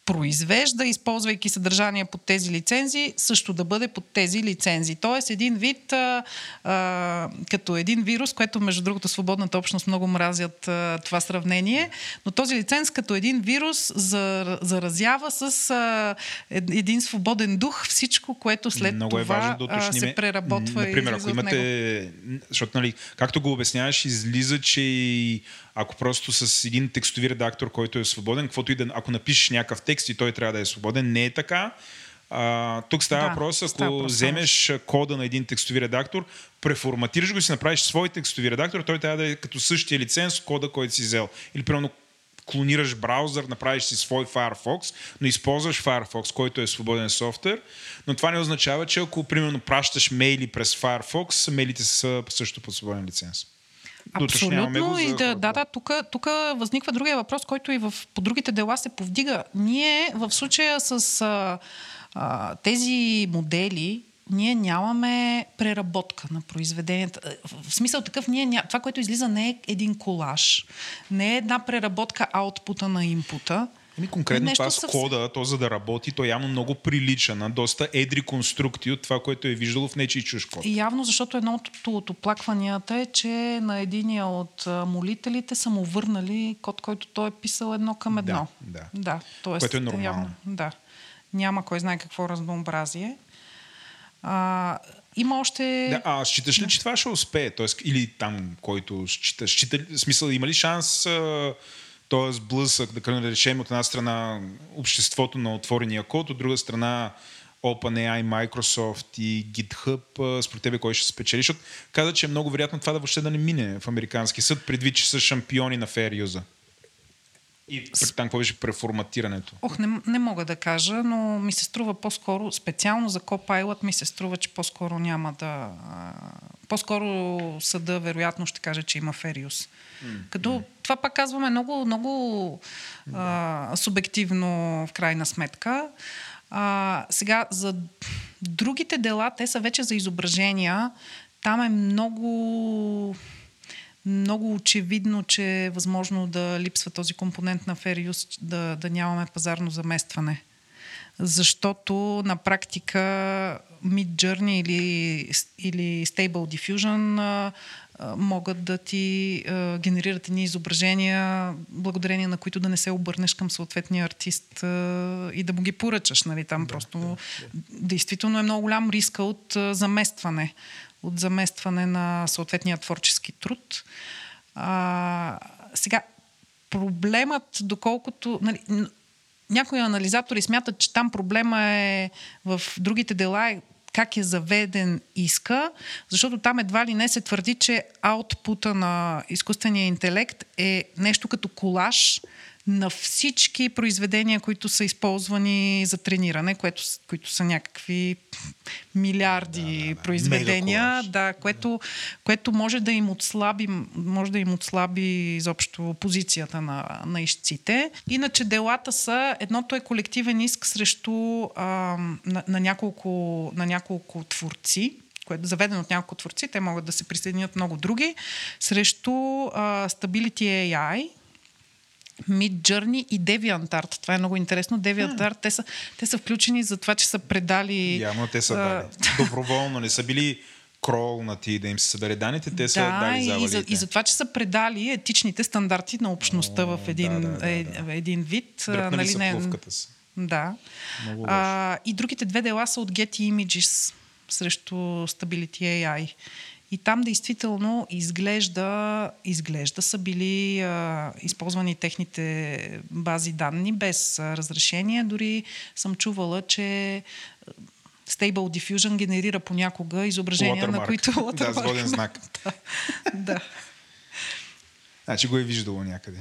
произвежда, използвайки съдържание под тези лицензи, също да бъде под тези лицензи. Тоест един вид като един вирус, което между другото свободната общност много мразят това сравнение, но този лиценз като един вирус заразява с един свободен дух всичко, което след много това да се преработва. Например, ако имате... Защото, както го обясняваш, излиза, че и ако просто с един текстови редактор, който е свободен, каквото и да, ако напишеш някакъв текст и той трябва да е свободен, не е така. Тук става въпрос, ако вземеш кода на един текстови редактор, преформатираш го и си направиш свой текстови редактор, той трябва да е като същия лиценз кода, който си взел. Или примерно клонираш браузър, направиш си свой Firefox, но използваш Firefox, който е свободен софтуер, но това не означава, че ако примерно пращаш мейли през Firefox, мейлите са също под свободен лиценз. Абсолютно. И тук възниква другия въпрос, който и по другите дела се повдига. Ние в случая с тези модели, ние нямаме преработка на произведенията. В смисъл такъв, това, което излиза, не е един колаж. Не е една преработка аутпута на инпута. Конкретно това с кода, то за да работи, то явно много прилича на доста едри конструкти от това, което е виждало в нечий чуж код. И явно, защото едно от оплакванията е, че на единия от молителите са му върнали код, който той е писал едно към едно. Да. Тоест, което е нормално. Явно, да. Няма кой знае какво разнообразие. Има още... считаш ли, че това ще успее? Тоест, или там, който смисъл, има ли шанс... Той е сблъсък, да решим от една страна обществото на отворения код, от друга страна OpenAI, Microsoft и GitHub. Според тебе кой ще спечели? Защото каза, че е много вероятно това да въобще да не мине в американски съд, предвид, че са шампиони на Fair Use. И там какво беше преформатирането? Не мога да кажа, но ми се струва по-скоро, специално за Copilot ми се струва, че по-скоро няма да... По-скоро съда вероятно ще каже, че има Fair Use. Като това пак казваме много субективно в крайна сметка. Сега, за другите дела, те са вече за изображения. Там е много очевидно, че е възможно да липсва този компонент на fair use, да нямаме пазарно заместване. Защото на практика Midjourney или Stable Diffusion могат да ти генерират едни изображения, благодарение на които да не се обърнеш към съответния артист и да му ги поръчаш. Нали? Там действително е много голям риска от заместване. От заместване на съответния творчески труд. Сега, проблемът, доколкото... Нали, някои анализатори смятат, че там проблема е в другите дела е как е заведен иска, защото там едва ли не се твърди, че аутпута на изкуствения интелект е нещо като колаж на всички произведения, които са използвани за трениране, които са някакви милиарди произведения, което може да им отслаби, изобщо позицията на ищците. Иначе делата са, едното е колективен иск срещу няколко творци, което заведено от няколко творци, те могат да се присъединят много други, срещу Stability AI, Midjourney и DeviantArt. Това е много интересно. DeviantArt, те са включени за това, че са предали... Явно те са дали. Доброволно не са били кролнати да им се събере данните, те са дали завалите. И за това, че са предали етичните стандарти на общността в един вид. Дръпнали са плувката си. Да. И другите две дела са от Getty Images срещу Stability AI. И там действително изглежда са били използвани техните бази данни без разрешение. Дори съм чувала, че Stable Diffusion генерира понякога изображения, на които... Watermark. Да, с воден знак. Да. Значи го е виждало някъде.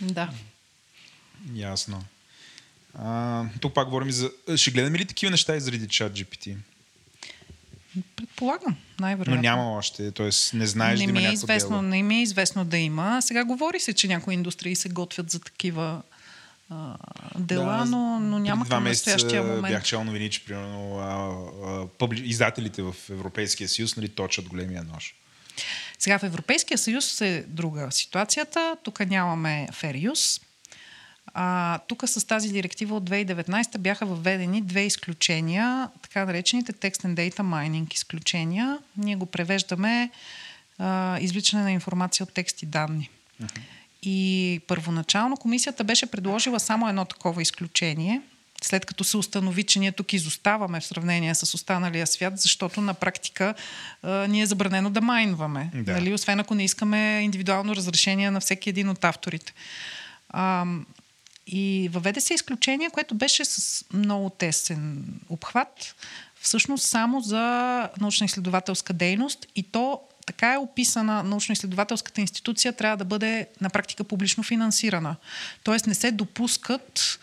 Да. Ясно. Тук пак говорим за... Ще гледаме ли такива неща и заради ChatGPT? Предполагам, най-вероятно. Но няма още, т.е. не знаеш да има някакво дело. Не ми е известно да има. Сега говори се, че някои индустрии се готвят за такива дела, да, но няма към настоящия момент. Бях чел новини, че примерно, издателите в Европейския съюз, нали, точат големия нож. Сега в Европейския съюз е друга ситуацията. Тук нямаме fair use. Тук с тази директива от 2019 бяха въведени две изключения, така наречените Text and Data Mining изключения. Ние го превеждаме извличане на информация от текст и данни. Uh-huh. И първоначално комисията беше предложила само едно такова изключение, след като се установи, че ние тук изоставаме в сравнение с останалия свят, защото на практика ни е забранено да майнваме. Да. Нали? Освен ако не искаме индивидуално разрешение на всеки един от авторите. И въведе се изключение, което беше с много тесен обхват, всъщност само за научно-изследователска дейност, и то така е описана, научно-изследователската институция трябва да бъде на практика публично финансирана. Тоест не се допускат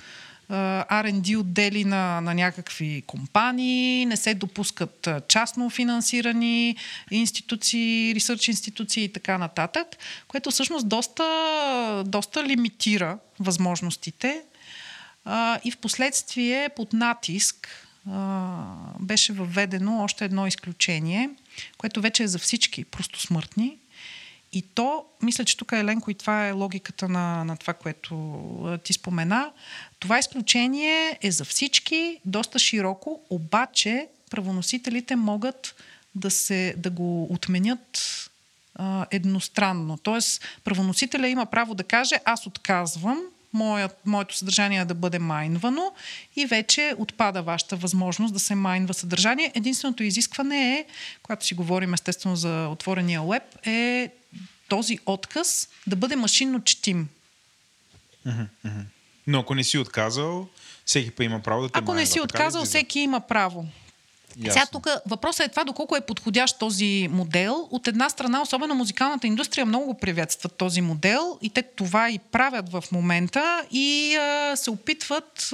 R&D отдели на някакви компании, не се допускат частно финансирани институции, ресърч институции и така нататък, което всъщност доста лимитира възможностите, и в последствие под натиск беше въведено още едно изключение, което вече е за всички просто смъртни. И то, мисля, че тук, Еленко, и това е логиката на това, което ти спомена. Това изключение е за всички, доста широко, обаче правоносителите могат да го отменят едностранно. Тоест, правоносителя има право да каже: аз отказвам моето съдържание да бъде майнвано, и вече отпада вашата възможност да се майнва съдържание. Единственото изискване е, когато си говорим естествено за отворения уеб, е този отказ да бъде машинно четим. Но ако не си отказал, всеки па има право да те майнва. Ако не си отказал, всеки има право. Сега тук въпросът е това, доколко е подходящ този модел. От една страна, особено музикалната индустрия много го приветстват този модел, и те това и правят в момента, и се опитват,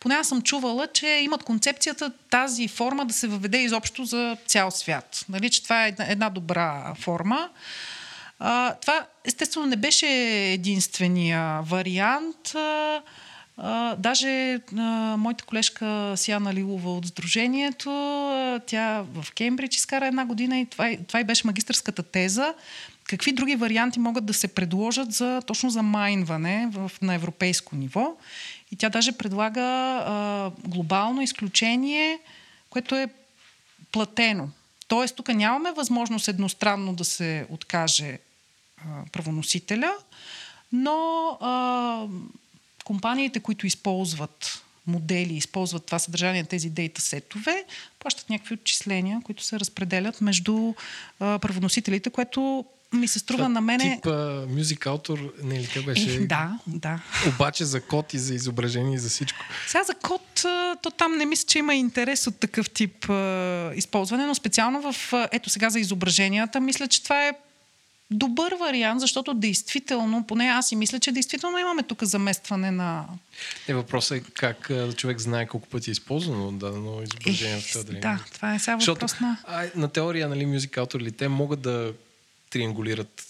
поне аз съм чувала, че имат концепцията тази форма да се въведе изобщо за цял свят. Нали, че това е една добра форма. Това естествено не беше единствения вариант. Даже моята колежка Сияна Лилова от Сдружението, тя в Кембридж изкара една година и това и беше магистърската теза. Какви други варианти могат да се предложат точно за майнване на европейско ниво? И тя даже предлага глобално изключение, което е платено. Тоест, тук нямаме възможност едностранно да се откаже правоносителя, но компаниите, които използват модели, използват това съдържание на тези дейтасетове, плащат някакви отчисления, които се разпределят между правоносителите, което ми се струва това на мене... Тип мюзик автор, не ли така беше? Да. Обаче за код и за изображение и за всичко. Сега за код, то там не мисля, че има интерес от такъв тип използване, но специално ето сега за изображенията, мисля, че това е добър вариант, защото действително, поне аз си мисля, че действително имаме тук заместване на... Въпросът е как човек знае колко пъти е използвано дадено изображение. Да, това е сега въпрос на... На теория, нали, мюзик авторите могат да триангулират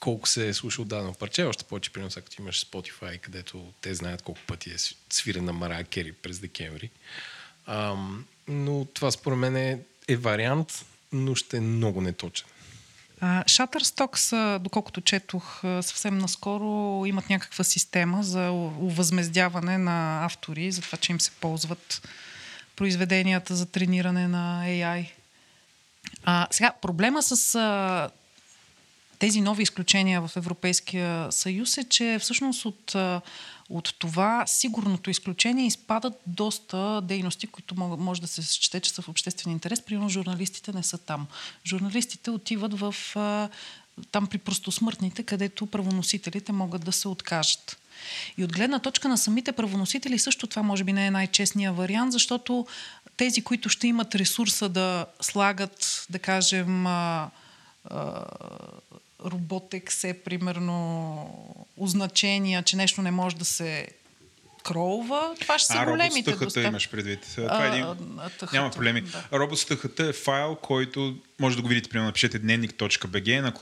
колко се е слушал дадено парче, още повече, примерно, ако ти имаш Spotify, където те знаят колко пъти е свирена Марая Кери през декември. Но това според мен е вариант, но ще е много неточен. Shutterstock, доколкото четох съвсем наскоро, имат някаква система за увъзмездяване на автори, за това, че им се ползват произведенията за трениране на AI. Сега, проблема с тези нови изключения в Европейския съюз е, че всъщност от това сигурното изключение изпадат доста дейности, които може да се счете, че са в обществен интерес. Примерно журналистите не са там. Журналистите отиват там при простосмъртните, където правоносителите могат да се откажат. И от гледна точка на самите правоносители също това може би не е най-честният вариант, защото тези, които ще имат ресурса да слагат, да кажем, Роботекс е примерно означения, че нещо не може да се кролва. Това ще са големите. Роботстъхата имаш предвид. Това е няма проблеми. Да. Роботстъхата е файл, който може да го видите, примерно напишете дневник.bg /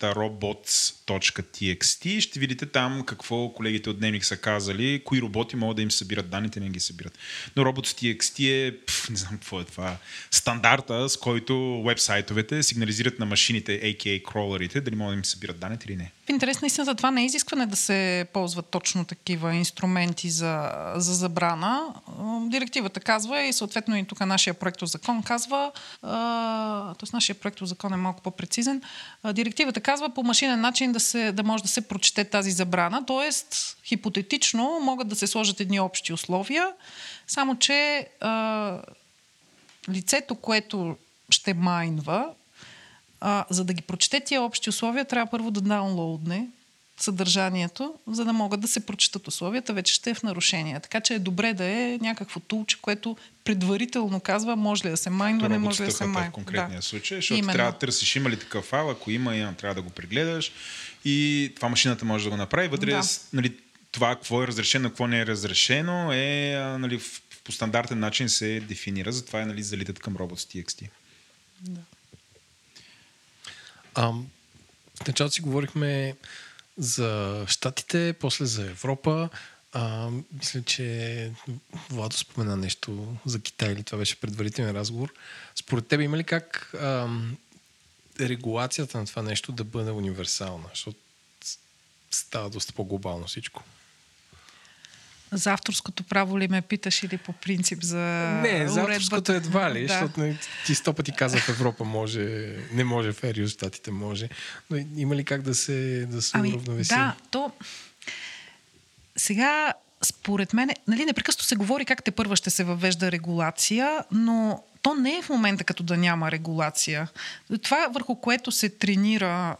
robots.txt. Ще видите там какво колегите от Дневник са казали, кои роботи могат да им събират данните, не ги събират. Но robots.txt е, не знам какво е това, стандарта, с който вебсайтовете сигнализират на машините, aka кролерите, дали могат да им събират данните или не. В интерес на истината, това не е изискване да се ползват точно такива инструменти за забрана. Директивата казва и съответно и тук нашия проектозакон казва, т.е. нашия проектозакон е малко по-прецизен, директивата казва по машинен начин да може да се прочете тази забрана, т.е. хипотетично могат да се сложат едни общи условия, само че лицето, което ще майнва, за да ги прочете тия общи условия, трябва първо да даунлоудне съдържанието, за да могат да се прочитат условията, вече ще е в нарушение. Така че е добре да е някакво тулче, което предварително казва, може ли да се майнва, не може ли да се майнва. В конкретния случай, защото именно трябва да търсиш има ли такъв файл, ако има, трябва да го прегледаш и това машината може да го направи. Вътре нали, това какво е разрешено, какво не е разрешено, нали, по стандартен начин се дефинира, затова е, нали, залитат към robots.txt. Да. В началото си говорихме за Щатите, после за Европа. Мисля, че Владо спомена нещо за Китай, или това беше предварителен разговор. Според тебе има ли как регулацията на това нещо да бъде универсална? Защото става доста по-глобално всичко. За авторското право ли ме питаш или по принцип за уредбата? Не, за авторското едва ли, защото ти 100 пъти казах, Европа може, не може, в Ферриус, Штатите може. Но има ли как да се уравновеси? Да, то сега според мен, нали, непрекъснато се говори как те първа ще се въвежда регулация, но то не е в момента като да няма регулация. Това, върху което се тренира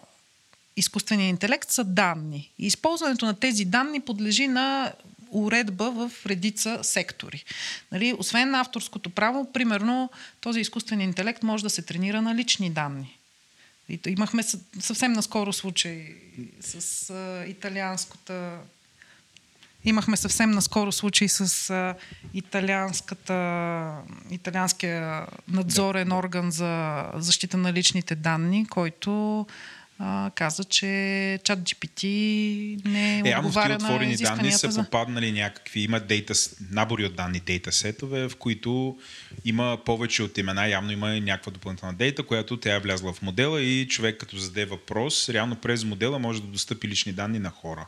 изкуственият интелект, са данни. И използването на тези данни подлежи на уредба в редица сектори. Нали, освен на авторското право, примерно, този изкуствен интелект може да се тренира на лични данни. Имахме съвсем наскоро случай с италианската... Имахме съвсем наскоро случай с италианския надзорен орган за защита на личните данни, който каза, че ChatGPT не отговаря на изискванията. Отворени данни са попаднали някакви, има набори от данни, дейта сетове, в които има повече от имена, явно има някаква допълнителна дейта, която тя е влязла в модела и човек като зададе въпрос, реално през модела може да достъпи лични данни на хора,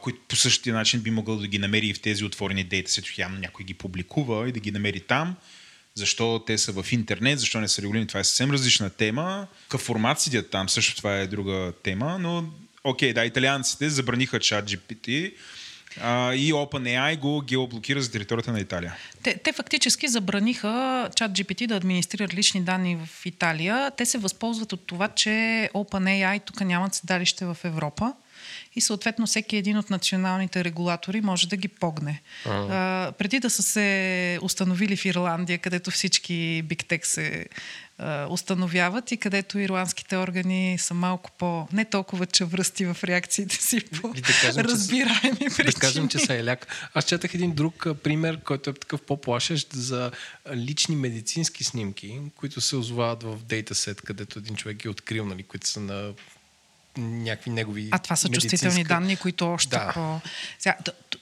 които по същия начин би могъл да ги намери и в тези отворени дейта сетове, явно някой ги публикува и да ги намери там. Защо те са в интернет, защо не са регулирани, това е съвсем различна тема. Какъв формат сидят там, също това е друга тема, но окей, да, италианците забраниха ChatGPT и OpenAI го геоблокира за територията на Италия. Те фактически забраниха ChatGPT да администрират лични данни в Италия. Те се възползват от това, че OpenAI тук нямат седалище в Европа. И съответно всеки един от националните регулатори може да ги погне. Преди да са се установили в Ирландия, където всички Big Tech се установяват и където ирландските органи са малко по... не толкова чавръсти в реакциите си по разбираеми причини. Да кажем, че са еляк. Аз четах един друг пример, който е такъв по-плашещ за лични медицински снимки, които се озовават в дейтасет, където един човек е открил, нали, които са на... някакви негови... А това са чувствителни данни, които още по... Сега,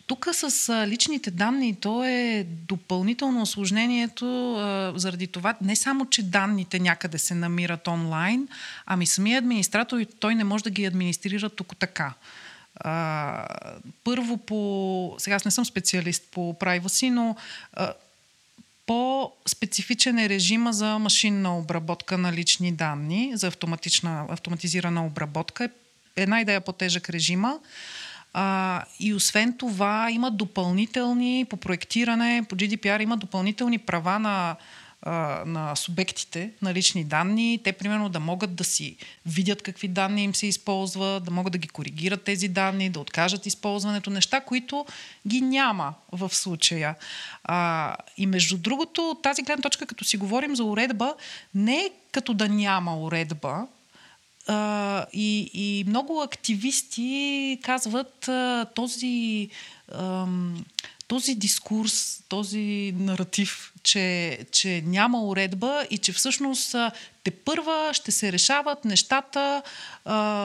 тук с личните данни то е допълнително осложнението заради това не само, че данните някъде се намират онлайн, ами самия администратор и той не може да ги администрира тук така. Първо по... Сега аз не съм специалист по privacy, но... по-специфичен е режима за машинна обработка на лични данни, за автоматизирана обработка. Една идея по-тежък режима. И освен това има допълнителни, по проектиране, по GDPR има допълнителни права на субектите на лични данни. Те, примерно, да могат да си видят какви данни им се използват, да могат да ги коригират тези данни, да откажат използването. Неща, които ги няма в случая. И между другото, от тази гледна точка, като си говорим за уредба, не е като да няма уредба. И много активисти казват този дискурс, този наратив, че няма уредба и че всъщност тепърва ще се решават нещата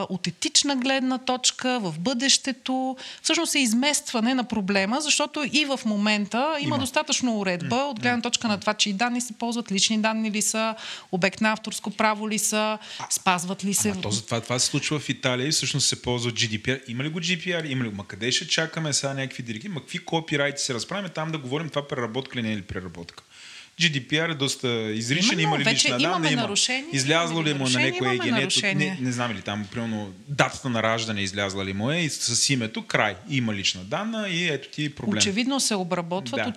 от етична гледна точка в бъдещето. Всъщност е изместване на проблема, защото и в момента има достатъчно уредба от гледна точка на това, че и данни се ползват, лични данни ли са, обект на авторско право ли са, спазват ли се. Това се случва в Италия и всъщност се ползва GDPR. Има ли го GDPR? Има ли го? Ма къде ще чакаме сега някакви директиви? Ма какви копирайти се разправяме там да говорим това преработка ли не е ли преработка? GDPR е доста изричен, има ли лична данна, излязло ли му на некое генето, не знам ли там, примерно датата на раждане излязла ли му е и с името, край, има лична данна и ето ти проблем. Очевидно се обработват,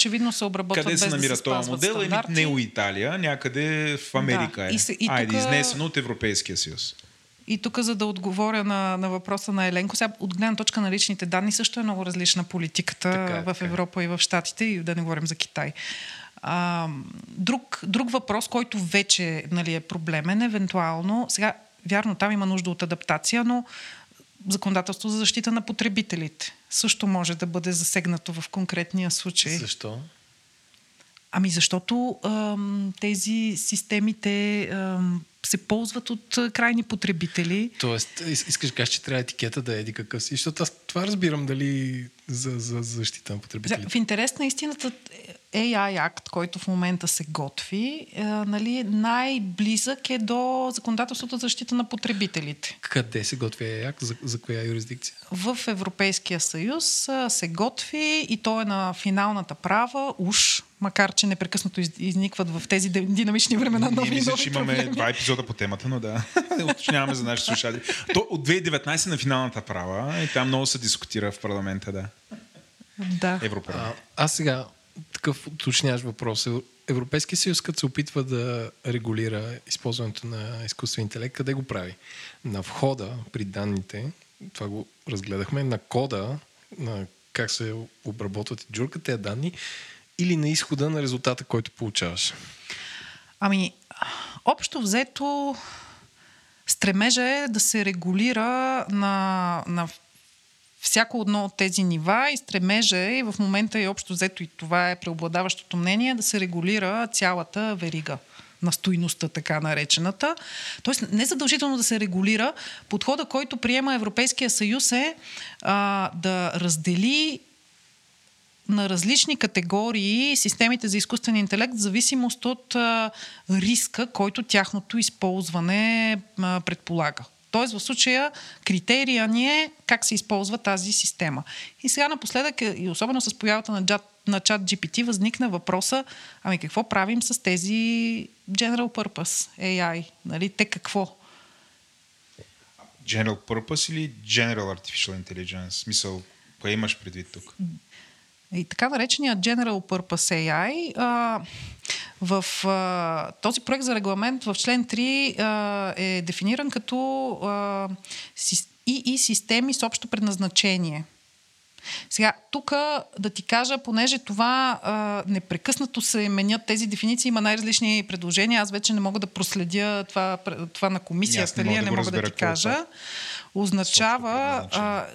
къде без да се спазват стандарти. Къде се намира този модел? Не у Италия, някъде в Америка е. Айде, изнесено от Европейския съюз. И тук, за да отговоря на въпроса на Еленко, сега от гледна точка на личните данни също е много различна политиката в Европа и в Щатите, и да не говорим за Китай. Друг въпрос, който вече е проблемен, евентуално. Сега, вярно, там има нужда от адаптация, но законодателство за защита на потребителите също може да бъде засегнато в конкретния случай. Защо? Ами защото тези системите се ползват от крайни потребители. Тоест, искаш да кажеш, че трябва етикета да е еди какъв си. Защото аз това разбирам дали за защита на потребителите. В интерес на истината AI акт, който в момента се готви, най-близък е до законодателството за защита на потребителите. Къде се готви AI акт? За коя юрисдикция? В Европейския съюз се готви и то е на финалната права, уж, макар че непрекъснато изникват в тези динамични времена нови проблеми. Мисля, че имаме два епизода по темата, но да. Уточняваме за нашите слушатели. То от 2019 на финалната права и там много се дискутира в парламента, да. Аз сега такъв уточняш въпрос. Европейския съюз, като се опитва да регулира използването на изкуствен интелект, къде го прави? На входа при данните, това го разгледахме, на кода, на как се обработват и джуркат тези данни, или на изхода на резултата, който получаваш? Ами, общо взето, стремежа е да се регулира на всяко едно от тези нива и стремежа е, и в момента и общо взето и това е преобладаващото мнение, да се регулира цялата верига на стойността, така наречената. Тоест, не задължително да се регулира. Подхода, който приема Европейския съюз е да раздели на различни категории системите за изкуствен интелект в зависимост от риска, който тяхното използване предполага. Тоест, в случая, критерия ни е как се използва тази система. И сега напоследък, и особено с появата на чат GPT, възникна въпроса, ами какво правим с тези General Purpose AI? Нали? Те какво? General Purpose или General Artificial Intelligence? Смисъл, кое имаш предвид тук? И така наречения General Purpose AI, в този проект за регламент в член 3 е дефиниран като и системи с общо предназначение. Сега, тук да ти кажа, понеже това непрекъснато се менят тези дефиниции, има най-различни предложения, аз вече не мога да проследя това на комисията, не мога да ти кажа. Означава...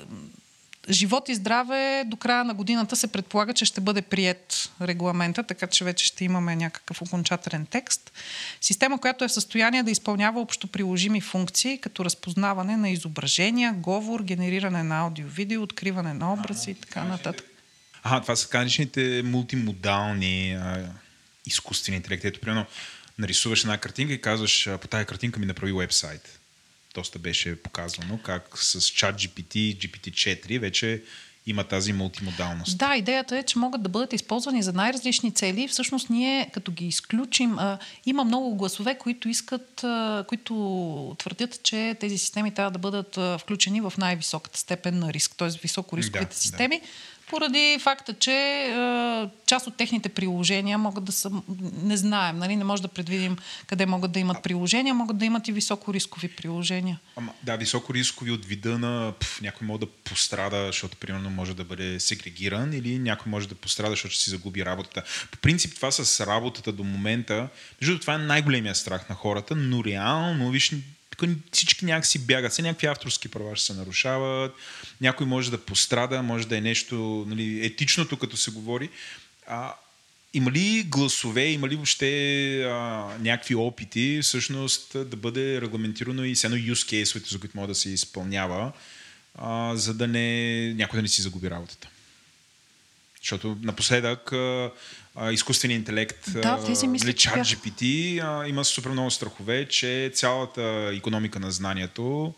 живот и здраве, до края на годината се предполага, че ще бъде приет регламента, така че вече ще имаме някакъв окончателен текст. Система, която е в състояние да изпълнява общоприложими функции, като разпознаване на изображения, говор, генериране на аудио-видео, откриване на образи и така нататък. Това са каничните мултимодални изкуствени интелекти. Ето, примерно, нарисуваш една картинка и казваш, по тая картинка ми направи уебсайт. Доста беше показвано как с чат GPT, GPT-4 вече има тази мултимодалност. Да, идеята е, че могат да бъдат използвани за най-различни цели. Всъщност ние, като ги изключим, има много гласове, които искат, които твърдят, че тези системи трябва да бъдат включени в най-високата степен на риск, т.е. високорисковите системи. Да. Поради факта, че част от техните приложения могат да са... Не знаем, нали? Не може да предвидим къде могат да имат приложения, могат да имат и високорискови приложения. Да, високорискови от вида на... някой може да пострада, защото примерно може да бъде сегрегиран, или някой може да пострада, защото ще си загуби работата. По принцип това с работата до момента... Между това е най-големия страх на хората, но реално, виж... всички някакси бягат. Все някакви авторски права ще се нарушават, някой може да пострада, може да е нещо, нали, етичното, като се говори. Има ли гласове, има ли въобще някакви опити всъщност да бъде регламентирано и с едно use case-овете, за които може да се изпълнява, за да не някой да не си загуби работата? Защото напоследък изкуственият интелект, чат GPT, има супер много страхове, че цялата икономика на знанието,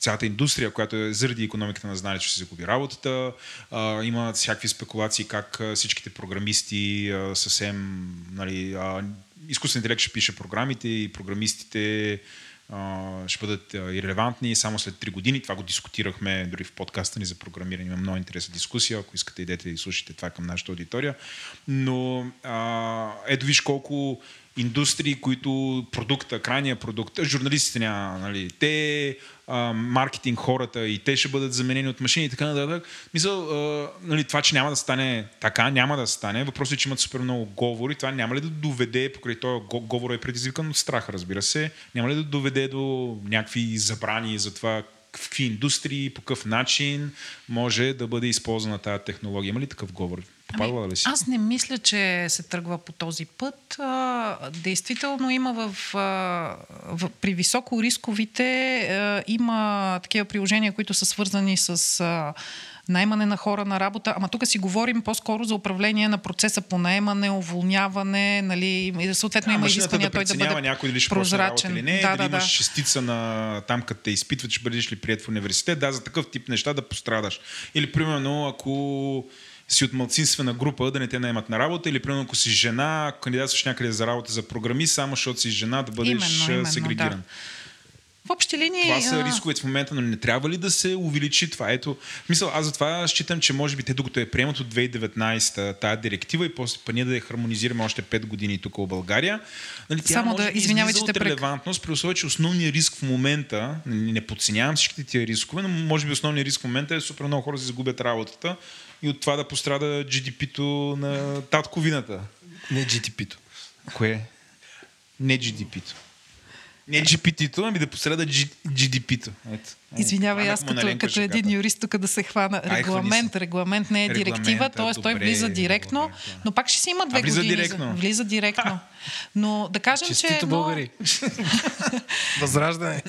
цялата индустрия, която е заради икономиката на знанието, ще се загуби работата. Има всякакви спекулации как всичките програмисти съвсем... Нали, изкуственият интелект ще пише програмите и програмистите ще бъдат ирелевантни само след 3 години. Това го дискутирахме дори в подкаста ни за програмиране. Има много интересна дискусия. Ако искате, идете и слушайте това към нашата аудитория. Но ето виж колко индустрии, които продукта, крайния продукт, журналистите няма, нали, те, маркетинг хората и те ще бъдат заменени от машини и така нататък. Мисъл, нали, това, че няма да стане така, няма да стане. Въпросът е, че имат супер много говори. Това няма ли да доведе, покрай този говор е предизвикан от страх, разбира се, няма ли да доведе до някакви забрани за това в какви индустрии, по какъв начин може да бъде използвана тази технология? Има ли такъв говор? Аз не мисля, че се тръгва по този път. Действително има при високорисковите има такива приложения, които са свързани с наемане на хора на работа. Ама тук си говорим по-скоро за управление на процеса по наемане, уволняване, нали, съответно има изисквания да той да бъде някой, дали ще прозрачен. Или не, дали имаш шестица на там, като те изпитват, че бъдеш ли приет в университет. Да, за такъв тип неща да пострадаш. Или, примерно, ако си от малцинствена група, да не те наемат на работа, или примерно ако си жена, кандидатстваш някъде за работа за програмист, само защото си жена, да бъдеш сегрегиран. Да. В общи линии... Това са рисковете в момента, но не трябва ли да се увеличи това? Ето, мисля, аз затова считам, че може би те, докато е приемат от 2019 тая директива и после ние да я хармонизираме още 5 години тук в България, нали, тя само може да излиза от релевантност, при условие, че основният риск в момента, не подценявам всичките тия рискове, но може би основният риск в момента е супер много хора да загубят работата и от това да пострада GDP-то на татковината. Не GDP-то. Кое? Не GDP-то. Не GPT-то, ами да посреда GDP-то. Извинявай, аз като един юрист тук да се хвана. Регламент не е директива, т.е. той влиза директно, но пак ще си има 2 години. Влиза директно. Но да кажем, че... Честито българи. Възраждане.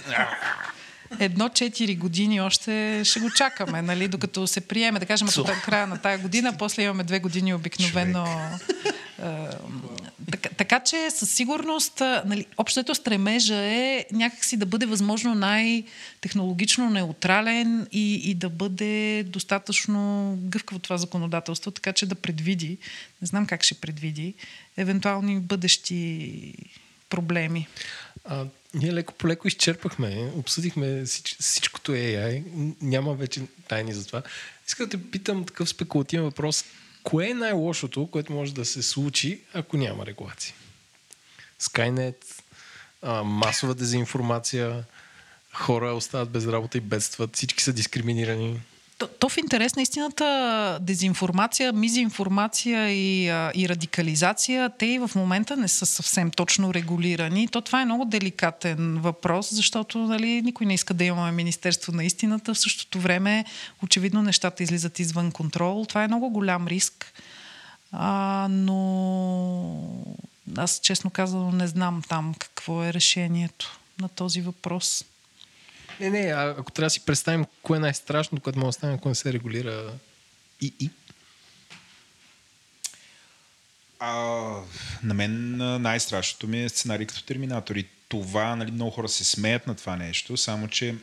4 години още ще го чакаме, нали, докато се приеме, да кажем, от края на тая година, после имаме 2 години обикновено. Така че със сигурност, нали, общото стремежа е някакси да бъде възможно най-технологично неутрален и да бъде достатъчно гъвкаво това законодателство, така че да предвиди, не знам как ще предвиди, евентуални бъдещи проблеми. Ние леко-полеко изчерпахме, обсъдихме всичкото AI, няма вече тайни за това. Искам да те питам такъв спекулативен въпрос. Кое е най-лошото, което може да се случи, ако няма регулации? Skynet, масова дезинформация, хора остават без работа и бедстват, всички са дискриминирани. То в интерес на истината дезинформация, мизинформация и радикализация, те и в момента не са съвсем точно регулирани. То това е много деликатен въпрос, защото, нали, никой не иска да имаме Министерство на истината. В същото време, очевидно, нещата излизат извън контрол. Това е много голям риск. Но аз, честно казано, не знам там какво е решението на този въпрос. Не, ако трябва да си представим кое е най-страшно, което може да стане, ако не се регулира ИИ? На мен най-страшното ми е сценарий като Терминатор. И това, нали, много хора се смеят на това нещо, само че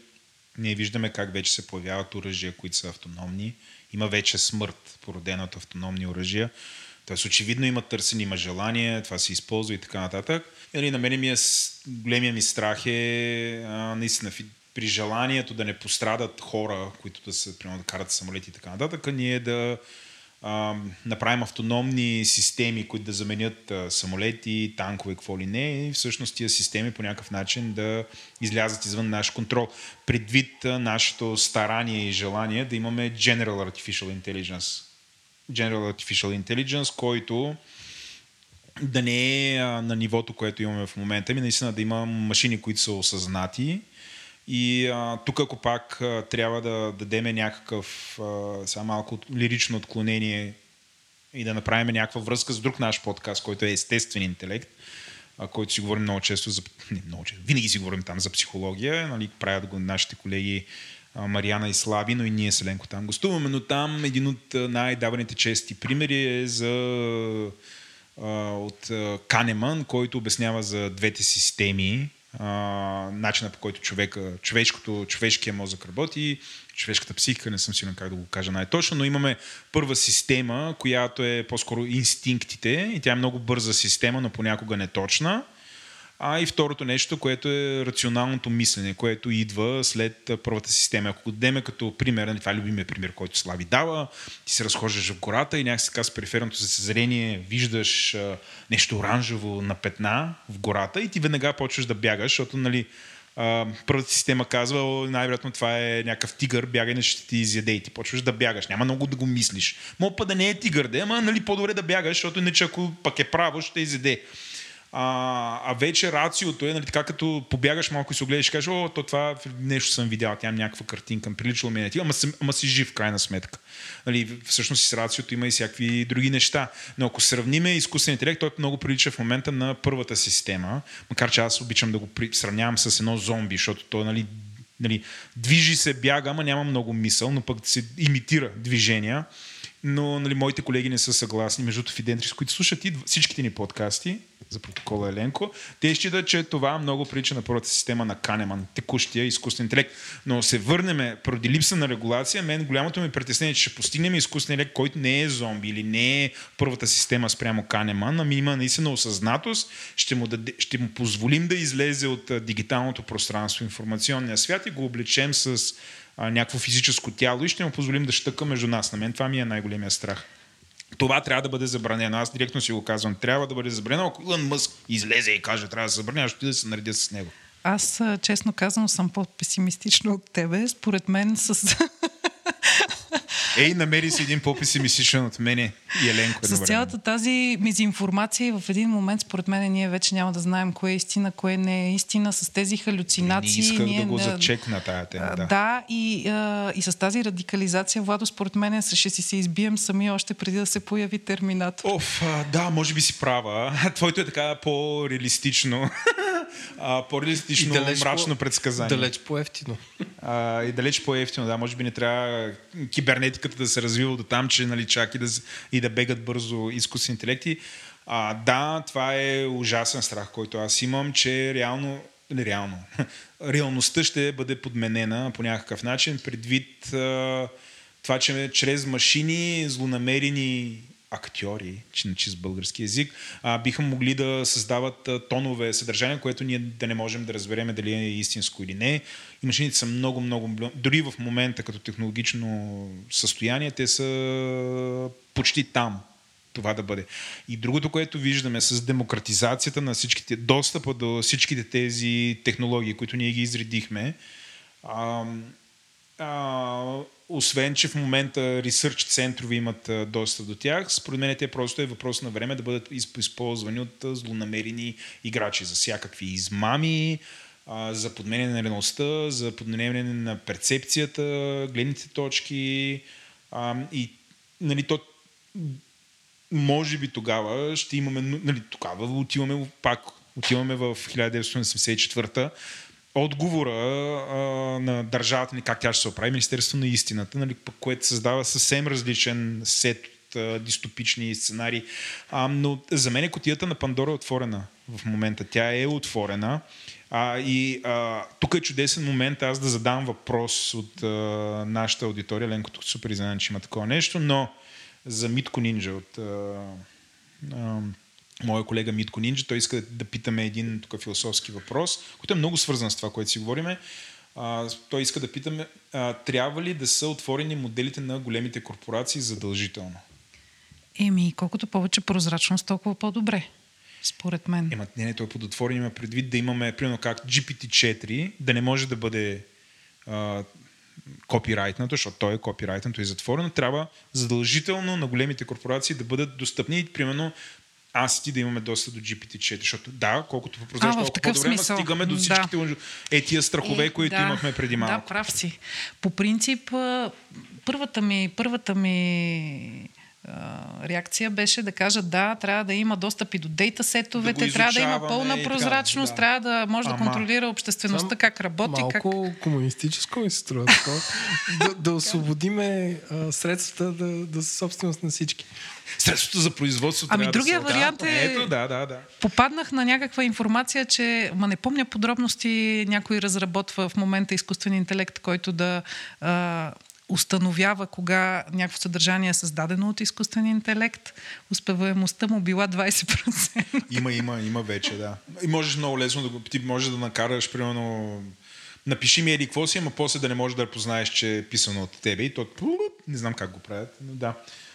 ние виждаме как вече се появяват оръжия, които са автономни. Има вече смърт, породена от автономни оръжия. Тоест, очевидно има търсене, има желание, това се използва и така нататък. Или на мен големия ми страх е наистина при желанието да не пострадат хора, които да се, примерно, да карат самолети и така нататък, а ние да направим автономни системи, които да заменят самолети, танкове, какво ли не, и всъщност тия системи по някакъв начин да излязат извън наш контрол. Предвид нашето старание и желание да имаме General Artificial Intelligence, който да не е на нивото, което имаме в момента, ми наистина да има машини, които са осъзнати. И тук, ако пак трябва да дадем някакъв сега малко лирично отклонение и да направим някаква връзка с друг наш подкаст, който е Естествен интелект, който си говорим много често, винаги си говорим там за психология, нали, правят го нашите колеги Мариана и Слави, но и ние с Еленко там гостуваме, но там един от най-даваните чести примери е от Канеман, който обяснява за двете системи, начина по който човешкия мозък работи, човешката психика, не съм сигурен как да го кажа най-точно, но имаме първа система, която е по-скоро инстинктите, и тя е много бърза система, но понякога неточна. И второто нещо, което е рационалното мислене, което идва след първата система. Ако дадем като пример, това е любимия пример, който Слави дава, ти се разхождаш в гората и някак с периферното зрение виждаш нещо оранжево на петна в гората и ти веднага почваш да бягаш, защото, нали, първата система казва, най-вероятно това е някакъв тигър, бягай, не ще ти изяде, и ти почваш да бягаш. Няма много да го мислиш. Мога па да не е тигър, да, ама, нали, по-добре да бягаш, защото иначе ако пък е право, ще изяде. А вече рациото е, нали, така като побягаш малко и се огледаш и кажеш, то това нещо съм видял, тя има някаква картинка, приличала ми на тива, ама си жив в крайна сметка. Нали, всъщност с рациото има и всякакви други неща. Но ако сравниме изкуствен интелект, той много прилича в момента на първата система, макар че аз обичам да го сравнявам с едно зомби, защото то, нали, движи се, бяга, ама няма много мисъл, но пък се имитира движения. Но, нали, моите колеги не са съгласни. Между Фидентрис, които слушат и всичките ни подкасти за протокола Еленко, те считат, че това много прилича на първата система на Канеман, текущия изкуствен интелект. Но се върнем, поради липса на регулация, мен голямото ми притеснение, че ще постигнем изкуствен интелект, който не е зомби или не е първата система спрямо Канеман, ами има наистина осъзнатост, ще му позволим да излезе от дигиталното пространство, информационния свят и го облечем с някакво физическо тяло и ще му позволим да щъка между нас. На мен това ми е най-големия страх. Това трябва да бъде забранено. Аз директно си го казвам. Трябва да бъде забранено. Ако Илън Мъск излезе и каже, трябва да се забраня, ще да се наредя с него. Аз, честно казвам, съм по-песимистична от тебе. Според мен Ей, намери си един по-песимистичен от мене и Еленко. С цялата тази мизинформация в един момент, според мен, ние вече няма да знаем кое е истина, кое не е истина, с тези халюцинации. Не исках да го зачекна тая тема. Да, да и с тази радикализация, Владо, според мен, ще си се избием сами още преди да се появи Терминатор. Оф, да, може би си права. Твоето е така по-реалистично. По-реалистично, мрачно предсказание. Далеч по-евтино. И далеч по-евтино, да. Може би не трябва кибернетиката да се развива до там, че нали, чак и да бегат бързо изкуствени интелекти. Да, това е ужасен страх, който аз имам, че реалността ще бъде подменена по някакъв начин, предвид това, че чрез машини, злонамерени актьори, с български език, биха могли да създават тонове съдържание, което ние да не можем да разберем дали е истинско или не. И машините са много, дори в момента като технологично състояние, те са почти там. Това да бъде. И другото, което виждаме с демократизацията на всичките, достъпа до всичките тези технологии, които ние ги изредихме, освен, че в момента ресърч центрове имат достъп до тях, според мен те просто е въпрос на време да бъдат използвани от злонамерени играчи за всякакви измами, за подменяне на реалността, за подменяне на перцепцията, гледните точки и нали, то може би тогава ще имаме, нали, тогава отиваме в 1984-та, отговора на държавата ни, как тя ще се оправи, Министерство на истината, нали, което създава съвсем различен сет от дистопични сценарии. Но за мен кутията на Пандора е отворена в момента. Тя е отворена. Тук е чудесен момент аз да задам въпрос от нашата аудитория. Ленко, тук супер изненадан, че има такова нещо, но за Митко Нинджа от моя колега Митко Нинджа. Той иска да питаме един тук философски въпрос, който е много свързан с това, което си говориме. Той иска да питаме, трябва ли да са отворени моделите на големите корпорации задължително? Колкото повече прозрачност, толкова по-добре. Според мен. Той е подотворен, има предвид да имаме, примерно как GPT-4, да не може да бъде копирайтнато, защото той е копирайтнато и затворено, трябва задължително на големите корпорации да бъдат достъпни, примерно аз и ти да имаме достъп до GPT-4, защото да, колкото по-прозрачно, толкова по-добре, стигаме до всичките тия страхове, които имахме преди малко. Да, прав си. По принцип, първата ми реакция беше да кажа да, трябва да има достъп и до дейтасетовете, да трябва да има пълна прозрачност, трябва да може да контролира обществеността, как работи. Малко комунистическо ми се струва такова. да освободиме средствата да са собственост на всички. Средството за производство трябва другия да се... вариант е... Попаднах на някаква информация, че не помня подробности, някой разработва в момента изкуствен интелект, който да... установява кога някакво съдържание е създадено от изкуствен интелект, успеваемостта му била 20%. Има вече, да. И можеш много лесно да го... Ти можеш да накараш, примерно... Напиши ми еди какво си, ама после да не можеш да познаеш, че е писано от тебе. И то... Не знам как го правят, но да.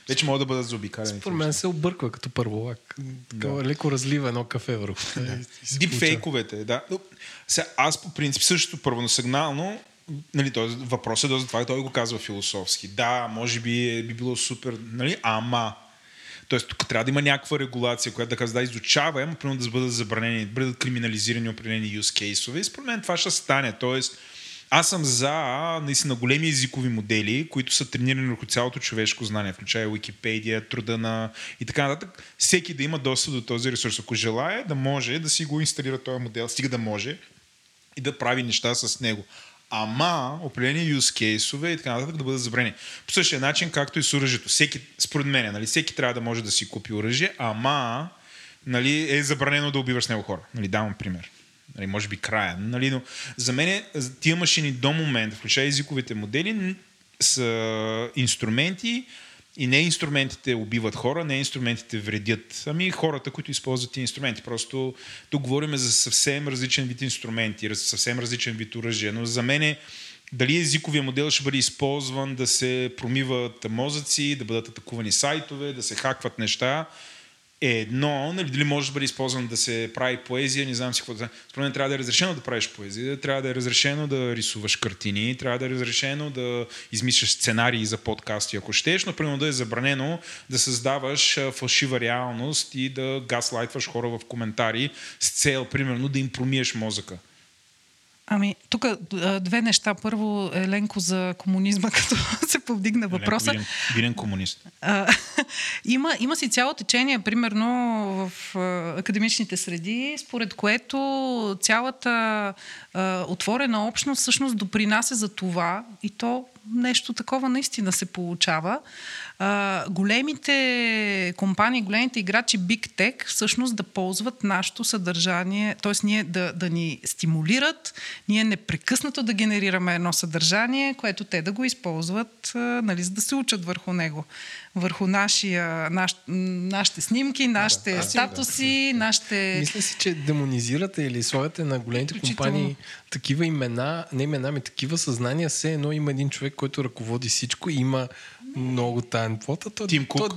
Вече могат да бъдат заобикалени. Според мен се обърква като първолак. Леко разлива едно кафе върху. Дипфейковете, да. Аз по принцип също първонасигнално нали, въпрос е за това, той го казва философски. Да, може би би било супер, нали, ама. Тоест, тук трябва да има някаква регулация, която да казва да изучава, ама примерно да бъдат забранени, да бъдат криминализирани определени use case-ове. И според мен това ще стане. Тоест, аз съм за наистина големи езикови модели, които са тренирани върху цялото човешко знание, включая Wikipedia, труда на и така нататък. Всеки да има достъп до този ресурс. Ако желая, да може да си го инсталира този модел, стига да може и да прави неща с него. Ама определени use case-ове и така нататък да бъдат забрани. По същия начин, както и с оръжието. Според мен, нали, всеки трябва да може да си купи оръжие, ама нали, е забранено да убиваш с него хора. Нали, давам пример. Нали, може би края. Нали, но за мен тия машини до момента, включая езиковите модели, са инструменти и не инструментите убиват хора, не инструментите вредят. Хората, които използват тия инструменти. Просто тук говорим за съвсем различен вид инструменти, съвсем различен вид оръжие. Но за мен дали езиковия модел ще бъде използван да се промиват мозъци, да бъдат атакувани сайтове, да се хакват неща, е едно, нали, дали може да бъде използвано да се прави поезия, не знам си какво да... Според мен трябва да е разрешено да правиш поезия, трябва да е разрешено да рисуваш картини, трябва да е разрешено да измисляш сценарии за подкасти, ако щеш, но примерно да е забранено да създаваш фалшива реалност и да газлайтваш хора в коментари с цел, примерно, да им промиеш мозъка. Ами, тук две неща. Първо, Еленко, за комунизма, като се повдигна въпроса. Виден комунист. Има си цяло течение, примерно, в академичните среди, според което цялата отворена общност всъщност допринася за това и то нещо такова наистина се получава. Големите компании, големите играчи Big Tech всъщност да ползват нашето съдържание, т.е. ние да ни стимулират, ние непрекъснато да генерираме едно съдържание, което те да го използват, нали, за да се учат върху него. Върху нашите снимки, нашите статуси, нашите... Мисля си, че демонизирате или слагате на големите компании такива имена, не имена, ами такива съзнания, все едно има един човек, който ръководи всичко и има много таен плота. Тим Кук.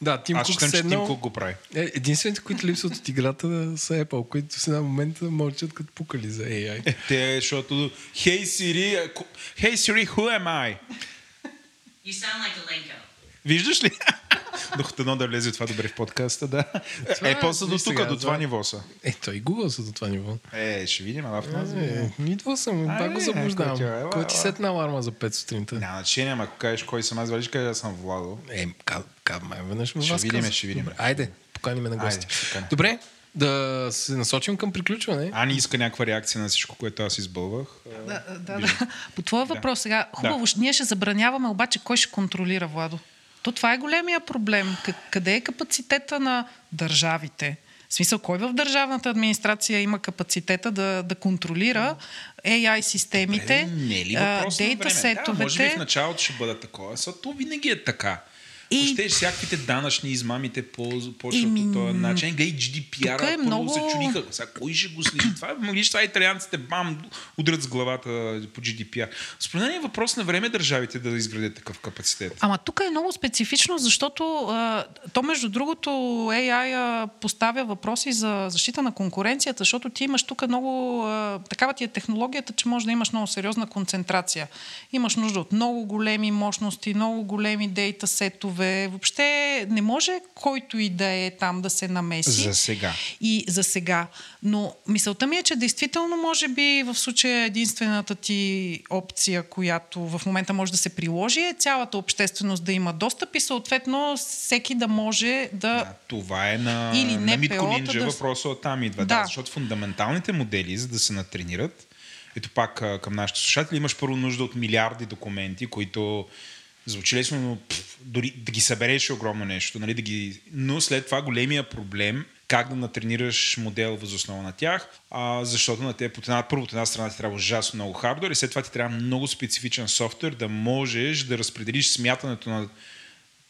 Да, Тим Кук. Аз считам, че Тим Кук го прави. Единствените, които липсват от играта, са Apple, които в една момента мълчат като пукали за AI. Те, защото... Hey Siri, who am I? You sound like Elenko. Виждаш ли? Докато едно да влезе това добре в подкаста, да. Apple са до тук, до това ниво са. Той и Google са до това ниво. Ще видим, ала в нас. Нидво съм, пак го заблуждавам. Кой ти сетна аларма за 5 сутринта? Няма значение, ако кажеш кой съм аз, валиш, кажеш аз съм Владо. Веднъж му вас казвам. Ще видим. Айде, поканим на гости. Добре, да се насочим към приключване. Ани иска някаква реакция на всичко, което аз избълвах. Да. По твоя въпрос сега, хубаво, ние ще забраняваме, обаче кой ще контролира, Владо? То това е големия проблем. Къде е капацитета на държавите? В смисъл, кой в държавната администрация има капацитета да контролира AI системите, дейта сетовете? Да, може би в началото ще бъде такова, защото винаги е така. Въщеш всякаквите данъчни измамите почват по този начин. Гай GDPR-а първо много... се чудиха. Сега кой ще го следи? Това мъглиш, това италианците бам, удрят с главата по GDPR. Според мен е въпрос на време държавите да изградят такъв капацитет. Ама тук е много специфично, защото то между другото AI поставя въпроси за защита на конкуренцията, защото ти имаш тук много... такава ти е технологията, че може да имаш много сериозна концентрация. Имаш нужда от много големи мощности, много големи дейта сетове. Въобще не може който и да е там да се намеси. За сега. Но мисълта ми е, че действително може би в случая единствената ти опция, която в момента може да се приложи, е цялата общественост да има достъп и съответно всеки да може да... Да, това е на Митко Нинджа въпроса оттам идва. Да, защото фундаменталните модели, за да се натренират, ето пак към нашите слушатели, имаш първо нужда от милиарди документи, които... Звучи лесно, но дори да ги събереш е огромно нещо. Нали, но след това големия проблем как да натренираш модел въз основа на тях, защото на те първо от една страна ти трябва ужасно много хардуер и след това ти трябва много специфичен софтуер да можеш да разпределиш смятането на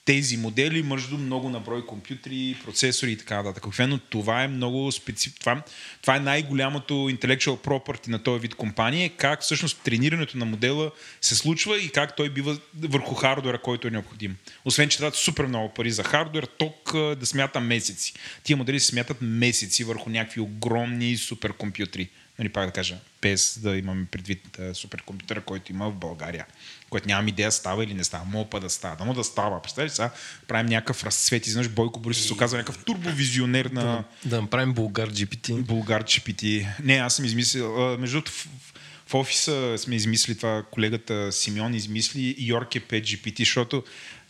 тези модели между много наброй компютри, процесори и така нататък. Но това е много специфично. Това е най-голямото intellectual property на този вид компания, как всъщност тренирането на модела се случва и как той бива върху хардуера, който е необходим. Освен, че трябва супер много пари за хардуер, ток да смята месеци. Тия модели се смятат месеци върху някакви огромни суперкомпютри. Нали, пак да кажа, без да имаме предвид суперкомпютъра, който има в България, който нямам идея става или не става. Мога па да става. Дамо да става. Представи сега, правим някакъв разцвет и знаеш, Бойко Борисов се оказва някакъв турбовизионер на... Да направим Булгар GPT. Не, аз съм измислил... Между другото, в офиса сме измислили това, колегата Симеон измисли Йорке 5 GPT, защото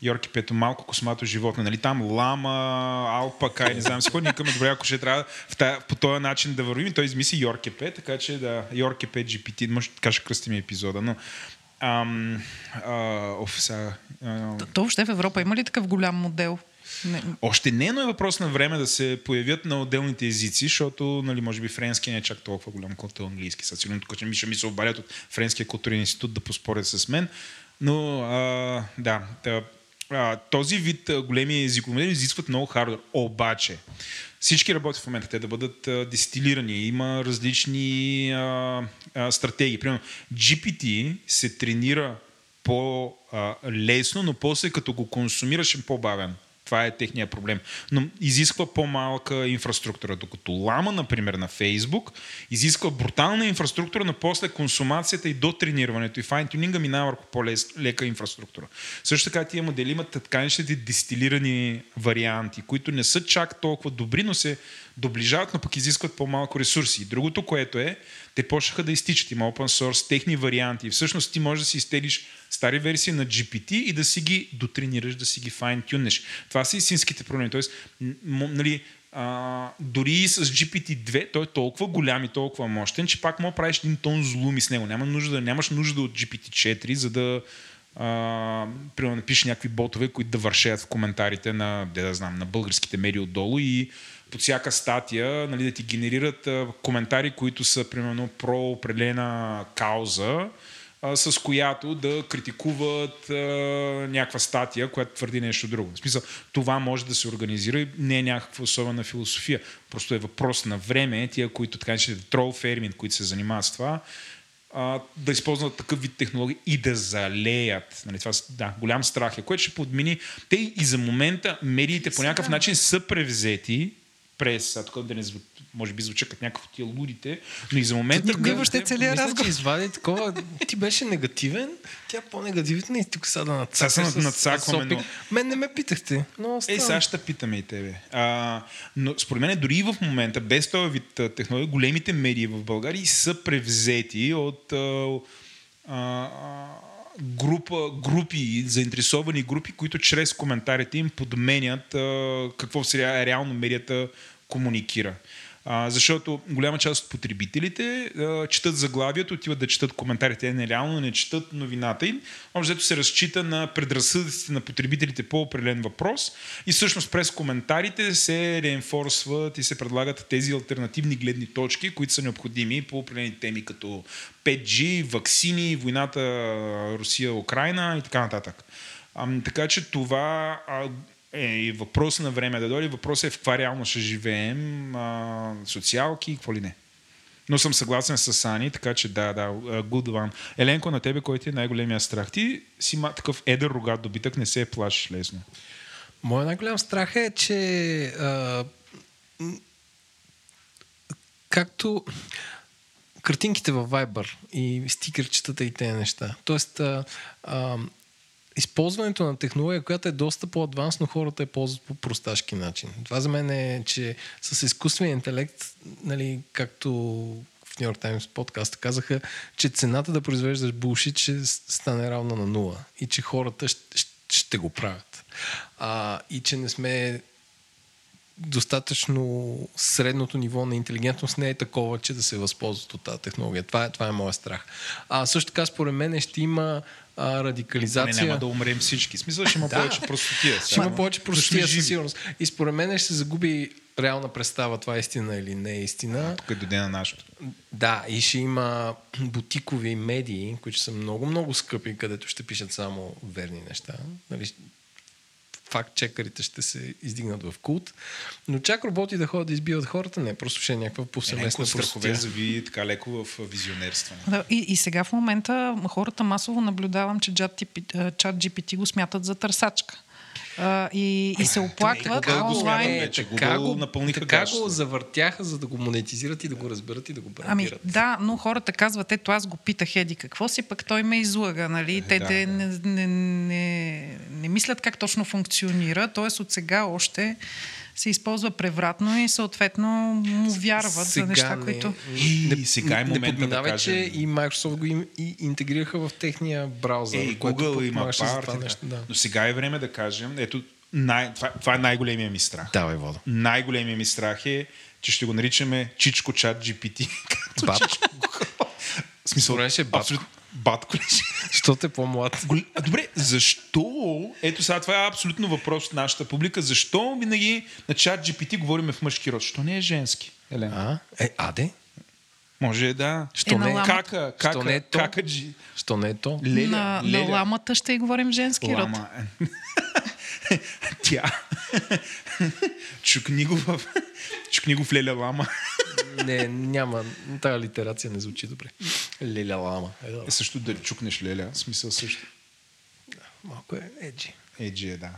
Йорки Пето малко космато животно. Нали? Там лама, алпака и не знам си какво. Никаме добре, ако ще трябва по този начин да вървим. Той измисли Йорки Пет, така че да, Йорки Пет GPT. Може така ще кръстим епизода, но... То въобще в Европа има ли такъв голям модел? Не. Още не, но е въпрос на време да се появят на отделните езици, защото, нали, може би френски не е чак толкова голям, колкото английски. Със сигурно тук ще ми се обадят от Френския културен институт да поспорят с мен. Но, този вид големи езикомодели изискват много хардуер. Обаче, всички работят в момента, те да бъдат дестилирани. Има различни стратегии. Примерно, GPT се тренира по-лесно, но после като го консумираш е по-бавен. това е техния проблем. Но изисква по-малка инфраструктура. Докато лама, например, на Фейсбук, изисква брутална инфраструктура, но после консумацията и до тренирането и файн-тюнинга минава върху по-лека инфраструктура. Също така тия модели имат тканищите дистилирани варианти, които не са чак толкова добри, но се доближават, но пък изискват по-малко ресурси. И другото, което е, те почнаха да изтичат. Има open source, техни варианти. Всъщност ти можеш да си изтеглиш стари версии на GPT и да си ги дотренираш, да си ги файн-тюнеш. Това са истинските проблеми. Тоест, нали, дори и с GPT-2 той е толкова голям и толкова мощен, че пак мога да правиш един тон злуми с него. Нямаш нужда от GPT-4, за да примерно напишеш някакви ботове, които да вършеят в коментарите на, на българските медии отдолу и под всяка статия, нали, да ти генерират коментари, които са примерно про определена кауза, с която да критикуват някаква статия, която твърди нещо друго. В смисъл, това може да се организира и не е някаква особена философия. Просто е въпрос на време, тия, които така наречените трол ферминг, които се занимават с това, да използват такъв вид технологии и да залеят. Нали, това, да, голям страх е, което ще подмини. Те и за момента медиите по някакъв начин са превзети през, тук да не звучи, може би звуча като някакво тия лудите, но и за момента... Тук въобще целият разговор. Извади такова, ти беше негативен, тя по-негативна и тук сега да нацакваме. Но... Мен не ме питахте. Сега ще питаме и тебе. Но според мен дори и в момента, без този вид технология, големите медии в България са превзети от групи, заинтересовани групи, които чрез коментарите им подменят какво сега реално медията комуникира. Защото голяма част от потребителите четат заглавието, отиват да четат коментарите, те нереално не четат новината им. Общо се разчита на предразсъдъците на потребителите по определен въпрос и всъщност през коментарите се реинфорсват и се предлагат тези алтернативни гледни точки, които са необходими по определени теми като 5G, ваксини, войната Русия-Украйна и така нататък. Така че това... Е въпрос на време да дойде. Въпросът е в каква реално ще живеем, социалки и какво ли не. Но съм съгласен с Сани, така че да, good one. Еленко, на тебе, който е най-големия страх? Ти си такъв едър рогат добитък, не се плашиш лесно. Моят най-голям страх е, че както картинките във Viber и стикерчетата и тези неща. Тоест, използването на технология, която е доста по-адвансно, хората я ползват по просташки начин. Това за мен е, че с изкуствен интелект, нали, както в New York Times подкаста казаха, че цената да произвеждаш булшит ще стане равна на нула и че хората ще го правят. И че не сме достатъчно средното ниво на интелигентност не е такова, че да се възползват от тази технология. Това е моят страх. Също така, според мен, ще има радикализация. Няма да умрем всички. Смисъл, ще има повече простотия. Ще има повече простотия, със сигурност. И според мен ще се загуби реална представа това е истина или не е истина. Тук е до ден на нашото. Да, и ще има бутикови медии, които са много-много скъпи, където ще пишат само верни неща. Нали? Факт-чекарите ще се издигнат в култ. Но чак роботи да ходят да избиват хората, не, просто ще е някаква повсеместна страхове зави така леко в визионерство. Да, и сега в момента хората масово наблюдавам, че чат GPT го смятат за търсачка. И се оплакват онлайн. Така го завъртяха, за да го монетизират и да го разберат и да го брандират. Да, но хората казват, ето аз го питах, еди какво си, пък той ме излага. Нали? Те не мислят как точно функционира, т.е. от сега още се използва превратно и съответно му вярват сега за неща, които... Сега е момента да кажем. Че и Microsoft го и интегрираха в техния браузър. Google има парти. Да. Но сега е време да кажем, ето, това е най-големия ми страх. Давай, Водо. Най-големия ми страх е, че ще го наричаме Чичко Чат GPT. Батко. В смисъл, абсолютно... Батко ли? Що те по-млад? Добре, защо? Ето сега това е абсолютно въпрос от нашата публика. Защо винаги на чат GPT говорим в мъжки род? Що не е женски? Елена? Аде? Може да. Що не е кака? Що не е то? На ламата ще говорим женски род. Тя. Чукнигов Леля Лама. Не, няма. Тая литерация не звучи добре. Леля Лама. Също да чукнеш Леля. Смисъл също. Да, малко е еджи. Еджи е, да.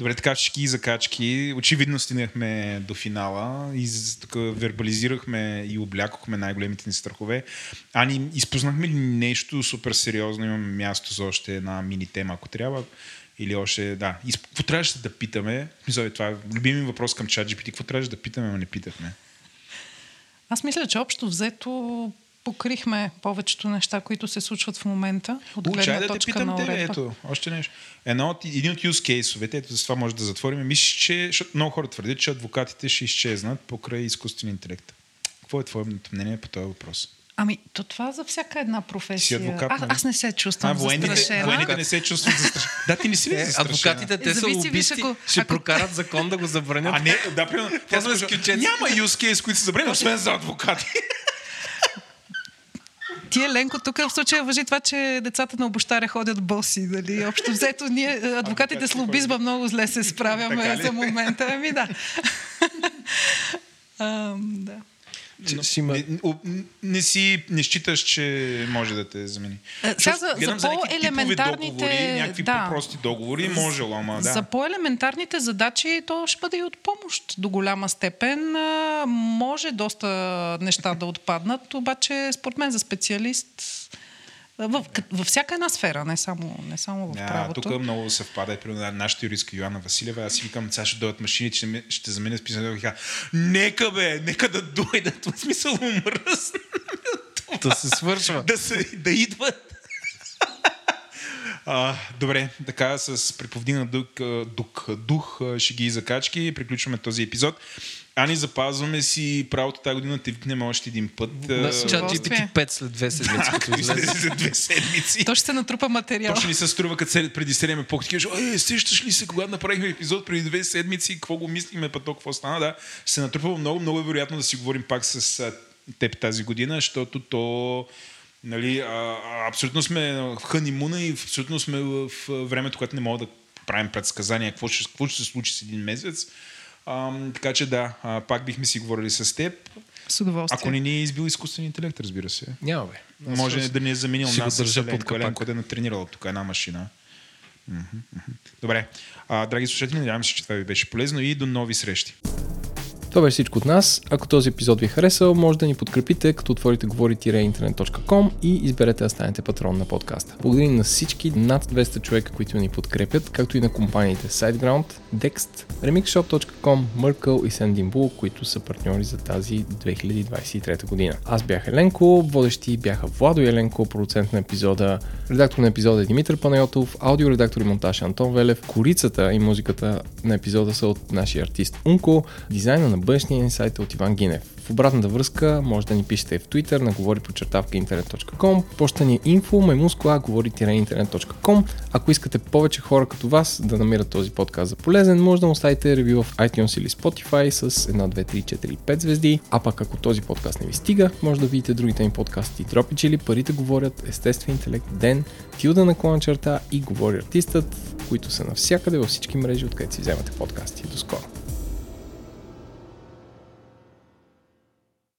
Добре, така качки и закачки. Очевидно стигнахме до финала и така вербализирахме и облякохме най-големите ни страхове. Ани, изпознахме ли нещо супер сериозно? Имаме място за още една мини тема, ако трябва. Или още, да. Какво трябваше да питаме? Мисля, това е любимия въпрос към ChatGPT. Какво трябваше да питаме, но не питахме? Аз мисля, че общо взето покрихме повечето неща, които се случват в момента. Чай да те питам тебе, ето, още нещо. Един от use case-овете, ето за това може да затворим. Мислиш, че, защото много хора твърдят, че адвокатите ще изчезнат покрай изкуствен интелект. Какво е твоето мнение по този въпрос? Ами, то това за всяка една професия. Адвокат, аз не се чувствам застрашена. Военните не се чувстват застрашена. Да, ти не си ли застрашена? Адвокатите, те са лобисти, ще прокарат закон да го забранят. А не, да, няма use case, които се забранят, освен за адвокати. Ти, Еленко, тук в случая важи това, че децата на обощаря ходят боси. Дали? Общо взето, ние адвокатите с лобизма много зле се справяме за момента. Ами да. Не считаш, че може да те замени. За по-елементарните... някакви по-прости договори, може, ама да. За по-елементарните задачи то ще бъде и от помощ до голяма степен. Може доста неща да отпаднат, обаче според мен за специалист... Във всяка една сфера, не само в правото. Тук много съвпада и при нашата юристка Йоанна Василева. Аз си викам, сега ще дойдат машините, ще заменя списането и нека да дойдат, в смисъл умръсна. Да се свършва. Да идват. Добре, така с приповдигнат дух ще ги закачки и приключваме този епизод. Ани, запазваме си правото тази година, те викнем още един път. ChatGPT 5 след 2 седмици. То ще се натрупа материал. Точно ни се струва, като преди 7 епох. Ти кажеш, сещаш ли се, когато направихме епизод преди 2 седмици, какво го мислиме, път то какво стана? Да, ще се натрупа много, много е вероятно да си говорим пак с теб тази година, защото то... Нали, абсолютно сме в ханимуна и абсолютно сме в времето, което не мога да правим предсказания какво ще се случи с един месец. Така че да, пак бихме си говорили с теб. С удоволствие. Ако не ни е избил изкуствен интелект, разбира се. Няма бе. Може да ни е заменил нас с Еленко, който е натренирал тук една машина. Добре. Драги слушатели, надявам се, че това ви беше полезно и до нови срещи. Това беше всичко от нас. Ако този епизод ви е харесал, може да ни подкрепите, като отворите говори-интернет.com и изберете да станете патрон на подкаста. Благодарим на всички над 200 човека, които ни подкрепят, както и на компаниите SiteGround, Dext, RemixShop.com, Merkle и Sendinbull, които са партньори за тази 2023 година. Аз бях Еленко, водещи бяха Владо и Еленко, продуцент на епизода, редактор на епизода е Димитър Панайотов, аудиоредактор и монтаж Антон Велев, корицата и музиката на епизода са от нашия артист Унко, дизайна на Бъншния инсайт от Иван Гинев. В обратната връзка може да ни пишете в Twitter на говори_интернет.com, почта ни е info@говори-интернет.com. Ако искате повече хора като вас да намират този подкаст за полезен, може да му оставите ревю в iTunes или Spotify с 1, 2, 3, 4, 5 звезди. А пък ако този подкаст не ви стига, може да видите другите ни подкасти Дропич или Парите говорят, Естествен интелект, Ден, _и Говори артистът, които са навсякъде във всички мрежи, откъдето си вземате подкасти. До скоро!